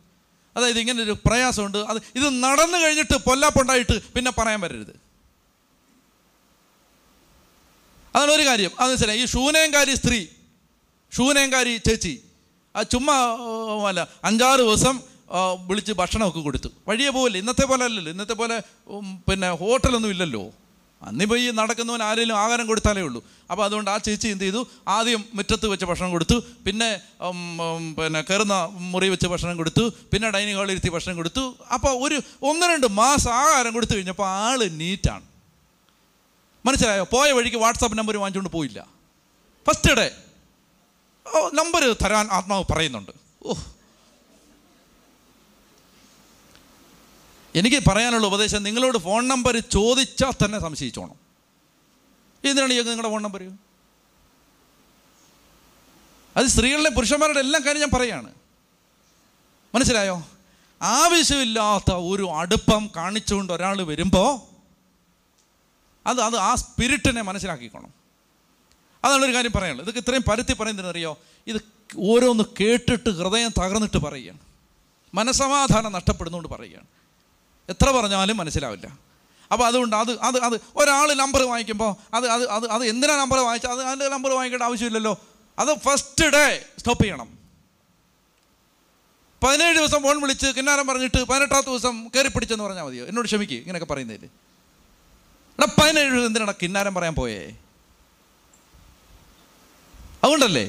അതായത് ഇങ്ങനൊരു പ്രയാസമുണ്ട്, അത് ഇത് നടന്നു കഴിഞ്ഞിട്ട് പൊല്ലാപ്പുണ്ടായിട്ട് പിന്നെ പറയാൻ വരരുത്. അതാണ് ഒരു കാര്യം. അതെന്ന് വെച്ചാൽ ഈ ഷൂനേങ്കാരി ചേച്ചി ആ ചുമ്മാ അല്ല, 5-6 ദിവസം വിളിച്ച് ഭക്ഷണമൊക്കെ കൊടുത്തു. വഴിയെ പോവില്ല, ഇന്നത്തെ പോലെ അല്ലല്ലോ. ഇന്നത്തെ പോലെ പിന്നെ ഹോട്ടലൊന്നും ഇല്ലല്ലോ. അന്നിപ്പോൾ ഈ നടക്കുന്നവൻ ആരെങ്കിലും ആഹാരം കൊടുത്താലേ ഉള്ളൂ. അപ്പോൾ അതുകൊണ്ട് ആ ചേച്ചി എന്ത് ചെയ്തു? ആദ്യം മുറ്റത്ത് വെച്ച് ഭക്ഷണം കൊടുത്തു, പിന്നെ കയറുന്ന മുറി വെച്ച് ഭക്ഷണം കൊടുത്തു, പിന്നെ ഡൈനിങ് ഹാളിൽ ഇരുത്തി ഭക്ഷണം കൊടുത്തു. അപ്പോൾ ഒരു 1-2 മാസം ആഹാരം കൊടുത്തു കഴിഞ്ഞപ്പോൾ ആൾ നീറ്റാണ്, മനസ്സിലായോ? പോയ വഴിക്ക് വാട്സാപ്പ് നമ്പർ വാങ്ങിച്ചുകൊണ്ട് പോയില്ല. ഫസ്റ്റ് ഡേ നമ്പർ തരാൻ ആത്മാവ് പറയുന്നുണ്ട്. ഓഹ്, എനിക്ക് പറയാനുള്ള ഉപദേശം, നിങ്ങളോട് ഫോൺ നമ്പർ ചോദിച്ചാൽ തന്നെ സംശയിച്ചോണം. എന്തിനാണ് ചോദിക്കുന്നത് നിങ്ങളുടെ ഫോൺ നമ്പർ? അത് സ്ത്രീകളുടെ പുരുഷന്മാരുടെ എല്ലാം കാര്യം ഞാൻ പറയാണ്, മനസ്സിലായോ? ആവശ്യമില്ലാത്ത ഒരു അടുപ്പം കാണിച്ചുകൊണ്ട് ഒരാൾ വരുമ്പോൾ അത് അത് ആ സ്പിരിറ്റിനെ മനസ്സിലാക്കിക്കോണം. അതാണൊരു കാര്യം പറയാനുള്ളത്. ഇതൊക്കെ ഇത്രയും പരത്തി പറയുന്നതെന്നറിയോ? ഇത് ഓരോന്ന് കേട്ടിട്ട് ഹൃദയം തകർന്നിട്ട് പറയുകയാണ്, മനസ്സമാധാനം നഷ്ടപ്പെടുന്നുകൊണ്ട് പറയുകയാണ്. എത്ര പറഞ്ഞാലും മനസ്സിലാവില്ല. അപ്പോൾ അതുകൊണ്ട് അത് അത് അത് ഒരാൾ നമ്പർ വാങ്ങിക്കുമ്പോൾ അത് അത് അത് അത് എന്തിനാണ് നമ്പർ വാങ്ങിച്ചത്? അത് അതിൻ്റെ നമ്പർ വാങ്ങിക്കേണ്ട ആവശ്യമില്ലല്ലോ. അത് ഫസ്റ്റ് ഡേ സ്റ്റോപ്പ് ചെയ്യണം. 17 ദിവസം ഫോൺ വിളിച്ച് കിന്നാരം പറഞ്ഞിട്ട് 18-ാമത്തെ ദിവസം കയറി പിടിച്ചെന്ന് പറഞ്ഞാൽ മതിയോ? എന്നോട് ക്ഷമിക്കുക ഇങ്ങനെയൊക്കെ പറയുന്നതിൽ. എടാ 17 ദിവസം എന്തിനാണ് കിന്നാരം പറയാൻ പോയേ? അതുകൊണ്ടല്ലേ.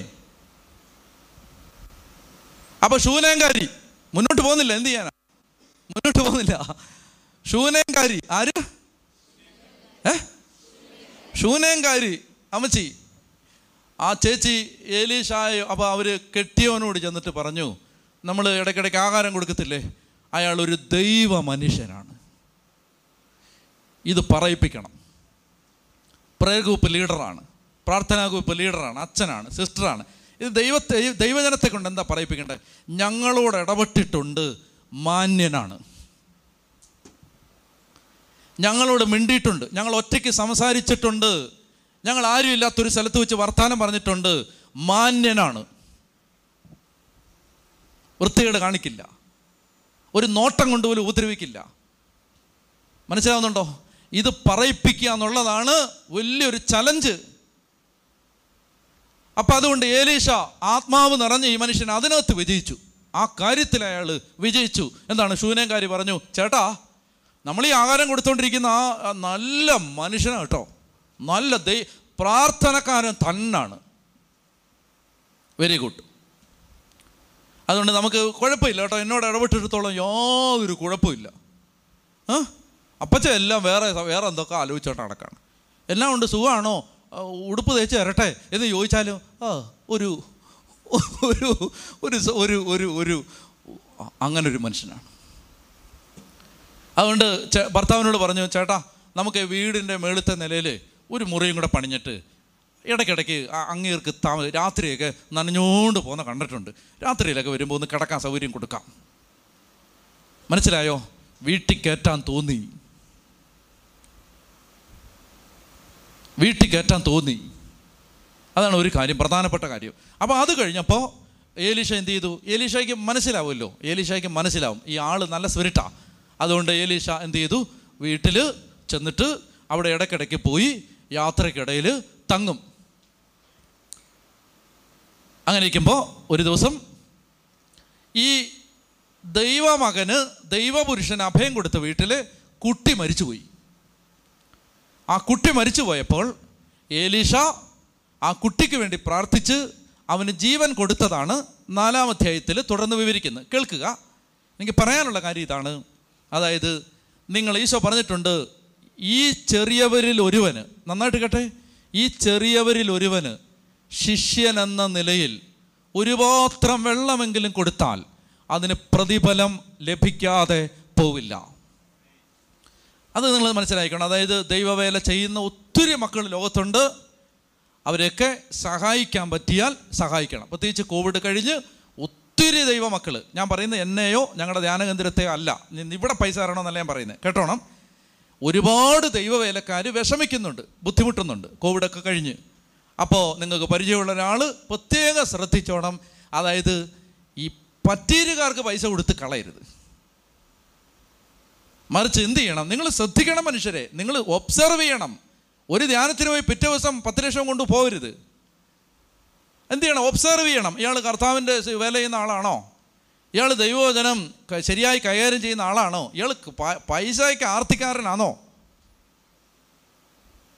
അപ്പോൾ ശൂനേങ്കാരി മുന്നോട്ട് പോകുന്നില്ല. എന്ത് ചെയ്യാനാണ്? മുന്നോട്ട് പോകുന്നില്ല. ഷൂനേങ്കാരി ആര്? ഷൂനേങ്കാരി അമ്മച്ചി. ആ ചേച്ചി ഏലീഷായ അപ്പോൾ അവർ കെട്ടിയവനോട് ചെന്നിട്ട് പറഞ്ഞു, നമ്മൾ ഇടയ്ക്കിടയ്ക്ക് ആഹാരം കൊടുക്കത്തില്ലേ, അയാൾ ഒരു ദൈവ മനുഷ്യനാണ്, ഇത് പറയിപ്പിക്കണം. പ്രയർ ഗ്രൂപ്പ് ലീഡറാണ്, പ്രാർത്ഥനാ ഗ്രൂപ്പ് ലീഡറാണ്, അച്ഛനാണ്, സിസ്റ്ററാണ്. ഇത് ദൈവജനത്തെ കൊണ്ട് എന്താ പറയിപ്പിക്കേണ്ടത്? ഞങ്ങളോട് ഇടപെട്ടിട്ടുണ്ട്, മാന്യനാണ്, ഞങ്ങളോട് മിണ്ടിയിട്ടുണ്ട്, ഞങ്ങൾ ഒറ്റയ്ക്ക് സംസാരിച്ചിട്ടുണ്ട്, ഞങ്ങൾ ആരും ഇല്ലാത്തൊരു സ്ഥലത്ത് വെച്ച് വർത്തമാനം പറഞ്ഞിട്ടുണ്ട്. മാന്യനാണ്, വൃത്തികേട് കാണിക്കില്ല, ഒരു നോട്ടം കൊണ്ടുപോലും ഉപദ്രവിക്കില്ല. മനസ്സിലാവുന്നുണ്ടോ? ഇത് പറയിപ്പിക്കുക എന്നുള്ളതാണ് വലിയൊരു ചലഞ്ച്. അപ്പം അതുകൊണ്ട് ഏലീഷ ആത്മാവ് നിറഞ്ഞ ഈ മനുഷ്യൻ അതിനകത്ത് വിജയിച്ചു, ആ കാര്യത്തിൽ അയാൾ വിജയിച്ചു. എന്താണ് ശൂനേംകാരി പറഞ്ഞു, ചേട്ടാ നമ്മൾ ഈ ആഹാരം കൊടുത്തോണ്ടിരിക്കുന്ന ആ നല്ല മനുഷ്യനാണ് കേട്ടോ, നല്ല പ്രാർത്ഥനക്കാരൻ തന്നാണ്. Very good. അതുകൊണ്ട് നമുക്ക് കുഴപ്പമില്ല കേട്ടോ, എന്നോട് ഇടപെട്ടിടത്തോളം യാതൊരു കുഴപ്പമില്ല. അപ്പച്ച എല്ലാം വേറെ എന്തൊക്കെ ആലോചിച്ചോട്ട് നടക്കാണ്. എല്ലാം ഉണ്ട്, സുഖമാണോ, ഉടുപ്പ് തേച്ച് വരട്ടെ എന്ന് ചോദിച്ചാലും ഒരു ഒരു ഒരു ഒരു ഒരു അങ്ങനൊരു മനുഷ്യനാണ്. അതുകൊണ്ട് ഭർത്താവിനോട് പറഞ്ഞു, ചേട്ടാ നമുക്ക് വീടിൻ്റെ മേളത്തെ നിലയിൽ ഒരു മുറിയും കൂടെ പണിഞ്ഞിട്ട് ഇടയ്ക്കിടയ്ക്ക് അങ്ങേർക്ക് രാത്രിയൊക്കെ നനഞ്ഞുകൊണ്ട് പോകുന്ന കണ്ടിട്ടുണ്ട്, രാത്രിയിലൊക്കെ വരുമ്പോൾ ഒന്ന് കിടക്കാൻ സൗകര്യം കൊടുക്കാം. മനസ്സിലായോ? വീട്ടിൽ കയറ്റാൻ തോന്നി, വീട്ടിൽ കയറ്റാൻ തോന്നി. അതാണ് ഒരു കാര്യം, പ്രധാനപ്പെട്ട കാര്യം. അപ്പോൾ അത് കഴിഞ്ഞപ്പോൾ ഏലീഷ എന്ത് ചെയ്തു? ഏലീഷയ്ക്ക് മനസ്സിലാവുമല്ലോ, ഏലീഷയ്ക്ക് മനസ്സിലാവും ഈ ആൾ നല്ല സ്പിരിറ്റാണ്. അതുകൊണ്ട് ഏലീഷ എന്ത് ചെയ്തു? വീട്ടിൽ ചെന്നിട്ട് അവിടെ ഇടയ്ക്കിടയ്ക്ക് പോയി യാത്രയ്ക്കിടയിൽ തങ്ങും. അങ്ങനെ ഇരിക്കുമ്പോൾ ഒരു ദിവസം ഈ ദൈവമകന്, ദൈവപുരുഷൻ അഭയം കൊടുത്ത വീട്ടിൽ കുട്ടി മരിച്ചുപോയി. ആ കുട്ടി മരിച്ചു പോയപ്പോൾ ഏലീഷ ആ കുട്ടിക്ക് വേണ്ടി പ്രാർത്ഥിച്ച് അവന് ജീവൻ കൊടുത്തതാണ് 4-ാം അധ്യായത്തിൽ തുടർന്ന് വിവരിക്കുന്നത്. കേൾക്കുക, എനിക്ക് പറയാനുള്ള കാര്യം ഇതാണ്. അതായത് നിങ്ങൾ, ഈശോ പറഞ്ഞിട്ടുണ്ട്, ഈ ചെറിയവരിൽ ഒരുവന്, നന്നായിട്ട് കേട്ടെ, ഈ ചെറിയവരിൽ ഒരുവന് ശിഷ്യൻ എന്ന നിലയിൽ ഒരു പാത്രം വെള്ളമെങ്കിലും കൊടുത്താൽ അതിന് പ്രതിഫലം ലഭിക്കാതെ പോവില്ല. അത് നിങ്ങൾ മനസ്സിലാക്കണം. അതായത് ദൈവവേല ചെയ്യുന്ന ഒത്തിരി മക്കൾ ലോകത്തുണ്ട്. അവരെയൊക്കെ സഹായിക്കാൻ പറ്റിയാൽ സഹായിക്കണം. പ്രത്യേകിച്ച് കോവിഡ് കഴിഞ്ഞ് ഒത്തിരി ദൈവമക്കൾ, ഞാൻ പറയുന്നത് എന്നെയോ ഞങ്ങളുടെ ധ്യാനകേന്ദ്രത്തെയോ അല്ല, ഇവിടെ പൈസ തരണമെന്നല്ല ഞാൻ പറയുന്നത്, കേട്ടോണം. ഒരുപാട് ദൈവവേലക്കാർ വിഷമിക്കുന്നുണ്ട്, ബുദ്ധിമുട്ടുന്നുണ്ട് കോവിഡൊക്കെ കഴിഞ്ഞ്. അപ്പോൾ നിങ്ങൾക്ക് പരിചയമുള്ള ഒരാൾ പ്രത്യേകം ശ്രദ്ധിച്ചോണം. അതായത് ഈ പറ്റീരുകാർക്ക് പൈസ കൊടുത്ത് കളയരുത്, മറിച്ച് എന്ത് ചെയ്യണം, നിങ്ങൾ ശ്രദ്ധിക്കണം മനുഷ്യരെ, നിങ്ങൾ ഒബ്സർവ് ചെയ്യണം. ഒരു ധ്യാനത്തിന് പോയി പിറ്റേ ദിവസം 10 ലക്ഷം കൊണ്ട് പോകരുത്. എന്ത് ചെയ്യണം? ഒബ്സർവ് ചെയ്യണം. ഇയാൾ കർത്താവിൻ്റെ വേല ചെയ്യുന്ന ആളാണോ, ഇയാൾ ദൈവവചനം ശരിയായി കൈകാര്യം ചെയ്യുന്ന ആളാണോ, ഇയാൾ പൈസയ്ക്ക് ആർത്തിക്കാരനാണോ,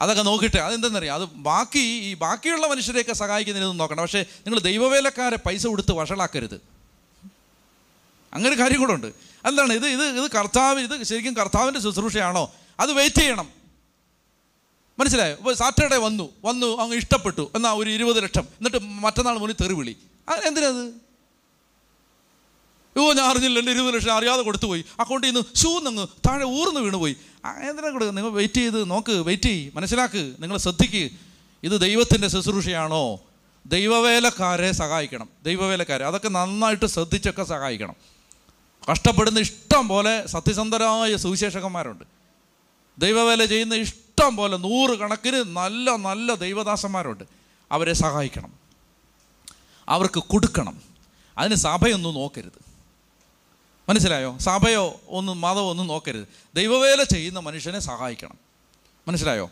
അതൊക്കെ നോക്കിയിട്ട്. അതെന്തെന്നറിയാം, അത് ബാക്കിയുള്ള മനുഷ്യരെയൊക്കെ സഹായിക്കുന്നതിനൊന്നും നോക്കണം. പക്ഷേ നിങ്ങൾ ദൈവവേലക്കാരെ പൈസ കൊടുത്ത് വഷളാക്കരുത്. അങ്ങനൊരു കാര്യം കൂടെ ഉണ്ട്. എന്താണ് ഇത്? ഇത് ഇത് കർത്താവ്, ഇത് ശരിക്കും കർത്താവിൻ്റെ ശുശ്രൂഷയാണോ? അത് വെയിറ്റ് ചെയ്യണം. മനസ്സിലായോ? ഇപ്പോൾ സാറ്റർഡേ വന്നു അങ്ങ് ഇഷ്ടപ്പെട്ടു എന്നാൽ ഒരു 20 ലക്ഷം, എന്നിട്ട് മറ്റന്നാൾ മുന്നിൽ തെറിവിളി. അങ്ങനെ എന്തിനത്? ഓ ഞാൻ അറിഞ്ഞില്ല, എൻ്റെ 20 ലക്ഷം അറിയാതെ കൊടുത്തുപോയി, അക്കൗണ്ടിൽ നിന്ന് ഷൂന്നങ്ങ് താഴെ ഊർന്ന് വീണുപോയി. എന്തിനാ കൊടുക്കുക? നിങ്ങൾ വെയിറ്റ് ചെയ്ത് നോക്ക്, വെയിറ്റ് ചെയ്യ്, മനസ്സിലാക്ക്, നിങ്ങൾ ശ്രദ്ധിക്ക്. ഇത് ദൈവത്തിൻ്റെ ശുശ്രൂഷയാണോ? ദൈവവേലക്കാരെ സഹായിക്കണം. ദൈവവേലക്കാരെ അതൊക്കെ നന്നായിട്ട് ശ്രദ്ധിച്ചൊക്കെ സഹായിക്കണം. കഷ്ടപ്പെടുന്ന ഇഷ്ടം പോലെ സത്യസന്ധരായ സുവിശേഷകന്മാരുണ്ട്. ദൈവവേല ചെയ്യുന്ന ഇഷ്ടം പോലെ 100 കണക്കിന് നല്ല നല്ല ദൈവദാസന്മാരുണ്ട്. അവരെ സഹായിക്കണം, അവർക്ക് കൊടുക്കണം. അതിന് സഭയൊന്നും നോക്കരുത്. മനസ്സിലായോ? സഭയോ ഒന്നും മതമോ ഒന്നും നോക്കരുത്. ദൈവവേല ചെയ്യുന്ന മനുഷ്യനെ സഹായിക്കണം. മനസ്സിലായോ?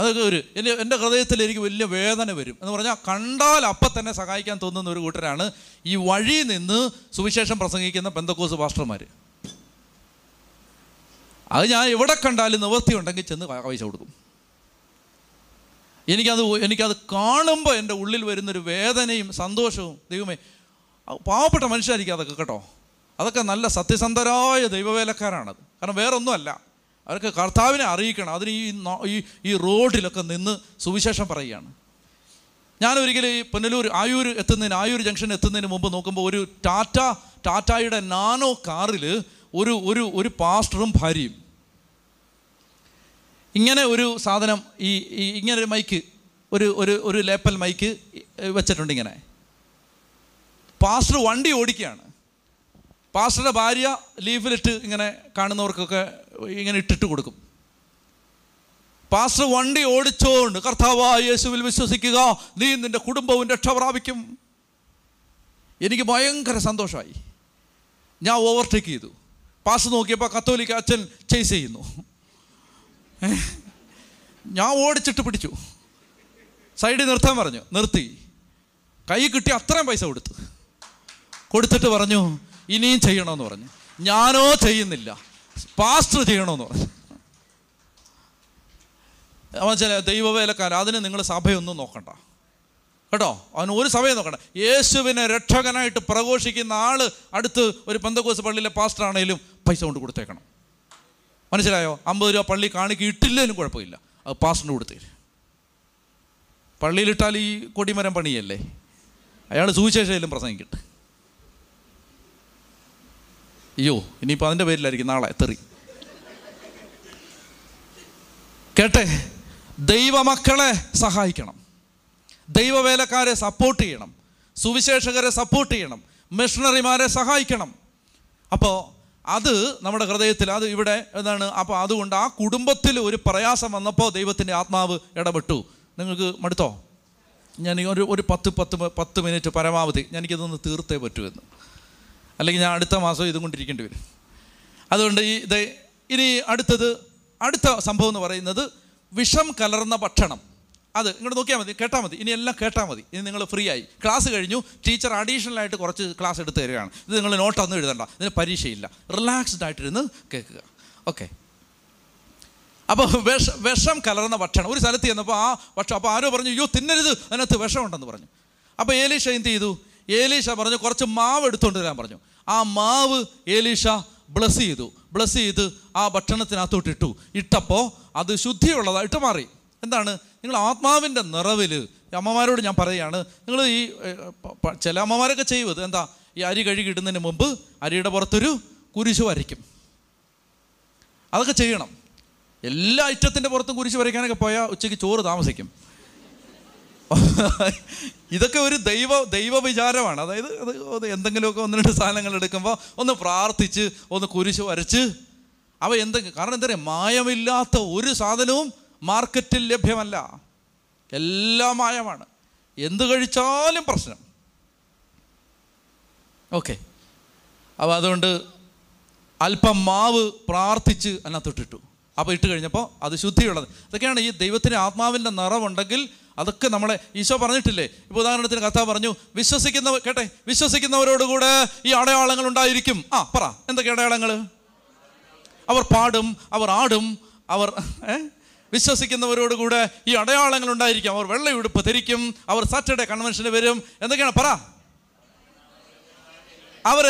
അതൊക്കെ ഒരു എൻ്റെ ഹൃദയത്തിൽ എനിക്ക് വലിയ വേദന വരും എന്ന് പറഞ്ഞാൽ, കണ്ടാൽ അപ്പം തന്നെ സഹായിക്കാൻ തോന്നുന്ന ഒരു കൂട്ടരാണ് ഈ വഴി നിന്ന് സുവിശേഷം പ്രസംഗിക്കുന്ന പെന്തക്കോസ് പാസ്റ്റർമാർ. അത് ഞാൻ എവിടെ കണ്ടാലും നിവൃത്തി ഉണ്ടെങ്കിൽ ചെന്ന് പൈസ കൊടുക്കും. എനിക്കത് കാണുമ്പോൾ എൻ്റെ ഉള്ളിൽ വരുന്നൊരു വേദനയും സന്തോഷവും. ദൈവമേ, പാവപ്പെട്ട മനുഷ്യരായിരിക്കും അതൊക്കെ കേട്ടോ. അതൊക്കെ നല്ല സത്യസന്ധരായ ദൈവവേലക്കാരാണത്. കാരണം വേറൊന്നുമല്ല, അവർക്ക് കർത്താവിനെ അറിയിക്കണം. അതിന് ഈ റോഡിലൊക്കെ നിന്ന് സുവിശേഷം പറയുകയാണ്. ഞാനൊരിക്കലും ഈ പുനലൂർ ആയൂർ ജംഗ്ഷൻ എത്തുന്നതിന് മുമ്പ് നോക്കുമ്പോൾ ഒരു ടാറ്റയുടെ നാനോ കാറിൽ ഒരു ഒരു ഒരു പാസ്റ്ററും ഭാര്യയും ഇങ്ങനെ ഒരു സാധനം, ഈ ഇങ്ങനൊരു മൈക്ക്, ഒരു ഒരു ഒരു ലേപ്പൽ മൈക്ക് വെച്ചിട്ടുണ്ട്. ഇങ്ങനെ പാസ്റ്റർ വണ്ടി ഓടിക്കുകയാണ്. പാസ്റ്ററുടെ ഭാര്യ ലീഫിലിട്ട് ഇങ്ങനെ കാണുന്നവർക്കൊക്കെ ഇങ്ങനെ ഇട്ടിട്ട് കൊടുക്കും. പാസ്റ്റർ വണ്ടി ഓടിച്ചോണ്ട് കർത്താവായ യേശുവിൽ വിശ്വസിക്കുക, നീ നിൻ്റെ കുടുംബവും രക്ഷ പ്രാപിക്കും. എനിക്ക് ഭയങ്കര സന്തോഷമായി. ഞാൻ ഓവർടേക്ക് ചെയ്തു. പാസ്റ്റർ നോക്കിയപ്പോൾ കത്തോലിക്ക അച്ഛൻ ചേസ് ചെയ്യുന്നു. ഞാൻ ഓടിച്ചിട്ട് പിടിച്ചു, സൈഡിൽ നിർത്താൻ പറഞ്ഞു. നിർത്തി. കൈ കിട്ടി അത്രയും പൈസ കൊടുത്തിട്ട് പറഞ്ഞു ഇനിയും ചെയ്യണമെന്ന് പറഞ്ഞു. ഞാനോ ചെയ്യുന്നില്ല, പാസ്റ്റർ ചെയ്യണമെന്ന് പറഞ്ഞു. അവൻ ചില ദൈവവേലക്കാരൻ, അതിന് നിങ്ങൾ സഭയൊന്നും നോക്കണ്ട കേട്ടോ, അവന് ഒരു സഭയും നോക്കണ്ട. യേശുവിനെ രക്ഷകനായിട്ട് പ്രഘോഷിക്കുന്ന ആള് അടുത്ത് ഒരു പെന്തക്കോസ്ത് പള്ളിയിലെ പാസ്റ്റർ ആണെങ്കിലും പൈസ കൊണ്ട് കൊടുത്തേക്കണം. മനസ്സിലായോ? 50 രൂപ പള്ളി കാണിക്ക് ഇട്ടില്ലെങ്കിലും കുഴപ്പമില്ല, അത് പാസ്റ്ററിന് കൊടുത്തേര്. പള്ളിയിലിട്ടാൽ ഈ കൊടിമരം പണിയല്ലേ, അയാൾ സുവിശേഷയിലും പ്രസംഗിക്കട്ടെ. അയ്യോ, ഇനിയിപ്പോൾ അതിൻ്റെ പേരിലായിരിക്കും നാളെ തെറി കേട്ടെ. ദൈവമക്കളെ സഹായിക്കണം, ദൈവവേലക്കാരെ സപ്പോർട്ട് ചെയ്യണം, സുവിശേഷകരെ സപ്പോർട്ട് ചെയ്യണം, മിഷണറിമാരെ സഹായിക്കണം. അപ്പോൾ അത് നമ്മുടെ ഹൃദയത്തിൽ, അത് ഇവിടെ എന്താണ്. അപ്പോൾ അതുകൊണ്ട് ആ കുടുംബത്തിൽ ഒരു പ്രയാസം വന്നപ്പോൾ ദൈവത്തിൻ്റെ ആത്മാവ് ഇടപെട്ടു. നിങ്ങൾക്ക് മടുത്തോ? ഞാൻ ഒരു പത്ത് മിനിറ്റ് പരമാവധി എനിക്കിതൊന്ന് തീർത്തേ പറ്റുമെന്ന്, അല്ലെങ്കിൽ ഞാൻ അടുത്ത മാസം ഇതും കൊണ്ടിരിക്കേണ്ടി വരും. അതുകൊണ്ട് ഇനി അടുത്ത സംഭവം എന്ന് പറയുന്നത് വിഷം കലർന്ന ഭക്ഷണം. അത് ഇങ്ങോട്ട് നോക്കിയാൽ മതി, കേട്ടാൽ മതി, ഇനി എല്ലാം കേട്ടാൽ മതി. ഇനി നിങ്ങൾ ഫ്രീ ആയി. ക്ലാസ് കഴിഞ്ഞു, ടീച്ചർ അഡീഷണലായിട്ട് കുറച്ച് ക്ലാസ് എടുത്ത് തരികയാണ്. ഇത് നിങ്ങൾ നോട്ടൊന്നും എഴുതണ്ട, ഇതിന് പരീക്ഷയില്ല, റിലാക്സ്ഡ് ആയിട്ടിരുന്ന് കേൾക്കുക. ഓക്കെ. അപ്പോൾ വിഷം കലർന്ന ഭക്ഷണം. ഒരു സ്ഥലത്ത് ചെന്നപ്പോൾ ആ ഭക്ഷണം, അപ്പോൾ ആരോ പറഞ്ഞു അയ്യോ തിന്നരുത്, അതിനകത്ത് വിഷമുണ്ടെന്ന് പറഞ്ഞു. അപ്പോൾ ഏലീഷ എന്ത് ചെയ്തു? ഏലീഷ പറഞ്ഞു കുറച്ച് മാവ് എടുത്തുകൊണ്ട് വരാൻ പറഞ്ഞു. ആ മാവ് ഏലീഷ ബ്ലസ് ചെയ്തു. ബ്ലസ് ചെയ്ത് ആ ഭക്ഷണത്തിനകത്തോട്ട് ഇട്ടു. ഇട്ടപ്പോൾ അത് ശുദ്ധിയുള്ളതായിട്ട് മാറി. എന്താണ്? നിങ്ങൾ ആത്മാവിൻ്റെ നിറവിൽ. അമ്മമാരോട് ഞാൻ പറയുകയാണ്, നിങ്ങൾ ഈ ചില അമ്മമാരൊക്കെ ചെയ്യുന്നത് എന്താ, ഈ അരി കഴുകിയിടുന്നതിന് മുമ്പ് അരിയുടെ പുറത്തൊരു കുരിശ് വരയ്ക്കും. അതൊക്കെ ചെയ്യണം. എല്ലാ ഐറ്റത്തിൻ്റെ പുറത്തും കുരിശ് വരയ്ക്കാനൊക്കെ പോയാൽ ഉച്ചയ്ക്ക് ചോറ് താമസിക്കും. ഇതൊക്കെ ഒരു ദൈവ വിചാരമാണ്. അതായത് അത് എന്തെങ്കിലുമൊക്കെ ഒന്ന് രണ്ട് സാധനങ്ങൾ എടുക്കുമ്പോൾ ഒന്ന് പ്രാർത്ഥിച്ച് ഒന്ന് കുരിശ് വരച്ച് അവ എന്തെങ്കിലും, കാരണം എന്താ പറയുക, മായമില്ലാത്ത ഒരു സാധനവും മാർക്കറ്റിൽ ലഭ്യമല്ല, എല്ലാം മായമാണ്, എന്ത് കഴിച്ചാലും പ്രശ്നം. ഓക്കെ. അപ്പോൾ അതുകൊണ്ട് അല്പം മാവ് പ്രാർത്ഥിച്ച് അതിനകത്തൊട്ടിട്ടു. അപ്പോൾ ഇട്ട് കഴിഞ്ഞപ്പോൾ അത് ശുദ്ധിയുള്ളത്. അതൊക്കെയാണ് ഈ ദൈവത്തിന് ആത്മാവിൻ്റെ നിറവുണ്ടെങ്കിൽ അതൊക്കെ നമ്മളെ ഈശോ പറഞ്ഞിട്ടില്ലേ. ഇപ്പോൾ ഉദാഹരണത്തിന് കർത്താവ് പറഞ്ഞു വിശ്വസിക്കുന്നവർ, കേട്ടെ, വിശ്വസിക്കുന്നവരോടുകൂടെ ഈ അടയാളങ്ങൾ ഉണ്ടായിരിക്കും. ആ പറ, എന്തൊക്കെ അടയാളങ്ങൾ? അവർ പാടും, അവർ ആടും, അവർ വിശ്വസിക്കുന്നവരോടുകൂടെ ഈ അടയാളങ്ങൾ ഉണ്ടായിരിക്കും. അവർ വെള്ളയുടുപ്പ് ധരിക്കും, അവർ സാറ്റർഡേ കൺവെൻഷന് വരും. എന്തൊക്കെയാണ് പറ? അവർ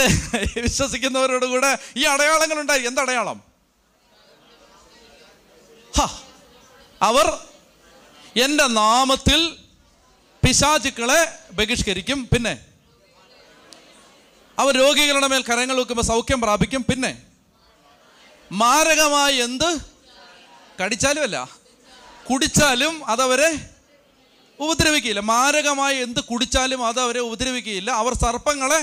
വിശ്വസിക്കുന്നവരോടുകൂടെ ഈ അടയാളങ്ങൾ ഉണ്ടായിരിക്കും. എന്തടയാളം? അവർ എൻ്റെ നാമത്തിൽ പിശാചുക്കളെ ബഹിഷ്കരിക്കും. പിന്നെ അവർ രോഗികളുടെ മേൽ കരങ്ങൾ വെക്കുമ്പോൾ സൗഖ്യം പ്രാപിക്കും. പിന്നെ മാരകമായി എന്ത് കടിച്ചാലും അല്ല കുടിച്ചാലും അതവരെ ഉപദ്രവിക്കുകയില്ല. മാരകമായി എന്ത് കുടിച്ചാലും അതവരെ ഉപദ്രവിക്കുകയില്ല. അവർ സർപ്പങ്ങളെ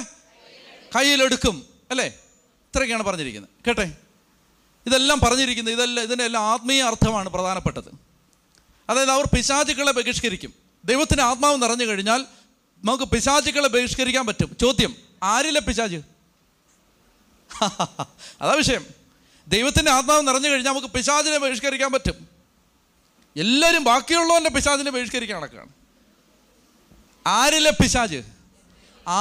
കയ്യിലെടുക്കും. അല്ലേ? ഇത്രയൊക്കെയാണ് പറഞ്ഞിരിക്കുന്നത്. കേട്ടെ, ഇതെല്ലാം പറഞ്ഞിരിക്കുന്നത്, ഇതിനെല്ലാം ആത്മീയ അർത്ഥമാണ് പ്രധാനപ്പെട്ടത്. അതായത് അവർ പിശാചുക്കളെ ബഹിഷ്കരിക്കും. ദൈവത്തിൻ്റെ ആത്മാവ് നിറഞ്ഞു കഴിഞ്ഞാൽ നമുക്ക് പിശാചുക്കളെ ബഹിഷ്കരിക്കാൻ പറ്റും. ചോദ്യം, ആരിലെ പിശാച്? അതാ വിഷയം. ദൈവത്തിൻ്റെ ആത്മാവ് നിറഞ്ഞു കഴിഞ്ഞാൽ നമുക്ക് പിശാചിനെ ബഹിഷ്കരിക്കാൻ പറ്റും. എല്ലാവരും ബാക്കിയുള്ളവൻ്റെ പിശാചിനെ ബഹിഷ്കരിക്കാൻ നടക്കുകയാണ്. ആരിലെ പിശാച്?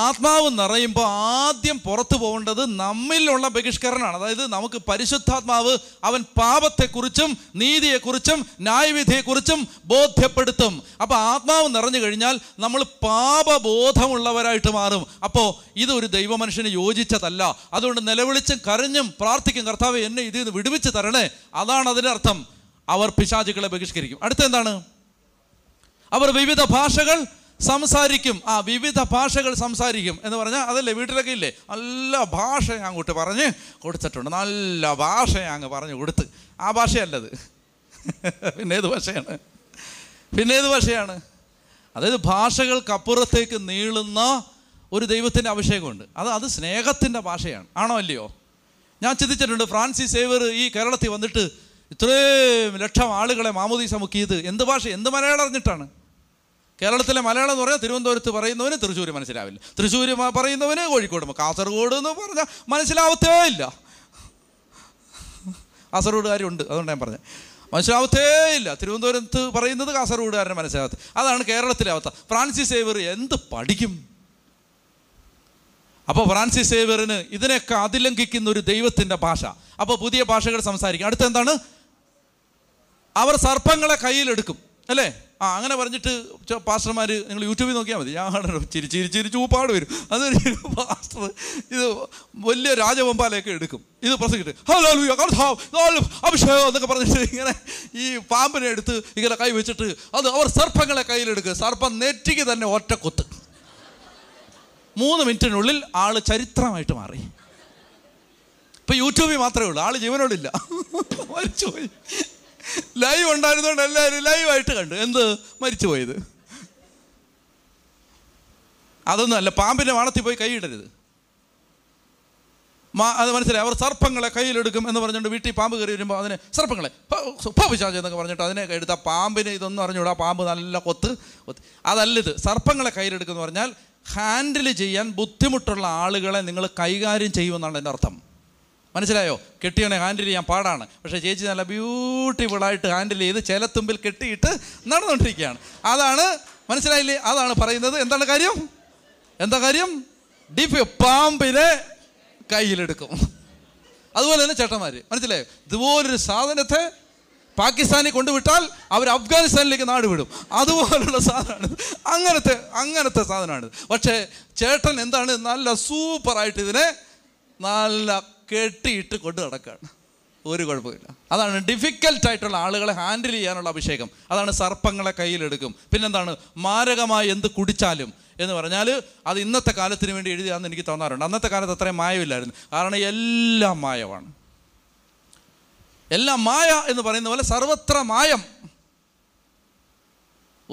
ആത്മാവ് നിറയുമ്പോൾ ആദ്യം പുറത്തു പോകേണ്ടത് നമ്മിലുള്ള ബഹിഷ്കരണമാണ്. അതായത് നമുക്ക് പരിശുദ്ധാത്മാവ് അവൻ പാപത്തെക്കുറിച്ചും നീതിയെക്കുറിച്ചും ന്യായവിധിയെക്കുറിച്ചും ബോധ്യപ്പെടുത്തും. അപ്പോൾ ആത്മാവ് നിറഞ്ഞു കഴിഞ്ഞാൽ നമ്മൾ പാപബോധമുള്ളവരായിട്ട് മാറും. അപ്പോൾ ഇതൊരു ദൈവമനുഷ്യന് യോജിച്ചതല്ല. അതുകൊണ്ട് നിലവിളിച്ചും കരഞ്ഞും പ്രാർത്ഥിക്കും, കർത്താവേ എന്നെ ഇതിൽ നിന്ന് വിടുവിച്ച് തരണേ. അതാണ് അതിനർത്ഥം. അവർ പിശാചുക്കളെ ബഹിഷ്കരിക്കും. അടുത്തെന്താണ്? അവർ വിവിധ ഭാഷകൾ സംസാരിക്കും. ആ വിവിധ ഭാഷകൾ സംസാരിക്കും എന്ന് പറഞ്ഞാൽ അതല്ലേ വീട്ടിലൊക്കെ ഇല്ലേ, നല്ല ഭാഷ അങ്ങോട്ട് പറഞ്ഞ് കൊടുത്തിട്ടുണ്ട്, നല്ല ഭാഷ അങ്ങ് പറഞ്ഞു കൊടുത്ത്. ആ ഭാഷയല്ലത്, പിന്നെ ഏത് ഭാഷയാണ്? അതായത് ഭാഷകൾക്കപ്പുറത്തേക്ക് നീളുന്ന ഒരു ദൈവത്തിൻ്റെ അഭിഷേകമുണ്ട്. അത് സ്നേഹത്തിൻ്റെ ഭാഷയാണ്. ആണോ അല്ലയോ? ഞാൻ ചിന്തിച്ചിട്ടുണ്ട്, ഫ്രാൻസിസ് സേവർ ഈ കേരളത്തിൽ വന്നിട്ട് ഇത്രയും ലക്ഷം ആളുകളെ മാമോദീസ മുക്കിയത് എന്ത് ഭാഷ, എന്ത് മലയാളം അറിഞ്ഞിട്ടാണ്? കേരളത്തിലെ മലയാളം എന്ന് പറഞ്ഞാൽ തിരുവനന്തപുരത്ത് പറയുന്നവന് തൃശ്ശൂർ മനസ്സിലാവില്ല, തൃശ്ശൂർ പറയുന്നവന് കോഴിക്കോട്, കാസർഗോഡ് എന്ന് പറഞ്ഞാൽ മനസ്സിലാവത്തേ ഇല്ല. കാസർഗോഡുകാരുണ്ട്, അതുകൊണ്ട് ഞാൻ പറഞ്ഞത് മനസ്സിലാവത്തേ ഇല്ല. തിരുവനന്തപുരത്ത് പറയുന്നത് കാസർഗോഡുകാരനെ മനസ്സിലാവത്തെ, അതാണ് കേരളത്തിലെ അവസ്ഥ. ഫ്രാൻസിസ് സേവർ എന്ത് പഠിക്കും? അപ്പോൾ ഫ്രാൻസിസ് സേവറിന് ഇതിനൊക്കെ അതിലംഘിക്കുന്ന ഒരു ദൈവത്തിൻ്റെ ഭാഷ. അപ്പോൾ പുതിയ ഭാഷകൾ സംസാരിക്കും. അടുത്തെന്താണ്? അവർ സർപ്പങ്ങളെ കയ്യിലെടുക്കും, അല്ലേ? ആ അങ്ങനെ പറഞ്ഞിട്ട് പാസ്റ്റർമാർ, നിങ്ങൾ യൂട്യൂബിൽ നോക്കിയാൽ മതി, ഞാൻ ചിരിച്ചിരിച്ചിരിച്ച് ഊപ്പാട് വരും. അതൊരു പാസ്റ്റർ ഇത് വലിയ രാജവമ്പാലയൊക്കെ എടുക്കും, ഇത് പ്രസംഗിട്ട് ഹല്ലേലൂയ അഭിഷേകം എന്നൊക്കെ പറഞ്ഞിട്ട് ഇങ്ങനെ ഈ പാമ്പിനെ എടുത്ത് ഇങ്ങനെ കൈ വെച്ചിട്ട് അത് അവർ സർപ്പങ്ങളെ കയ്യിലെടുക്കുക, സർപ്പം നെറ്റിക്ക് തന്നെ ഒറ്റക്കൊത്ത്. 3 മിനിറ്റിനുള്ളിൽ ആൾ ചരിത്രമായിട്ട് മാറി. ഇപ്പം യൂട്യൂബിൽ മാത്രമേ ഉള്ളൂ, ആൾ ജീവനോടില്ല, മരിച്ചുപോയി. ലൈവ് ഉണ്ടായിരുന്നോണ്ട് എല്ലാവരും ലൈവായിട്ട് കണ്ടു, എന്ത് മരിച്ചു പോയത്. അതൊന്നും അല്ല, പാമ്പിൻ്റെ വാണത്തിൽ പോയി കൈയിടരുത്. അത് മനസ്സിലായി. അവർ സർപ്പങ്ങളെ കയ്യിലെടുക്കും എന്ന് പറഞ്ഞുകൊണ്ട് വീട്ടിൽ പാമ്പ് കയറി വരുമ്പോൾ അതിനെ സർപ്പങ്ങളെ പിശാച് എന്നൊക്കെ പറഞ്ഞിട്ട് അതിനെ എടുത്ത് ആ പാമ്പിനെ ഇതൊന്നും അറിഞ്ഞുകൂടാ, പാമ്പ് നല്ല കൊത്ത് കൊത്ത്. അതല്ലത്, സർപ്പങ്ങളെ കയ്യിലെടുക്കുക എന്ന് പറഞ്ഞാൽ ഹാൻഡിൽ ചെയ്യാൻ ബുദ്ധിമുട്ടുള്ള ആളുകളെ നിങ്ങൾ കൈകാര്യം ചെയ്യുമെന്നാണ് എൻ്റെ അർത്ഥം. മനസ്സിലായോ? കെട്ടിയവനെ ഹാൻഡിൽ ചെയ്യാൻ പാടാണ്, പക്ഷേ ചേച്ചി നല്ല ബ്യൂട്ടിഫുള്ളായിട്ട് ഹാൻഡിൽ ചെയ്ത് ചിലത്തുമ്പിൽ കെട്ടിയിട്ട് നടന്നുകൊണ്ടിരിക്കുകയാണ്. അതാണ്, മനസ്സിലായില്ലേ? അതാണ് പറയുന്നത്. എന്താണ് കാര്യം? എന്താ കാര്യം? പാമ്പിനെ കയ്യിലെടുക്കും. അതുപോലെ തന്നെ ചേട്ടന്മാർ, മനസ്സിലായോ? ഇതുപോലൊരു സാധനത്തെ പാകിസ്ഥാനിൽ കൊണ്ടുവിട്ടാൽ അവർ അഫ്ഗാനിസ്ഥാനിലേക്ക് നാടുവിടും. അതുപോലുള്ള സാധനമാണ്, അങ്ങനത്തെ സാധനമാണിത്. പക്ഷേ ചേട്ടൻ എന്താണ്, നല്ല സൂപ്പറായിട്ട് ഇതിനെ നല്ല കെട്ടിയിട്ട് കൊണ്ട് നടക്കുകയാണ്, ഒരു കുഴപ്പമില്ല. അതാണ് ഡിഫിക്കൽട്ടായിട്ടുള്ള ആളുകളെ ഹാൻഡിൽ ചെയ്യാനുള്ള അഭിഷേകം. അതാണ് സർപ്പങ്ങളെ കയ്യിലെടുക്കും. പിന്നെന്താണ്? മാരകമായി എന്ത് കുടിച്ചാലും എന്ന് പറഞ്ഞാൽ അത് ഇന്നത്തെ കാലത്തിന് വേണ്ടി എഴുതിയാണെന്ന് എനിക്ക് തോന്നാറുണ്ട്. അന്നത്തെ കാലത്ത് അത്രയും മായമില്ലായിരുന്നു, കാരണം എല്ലാം മായമാണ്. എല്ലാം മായ എന്ന് പറയുന്ന പോലെ സർവത്ര മായം,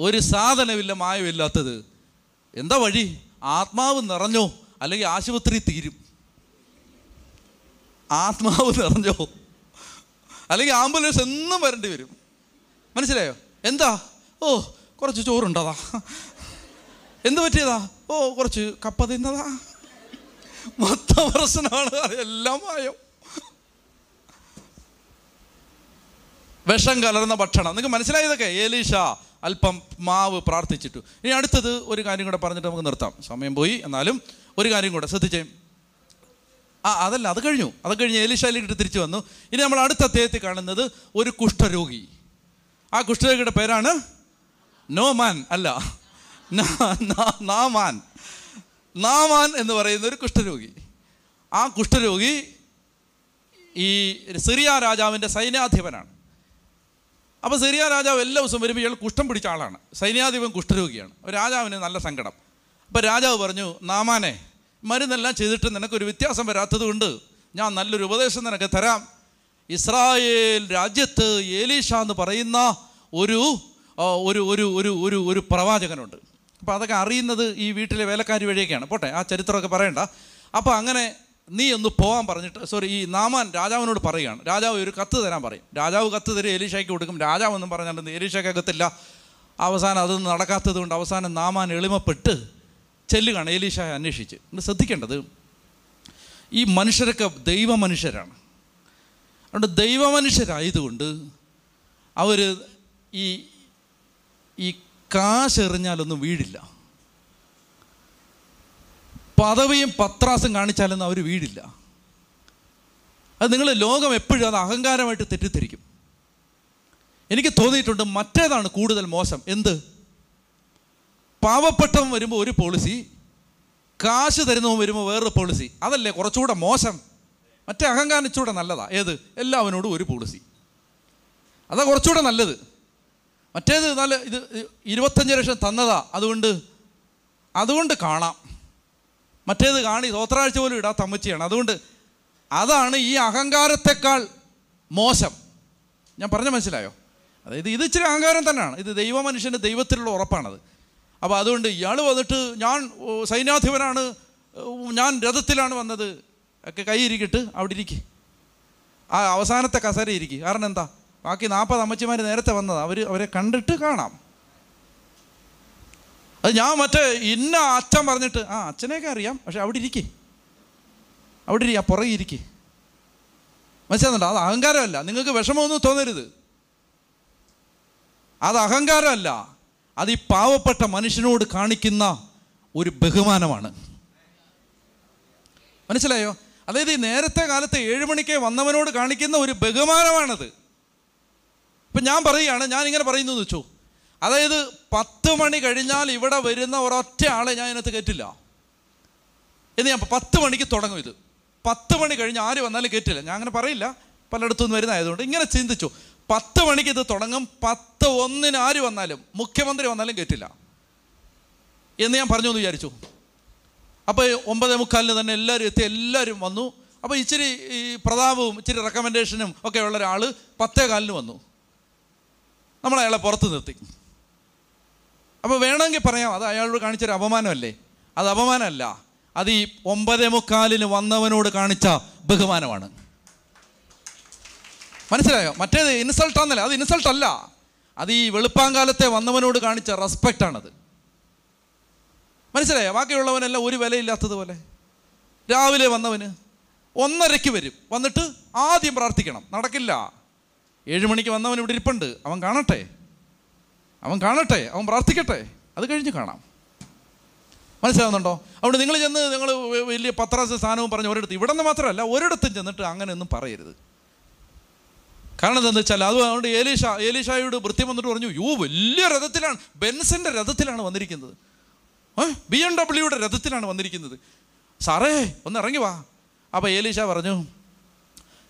ഒരു സാധനമില്ല മായമില്ലാത്തത്. എന്താ വഴി? ആത്മാവ് നിറഞ്ഞോ, അല്ലെങ്കിൽ ആശുപത്രി തീരും. ആത്മാവ് നിറഞ്ഞോ, അല്ലെങ്കിൽ ആംബുലൻസ് എന്നും വരേണ്ടി വരും. മനസ്സിലായോ? എന്താ? ഓ കുറച്ച് ചോറുണ്ടതാ, എന്ത് പറ്റിയതാ, ഓ കുറച്ച് കപ്പ തിന്നതാ, മൊത്തം പ്രശ്നമാണ്. അതെല്ലാം മായം. വിഷം കലർന്ന ഭക്ഷണം. നിങ്ങൾക്ക് മനസ്സിലായതൊക്കെ? എലീഷ അല്പം മാവ് പ്രാർത്ഥിച്ചിട്ടു. ഇനി അടുത്തത് ഒരു കാര്യം കൂടെ പറഞ്ഞിട്ട് നമുക്ക് നിർത്താം, സമയം പോയി. എന്നാലും ഒരു കാര്യം കൂടെ ശ്രദ്ധിച്ചേ. അതല്ല, അത് കഴിഞ്ഞു. അത് കഴിഞ്ഞ് എലീശായിലേക്ക് തിരിച്ചു വന്നു. ഇനി നമ്മൾ അടുത്ത അധ്യായത്തിൽ കാണുന്നത് ഒരു കുഷ്ഠരോഗി. ആ കുഷ്ഠരോഗിയുടെ പേരാണ് നാമാൻ എന്ന് പറയുന്ന ഒരു കുഷ്ഠരോഗി. ആ കുഷ്ഠരോഗി ഈ സിറിയ രാജാവിൻ്റെ സൈന്യാധിപനാണ്. അപ്പോൾ സിറിയ രാജാവ് എല്ലാ ദിവസവും വരുമ്പോൾ ഇയാൾ കുഷ്ഠം പിടിച്ച ആളാണ്, സൈന്യാധിപൻ കുഷ്ഠരോഗിയാണ്. രാജാവിന് നല്ല സങ്കടം. അപ്പോൾ രാജാവ് പറഞ്ഞു, നാമാനെ, മരുന്നെല്ലാം ചെയ്തിട്ട് നിനക്കൊരു വ്യത്യാസം വരാത്തത് കൊണ്ട് ഞാൻ നല്ലൊരു ഉപദേശം നിനക്ക് തരാം. ഇസ്രായേൽ രാജ്യത്ത് എലീഷ എന്ന് പറയുന്ന ഒരു ഒരു ഒരു ഒരു ഒരു ഒരു പ്രവാചകനുണ്ട്. അപ്പോൾ അതൊക്കെ അറിയുന്നത് ഈ വീട്ടിലെ വേലക്കാരി വഴിയൊക്കെയാണ്. പോട്ടെ, ആ ചരിത്രമൊക്കെ പറയണ്ട. അപ്പോൾ അങ്ങനെ നീ ഒന്ന് പോകാൻ പറഞ്ഞിട്ട്, സോറി, ഈ നാമാൻ രാജാവിനോട് പറയുകയാണ്. രാജാവ് ഒരു കത്ത് തരാൻ പറയും. രാജാവ് കത്ത് തരും, എലീഷയ്ക്ക് കൊടുക്കും. രാജാവ് ഒന്നും പറഞ്ഞാൽ എലീഷയ്ക്ക് അകത്തില്ല. അവസാനം അതൊന്നും നടക്കാത്തത് കൊണ്ട് അവസാനം നാമാൻ എളിമപ്പെട്ട് ചെല്ലുകയാണ് എലീശായെ അന്വേഷിച്ച്. നമ്മൾ ശ്രദ്ധിക്കേണ്ടത്, ഈ മനുഷ്യരൊക്കെ ദൈവ മനുഷ്യരാണ്. അതുകൊണ്ട് ദൈവ മനുഷ്യരായതുകൊണ്ട് അവർ ഈ ഈ കാശെറിഞ്ഞാലൊന്നും വീഴില്ല, പദവിയും പത്രാസും കാണിച്ചാലൊന്നും അവർ വീഴില്ല. അത് നിങ്ങൾ ലോകം എപ്പോഴും അത് അഹങ്കാരമായിട്ട് തെറ്റിദ്ധരിക്കും. എനിക്ക് തോന്നിയിട്ടുണ്ട് മറ്റേതാണ് കൂടുതൽ മോശം. എന്ത്? പാവപ്പെട്ടവൻ വരുമ്പോൾ ഒരു പോളിസി, കാശ് തരുന്നവൻ വരുമ്പോൾ വേറൊരു പോളിസി. അതല്ലേ കുറച്ചുകൂടെ മോശം? മറ്റേ അഹങ്കാരം ഇച്ചൂടെ നല്ലതാണ്. ഏത്? എല്ലാവനോടും ഒരു പോളിസി, അതാ കുറച്ചുകൂടെ നല്ലത്. മറ്റേത് നല്ല, ഇത് 25 ലക്ഷം തന്നതാ, അതുകൊണ്ട് കാണാം. മറ്റേത് കാണി തോത്രാഴ്ച പോലും ഇടാത്ത അമ്മച്ചിയാണ്. അതുകൊണ്ട് അതാണ് ഈ അഹങ്കാരത്തെക്കാൾ മോശം. ഞാൻ പറഞ്ഞ മനസ്സിലായോ? അതായത് ഇത് ഇച്ചിരി അഹങ്കാരം തന്നെയാണ്. ഇത് ദൈവ മനുഷ്യൻ്റെ ദൈവത്തിലുള്ള ഉറപ്പാണത്. അപ്പോൾ അതുകൊണ്ട് ഇയാൾ വന്നിട്ട് ഞാൻ സൈന്യാധിപനാണ്, ഞാൻ രഥത്തിലാണ് വന്നത് ഒക്കെ കൈ ഇരിക്കിട്ട് അവിടെ ഇരിക്കും, ആ അവസാനത്തെ കസേര ഇരിക്കും. കാരണം എന്താ? ബാക്കി 40 അമ്മച്ചിമാർ നേരത്തെ വന്നത്, അവരെ കണ്ടിട്ട് കാണാം. അത് ഞാൻ മറ്റേ ഇന്ന അച്ഛൻ പറഞ്ഞിട്ട്, ആ അച്ഛനെയൊക്കെ അറിയാം, പക്ഷെ അവിടെ ഇരിക്കുക, പുറകെ ഇരിക്കുക. മനസ്സിലാകുന്നുണ്ടോ? അത് അഹങ്കാരമല്ല, നിങ്ങൾക്ക് വിഷമമൊന്നും തോന്നരുത്. അത് അഹങ്കാരമല്ല, അത് ഈ പാവപ്പെട്ട മനുഷ്യനോട് കാണിക്കുന്ന ഒരു ബഹുമാനമാണ്. മനസ്സിലായോ? അതായത് ഈ നേരത്തെ കാലത്ത് 7 മണിക്ക് വന്നവനോട് കാണിക്കുന്ന ഒരു ബഹുമാനമാണത്. ഇപ്പം ഞാൻ പറയുകയാണ്, ഞാനിങ്ങനെ പറയുന്നു എന്ന് വെച്ചു, അതായത് 10 മണി കഴിഞ്ഞാൽ ഇവിടെ വരുന്ന ഒരൊറ്റ ആളെ ഞാൻ ഇതിനകത്ത് കയറ്റില്ല എന്ന്. ഞാൻ 10 മണിക്ക് തുടങ്ങും ഇത്, 10 മണി കഴിഞ്ഞ് ആര് വന്നാലും കയറ്റില്ല. ഞാൻ അങ്ങനെ പറയില്ല, പലയിടത്തു നിന്ന് വരുന്ന ആയതുകൊണ്ട് ഇങ്ങനെ ചിന്തിച്ചു, 10 മണിക്ക് ഇത് തുടങ്ങും, 10:01 ആര് വന്നാലും, മുഖ്യമന്ത്രി വന്നാലും കയറ്റില്ല എന്ന് ഞാൻ പറഞ്ഞു എന്ന് വിചാരിച്ചു. അപ്പോൾ 9:45 തന്നെ എല്ലാവരും എത്തി, എല്ലാവരും വന്നു. അപ്പോൾ ഇച്ചിരി ഈ പ്രതാപവും ഇച്ചിരി റെക്കമെൻഡേഷനും ഒക്കെ ഉള്ള ഒരാൾ 10:15 വന്നു. നമ്മൾ അയാളെ പുറത്ത് നിർത്തി. അപ്പോൾ വേണമെങ്കിൽ പറയാം അത് അയാളോട് കാണിച്ചൊരു അപമാനമല്ലേ. അത് അപമാനമല്ല, അത് ഈ 9:45 വന്നവനോട് കാണിച്ച ബഹുമാനമാണ്. മനസ്സിലായോ? മറ്റേത് ഇൻസൾട്ടാന്നല്ല, അത് ഇൻസൾട്ടല്ല, അത് ഈ വെളുപ്പാങ്കാലത്തെ വന്നവനോട് കാണിച്ച റെസ്പെക്റ്റാണത്. മനസ്സിലായോ? ബാക്കിയുള്ളവനെല്ലാം ഒരു വിലയില്ലാത്തതുപോലെ. രാവിലെ വന്നവന് 1:30 വരും, വന്നിട്ട് ആദ്യം പ്രാർത്ഥിക്കണം, നടക്കില്ല. 7 മണിക്ക് വന്നവൻ ഇവിടെ ഇരിപ്പുണ്ട്, അവൻ കാണട്ടെ, അവൻ പ്രാർത്ഥിക്കട്ടെ, അത് കഴിഞ്ഞ് കാണാം. മനസ്സിലാവുന്നുണ്ടോ? അവിടെ നിങ്ങൾ ചെന്ന് നിങ്ങൾ വലിയ പത്രാസ സ്ഥാനവും പറഞ്ഞ് ഒരിടത്ത്, ഇവിടെ നിന്ന് മാത്രമല്ല ഒരിടത്തും ചെന്നിട്ട് അങ്ങനെയൊന്നും പറയരുത്. കാരണം എന്താണെന്ന് വെച്ചാൽ, അതുകൊണ്ട് ഏലീഷായോട് വൃത്യം വന്നിട്ട് പറഞ്ഞു, യോ വലിയ രഥത്തിലാണ്, ബെൻസിൻ്റെ രഥത്തിലാണ് വന്നിരിക്കുന്നത്, BMW രഥത്തിലാണ് വന്നിരിക്കുന്നത് സാറേ, ഒന്ന് ഇറങ്ങി വാ. അപ്പോൾ ഏലീഷ പറഞ്ഞു,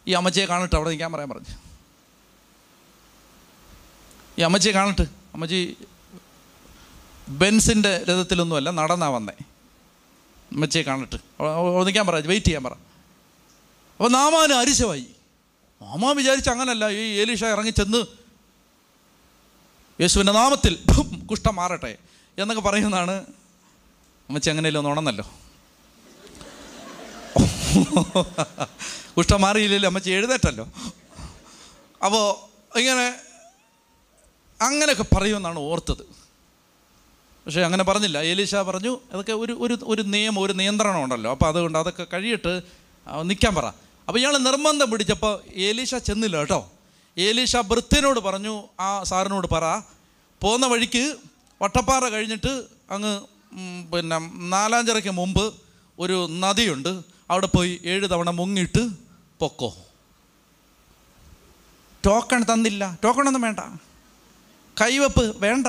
ഈ അമ്മച്ചയെ കാണിട്ട് അവിടെ നിൽക്കാൻ പറയാൻ പറഞ്ഞു. ഈ അമ്മച്ചിയെ കാണിട്ട്, അമ്മച്ചി ബെൻസിൻ്റെ രഥത്തിലൊന്നുമല്ല നടന്നാ വന്നേ, അമ്മച്ചിയെ കാണിട്ട് നിൽക്കാൻ പറ, വെയിറ്റ് ചെയ്യാൻ പറ. അപ്പോൾ നാമാന് അരിശമായി. മാമ വിചാരിച്ച അങ്ങനല്ല, ഈ ഏലീഷ ഇറങ്ങി ചെന്ന് യേശുവിൻ്റെ നാമത്തിൽ കുഷ്ഠം മാറട്ടെ എന്നൊക്കെ പറയുന്നതാണ്. അമ്മച്ചി അങ്ങനെയല്ലോ, ഉണന്നല്ലോ, കുഷ്ഠം മാറിയില്ലല്ലോ അമ്മച്ചി, എഴുതേറ്റല്ലോ. അപ്പോൾ ഇങ്ങനെ അങ്ങനെയൊക്കെ പറയുമെന്നാണ് ഓർത്തത്. പക്ഷേ അങ്ങനെ പറഞ്ഞില്ല. ഏലീഷ പറഞ്ഞു, അതൊക്കെ ഒരു നിയമം, ഒരു നിയന്ത്രണം ഉണ്ടല്ലോ, അപ്പോൾ അതുകൊണ്ട് അതൊക്കെ കഴിയിട്ട് നിൽക്കാൻ പറ. അപ്പോൾ ഇയാൾ നിർബന്ധം പിടിച്ചപ്പോൾ ഏലീഷ ചെന്നില്ല കേട്ടോ. ഏലീഷ വൃത്യനോട് പറഞ്ഞു, ആ സാറിനോട് പറ, പോകുന്ന വഴിക്ക് വട്ടപ്പാറ കഴിഞ്ഞിട്ട് അങ്ങ് പിന്നെ 4:30 മുമ്പ് ഒരു നദിയുണ്ട്, അവിടെ പോയി 7 തവണ മുങ്ങിയിട്ട് പൊക്കോ. ടോക്കൺ തന്നില്ല, ടോക്കണൊന്നും വേണ്ട, കൈവെപ്പ് വേണ്ട,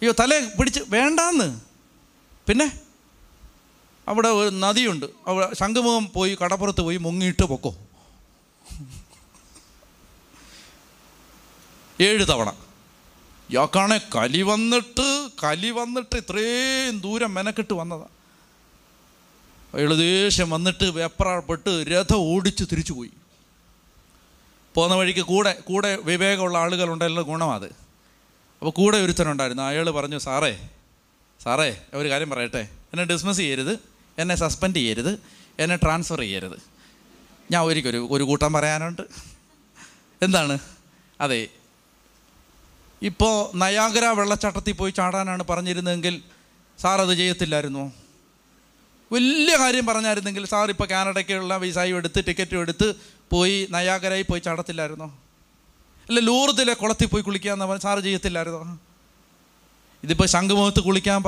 അയ്യോ തലേ പിടിച്ച് വേണ്ടാന്ന്. പിന്നെ അവിടെ ഒരു നദിയുണ്ട്, അവിടെ ശംഖുമുഖം പോയി കടപ്പുറത്ത് പോയി മുങ്ങിയിട്ട് പൊക്കോ 7 തവണ. യാക്കാണെ കലി വന്നിട്ട് ഇത്രയും ദൂരം മെനക്കെട്ട് വന്നതാണ്. ഏകദേശം വന്നിട്ട് വെപ്രാപ്പെട്ട് രഥം ഓടിച്ച് തിരിച്ചു പോയി. പോകുന്ന വഴിക്ക് കൂടെ വിവേകമുള്ള ആളുകളുണ്ടെല്ലാം ഗുണമാണ്. അപ്പോൾ കൂടെ ഒരുത്തനുണ്ടായിരുന്നു, അയാൾ പറഞ്ഞു, സാറേ ഒരു കാര്യം പറയട്ടെ, എന്നെ ഡിസ്മിസ് ചെയ്യരുത്, എന്നെ സസ്പെൻഡ് ചെയ്യരുത്, എന്നെ ട്രാൻസ്ഫർ ചെയ്യരുത്, ഞാൻ ഒരു കൂട്ടം പറയാനുണ്ട്. എന്താണ്? അതെ, ഇപ്പോൾ നയാഗ്ര വെള്ളച്ചാട്ടത്തിൽ പോയി ചാടാനാണ് പറഞ്ഞിരുന്നതെങ്കിൽ സാറത് ചെയ്യത്തില്ലായിരുന്നോ? വലിയ കാര്യം പറഞ്ഞായിരുന്നെങ്കിൽ സാർ ഇപ്പോൾ കാനഡയ്ക്കുള്ള വിസയും എടുത്ത് ടിക്കറ്റും എടുത്ത് പോയി നയാഗരയിൽ പോയി ചാടത്തില്ലായിരുന്നോ? അല്ല ലൂർദിലെ കുളത്തിൽ പോയി കുളിക്കാമെന്ന് പറഞ്ഞാൽ സാറ് ചെയ്യത്തില്ലായിരുന്നോ? ഇതിപ്പോൾ ശംഖുമുഖത്ത് കുളിക്കാൻ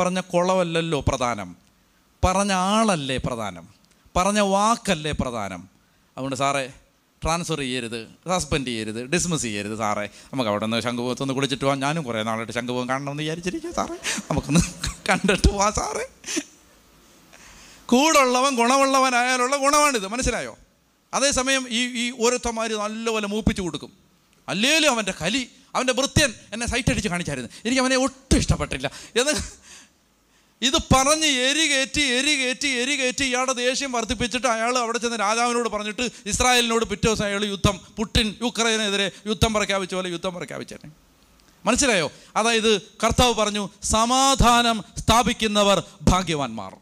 പറഞ്ഞ കുളമല്ലല്ലോ പ്രധാനം, പറഞ്ഞ ആളല്ലേ പ്രധാനം, പറഞ്ഞ വാക്കല്ലേ പ്രധാനം. അതുകൊണ്ട് സാറേ ട്രാൻസ്ഫർ ചെയ്യരുത്, സസ്പെൻഡ് ചെയ്യരുത്, ഡിസ്മിസ് ചെയ്യരുത് സാറേ, നമുക്ക് അവിടെ നിന്ന് ശംഖുമുഖത്തൊന്ന് കുളിച്ചിട്ട് പോകാം, ഞാനും കുറേ നാളായിട്ട് ശംഖുമുഖം കാണണമെന്ന് വിചാരിച്ചിരിക്കുക സാറേ, നമുക്കൊന്ന് കണ്ടിട്ട് പോവാം സാറേ. കൂടുള്ളവൻ ഗുണമുള്ളവനായാലുള്ള ഗുണമാണിത്. മനസ്സിലായോ? അതേസമയം ഈ ഓരോരുത്തന്മാർ നല്ലപോലെ മൂപ്പിച്ചു കൊടുക്കും. അല്ലേലും അവൻ്റെ കലി, അവൻ്റെ വൃത്യൻ എന്നെ സൈറ്റടിച്ച് കാണിച്ചായിരുന്നു, എനിക്ക് അവനെ ഒട്ടും ഇഷ്ടപ്പെട്ടില്ല എന്ന് ഇത് പറഞ്ഞ് എരി കയറ്റി ഇയാളുടെ ദേഷ്യം വർദ്ധിപ്പിച്ചിട്ട് അയാൾ അവിടെ ചെന്ന് രാജാവിനോട് പറഞ്ഞിട്ട് ഇസ്രായേലിനോട് പിറ്റേ ദിവസം അയാൾ യുദ്ധം, പുട്ടിൻ യുക്രൈനെതിരെ യുദ്ധം പ്രഖ്യാപിച്ച പോലെ യുദ്ധം പ്രഖ്യാപിച്ചേനെ. മനസ്സിലായോ? അതായത് കർത്താവ് പറഞ്ഞു, സമാധാനം സ്ഥാപിക്കുന്നവർ ഭാഗ്യവാന്മാർ.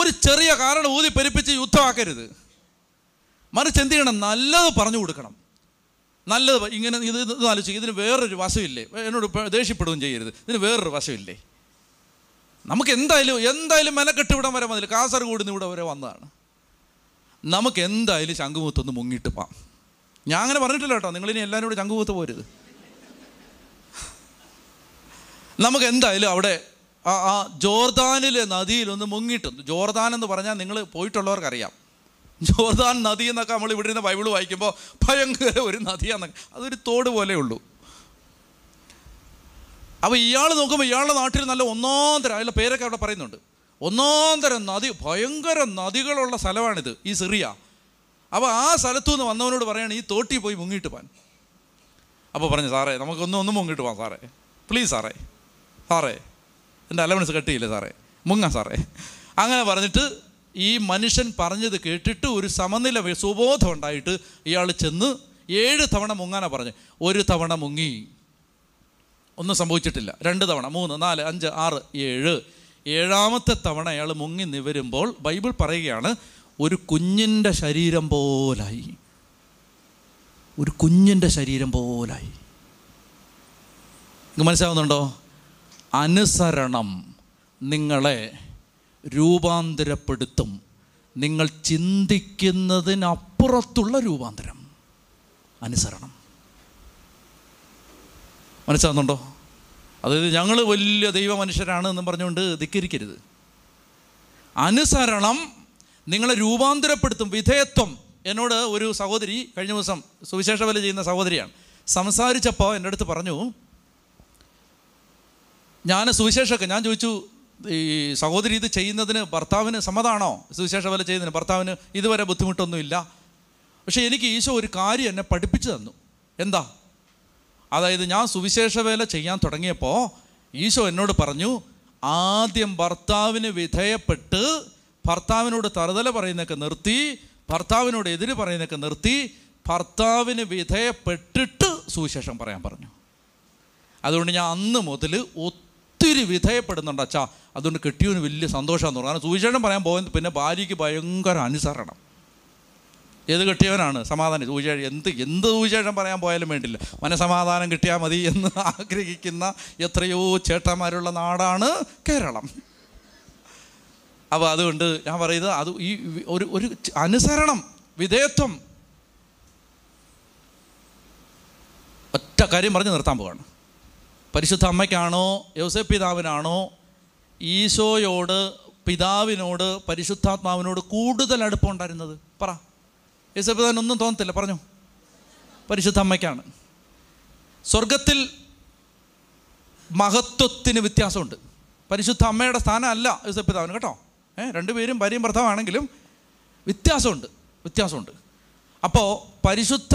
ഒരു ചെറിയ കാരണം ഊതിപ്പെരിപ്പിച്ച് യുദ്ധമാക്കരുത്. മറിച്ച് എന്ത് ചെയ്യണം? നല്ലത് പറഞ്ഞു കൊടുക്കണം. നല്ലത് ഇങ്ങനെ ഇത് ഇത് ആലോചിക്കും, ഇതിന് വേറൊരു വശമില്ലേ? എന്നോട് ദേഷ്യപ്പെടുകയും ചെയ്യരുത്, ഇതിന് വേറൊരു വശമില്ലേ? നമുക്ക് എന്തായാലും മെനക്കെട്ട് ഇവിടം വരെ വന്നില്ല, കാസർഗോഡ് നിന്ന് ഇവിടെ വരെ വന്നതാണ്. നമുക്ക് എന്തായാലും ശംഖുമുഖത്തൊന്ന് മുങ്ങിയിട്ട് പോകാം. ഞാൻ അങ്ങനെ പറഞ്ഞിട്ടില്ല കേട്ടോ, നിങ്ങളിനി എല്ലാവരും കൂടെ ശംഖുമുഖത്ത് പോരുത്. നമുക്ക് എന്തായാലും അവിടെ ആ ജോർദാനിലെ നദിയിലൊന്ന് മുങ്ങിയിട്ടുണ്ട്. ജോർദാൻ എന്ന് പറഞ്ഞാൽ നിങ്ങൾ പോയിട്ടുള്ളവർക്കറിയാം, ജോർദാൻ നദി എന്നൊക്കെ നമ്മൾ ഇവിടെ ഇരുന്ന് ബൈബിൾ വായിക്കുമ്പോൾ ഭയങ്കര ഒരു നദിയാന്നൊക്കെ, അതൊരു തോട് പോലെ ഉള്ളൂ. അപ്പോൾ ഇയാൾ നോക്കുമ്പോൾ ഇയാളുടെ നാട്ടിൽ നല്ല ഒന്നാം തരം, അതിലെ പേരൊക്കെ അവിടെ പറയുന്നുണ്ട്, ഒന്നാം തരം നദി, ഭയങ്കര നദികളുള്ള സ്ഥലമാണിത് ഈ സിറിയ. അപ്പോൾ ആ സ്ഥലത്തു നിന്ന് വന്നവനോട് പറയാണ് ഈ തോട്ടിൽ പോയി മുങ്ങിയിട്ട് പോകാൻ. അപ്പോൾ പറഞ്ഞു, സാറേ നമുക്കൊന്നും മുങ്ങിയിട്ട് പോകാം സാറേ, പ്ലീസ് സാറേ, സാറേ എൻ്റെ അലവൻസ് കട്ടിയില്ലേ സാറേ, മുങ്ങാം സാറേ. അങ്ങനെ പറഞ്ഞിട്ട് ഈ മനുഷ്യൻ പറഞ്ഞത് കേട്ടിട്ട് ഒരു സമനില സുബോധം ഉണ്ടായിട്ട് ഇയാൾ ചെന്ന് 7 തവണ മുങ്ങാനാണ് പറഞ്ഞു. 1 തവണ മുങ്ങി, ഒന്നും സംഭവിച്ചിട്ടില്ല. 2 തവണ, 3, 4, 5, 6, 7. 7-ാമത്തെ തവണ അയാൾ മുങ്ങി നിവരുമ്പോൾ ബൈബിൾ പറയുകയാണ് ഒരു കുഞ്ഞിൻ്റെ ശരീരം പോലായി, ഒരു കുഞ്ഞിൻ്റെ ശരീരം പോലായി. നിങ്ങൾക്ക് മനസ്സിലാവുന്നുണ്ടോ? അനുസരണം നിങ്ങളെ രൂപാന്തരപ്പെടുത്തും, നിങ്ങൾ ചിന്തിക്കുന്നതിനപ്പുറത്തുള്ള രൂപാന്തരം. അനുസരണം മനസ്സിലാകുന്നുണ്ടോ? അതായത് ഞങ്ങൾ വലിയ ദൈവ മനുഷ്യരാണ് എന്ന് പറഞ്ഞുകൊണ്ട് ധിക്കരിക്കരുത്. അനുസരണം നിങ്ങളെ രൂപാന്തരപ്പെടുത്തും, വിധേയത്വം. എന്നോട് ഒരു സഹോദരി കഴിഞ്ഞ ദിവസം സുവിശേഷ വേല ചെയ്യുന്ന സഹോദരിയാണ്, സംസാരിച്ചപ്പോൾ എൻ്റെ അടുത്ത് പറഞ്ഞു, ഞാൻ ചോദിച്ചു ഈ സഹോദരി ഇത് ചെയ്യുന്നതിന് ഭർത്താവിന് സമ്മതമാണോ? സുവിശേഷ വേല ചെയ്യുന്നതിന് ഭർത്താവിന് ഇതുവരെ ബുദ്ധിമുട്ടൊന്നുമില്ല. പക്ഷേ എനിക്ക് ഈശോ ഒരു കാര്യം എന്നെ പഠിപ്പിച്ചു തന്നു. എന്താ? അതായത് ഞാൻ സുവിശേഷ വേല ചെയ്യാൻ തുടങ്ങിയപ്പോൾ ഈശോ എന്നോട് പറഞ്ഞു, ആദ്യം ഭർത്താവിന് വിധേയപ്പെട്ട് ഭർത്താവിനോട് തറുതല പറയുന്നതൊക്കെ നിർത്തി, ഭർത്താവിനോട് എതിര് പറയുന്നതൊക്കെ നിർത്തി, ഭർത്താവിന് വിധേയപ്പെട്ടിട്ട് സുവിശേഷം പറയാൻ പറഞ്ഞു. അതുകൊണ്ട് ഞാൻ അന്ന് മുതൽ ഒത്തിരി വിധേയപ്പെടുന്നുണ്ട് അച്ഛാ. അതുകൊണ്ട് കിട്ടിയവന് വലിയ സന്തോഷമാണെന്ന് പറഞ്ഞു. കാരണം സുവിശേഷം പറയാൻ പോകുന്നത് പിന്നെ ഭാര്യയ്ക്ക് ഭയങ്കര അനുസരണം. ഏത് കിട്ടിയവനാണ്? സമാധാനം. സുവിശേഷം എന്ത് സുവിശേഷം പറയാൻ പോയാലും വേണ്ടില്ല, മനസമാധാനം കിട്ടിയാൽ മതി എന്ന് ആഗ്രഹിക്കുന്ന എത്രയോ ചേട്ടന്മാരുള്ള നാടാണ് കേരളം. അപ്പോൾ അതുകൊണ്ട് ഞാൻ പറയുന്നത് അത് ഈ ഒരു അനുസരണം, വിധേയത്വം. ഒറ്റ കാര്യം പറഞ്ഞ് നിർത്താൻ പോവാണ്. പരിശുദ്ധ അമ്മയ്ക്കാണോ യോസേപ്പ് പിതാവിനാണോ ഈശോയോട്, പിതാവിനോട്, പരിശുദ്ധാത്മാവിനോട് കൂടുതൽ അടുപ്പമുണ്ടായിരുന്നത്? പറ. യോസേപ്പ് പിതാവിനൊന്നും തോന്നത്തില്ല, പറഞ്ഞു. പരിശുദ്ധ അമ്മയ്ക്കാണ്. സ്വർഗത്തിൽ മഹത്വത്തിന് വ്യത്യാസമുണ്ട്. പരിശുദ്ധ അമ്മയുടെ സ്ഥാനം അല്ല യോസേപ്പ് പിതാവിന് കേട്ടോ. രണ്ടുപേരും ഭാര്യയും ഭർത്താവാണെങ്കിലും വ്യത്യാസമുണ്ട്. അപ്പോൾ പരിശുദ്ധ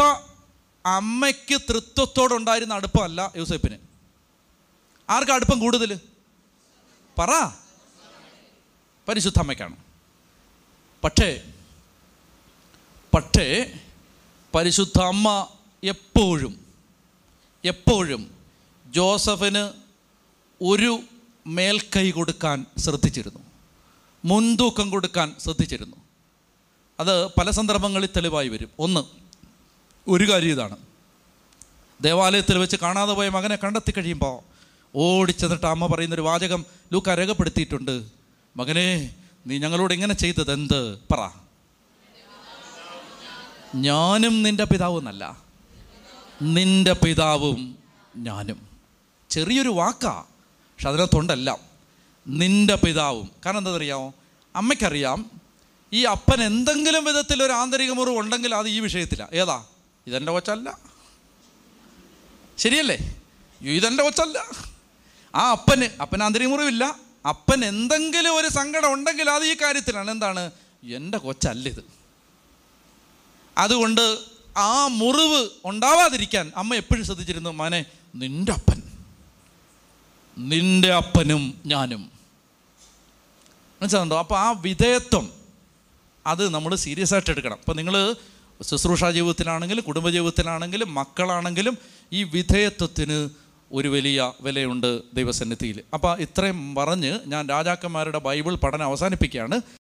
അമ്മയ്ക്ക് തൃത്വത്തോടുണ്ടായിരുന്ന അടുപ്പമല്ല യോസേപ്പിന്. ആർക്കാണ് അടുപ്പം കൂടുതൽ? പറ. പരിശുദ്ധ അമ്മയ്ക്കാണ്. പക്ഷേ പരിശുദ്ധ അമ്മ എപ്പോഴും ജോസഫിന് ഒരു മേൽക്കൈ കൊടുക്കാൻ ശ്രദ്ധിച്ചിരുന്നു, മുൻതൂക്കം കൊടുക്കാൻ ശ്രദ്ധിച്ചിരുന്നു. അത് പല സന്ദർഭങ്ങളിൽ തെളിവായി വരും. ഒരു കാര്യം ഇതാണ്, ദേവാലയത്തിൽ വെച്ച് കാണാതെ പോയ മകനെ കണ്ടെത്തി കഴിയുമ്പോൾ ഓടിച്ചെന്നിട്ട് അമ്മ പറയുന്നൊരു വാചകം ലൂക്ക രേഖപ്പെടുത്തിയിട്ടുണ്ട്. മകനെ, നീ ഞങ്ങളോട് ഇങ്ങനെ ചെയ്തത് എന്ത്? പറ. ഞാനും നിൻ്റെ പിതാവും എന്നല്ല, നിൻ്റെ പിതാവും ഞാനും. ചെറിയൊരു വാക്കാ, പക്ഷെ അതിനകത്തുണ്ടല്ല നിൻ്റെ പിതാവും. കാരണം എന്താണെന്നറിയാമോ? അമ്മയ്ക്കറിയാം ഈ അപ്പൻ എന്തെങ്കിലും വിധത്തിലൊരു ആന്തരിക മുറിവ് ഉണ്ടെങ്കിൽ അത് ഈ വിഷയത്തിലാണ്. ഏതാ? ഇതെൻ്റെ കൊച്ചല്ല. ശരിയല്ലേ? ഇതെൻ്റെ കൊച്ചല്ല. ആ അപ്പൻ ആന്തരിക മുറിവില്ല. അപ്പൻ എന്തെങ്കിലും ഒരു സങ്കടം ഉണ്ടെങ്കിൽ അത് ഈ കാര്യത്തിലാണ്. എന്താണ്? എൻ്റെ കൊച്ചല്ലിത്. അതുകൊണ്ട് ആ മുറിവ് ഉണ്ടാവാതിരിക്കാൻ അമ്മ എപ്പോഴും ശ്രദ്ധിച്ചിരുന്നു, മകനെ നിൻ്റെ അപ്പനും ഞാനും. മനസ്സിലാകുന്നുണ്ടോ? അപ്പോൾ ആ വിധേയത്വം അത് നമ്മൾ സീരിയസ് ആയിട്ട് എടുക്കണം. അപ്പോൾ നിങ്ങൾ ശുശ്രൂഷാ ജീവിതത്തിലാണെങ്കിലും കുടുംബജീവിതത്തിലാണെങ്കിലും മക്കളാണെങ്കിലും ഈ വിധേയത്വത്തിന് ഒരു വലിയ വിലയുണ്ട് ദൈവസന്നിധിയിൽ. അപ്പോൾ ഇത്രയും പറഞ്ഞ് ഞാൻ രാജാക്കന്മാരുടെ ബൈബിൾ പഠനം അവസാനിപ്പിക്കുകയാണ്.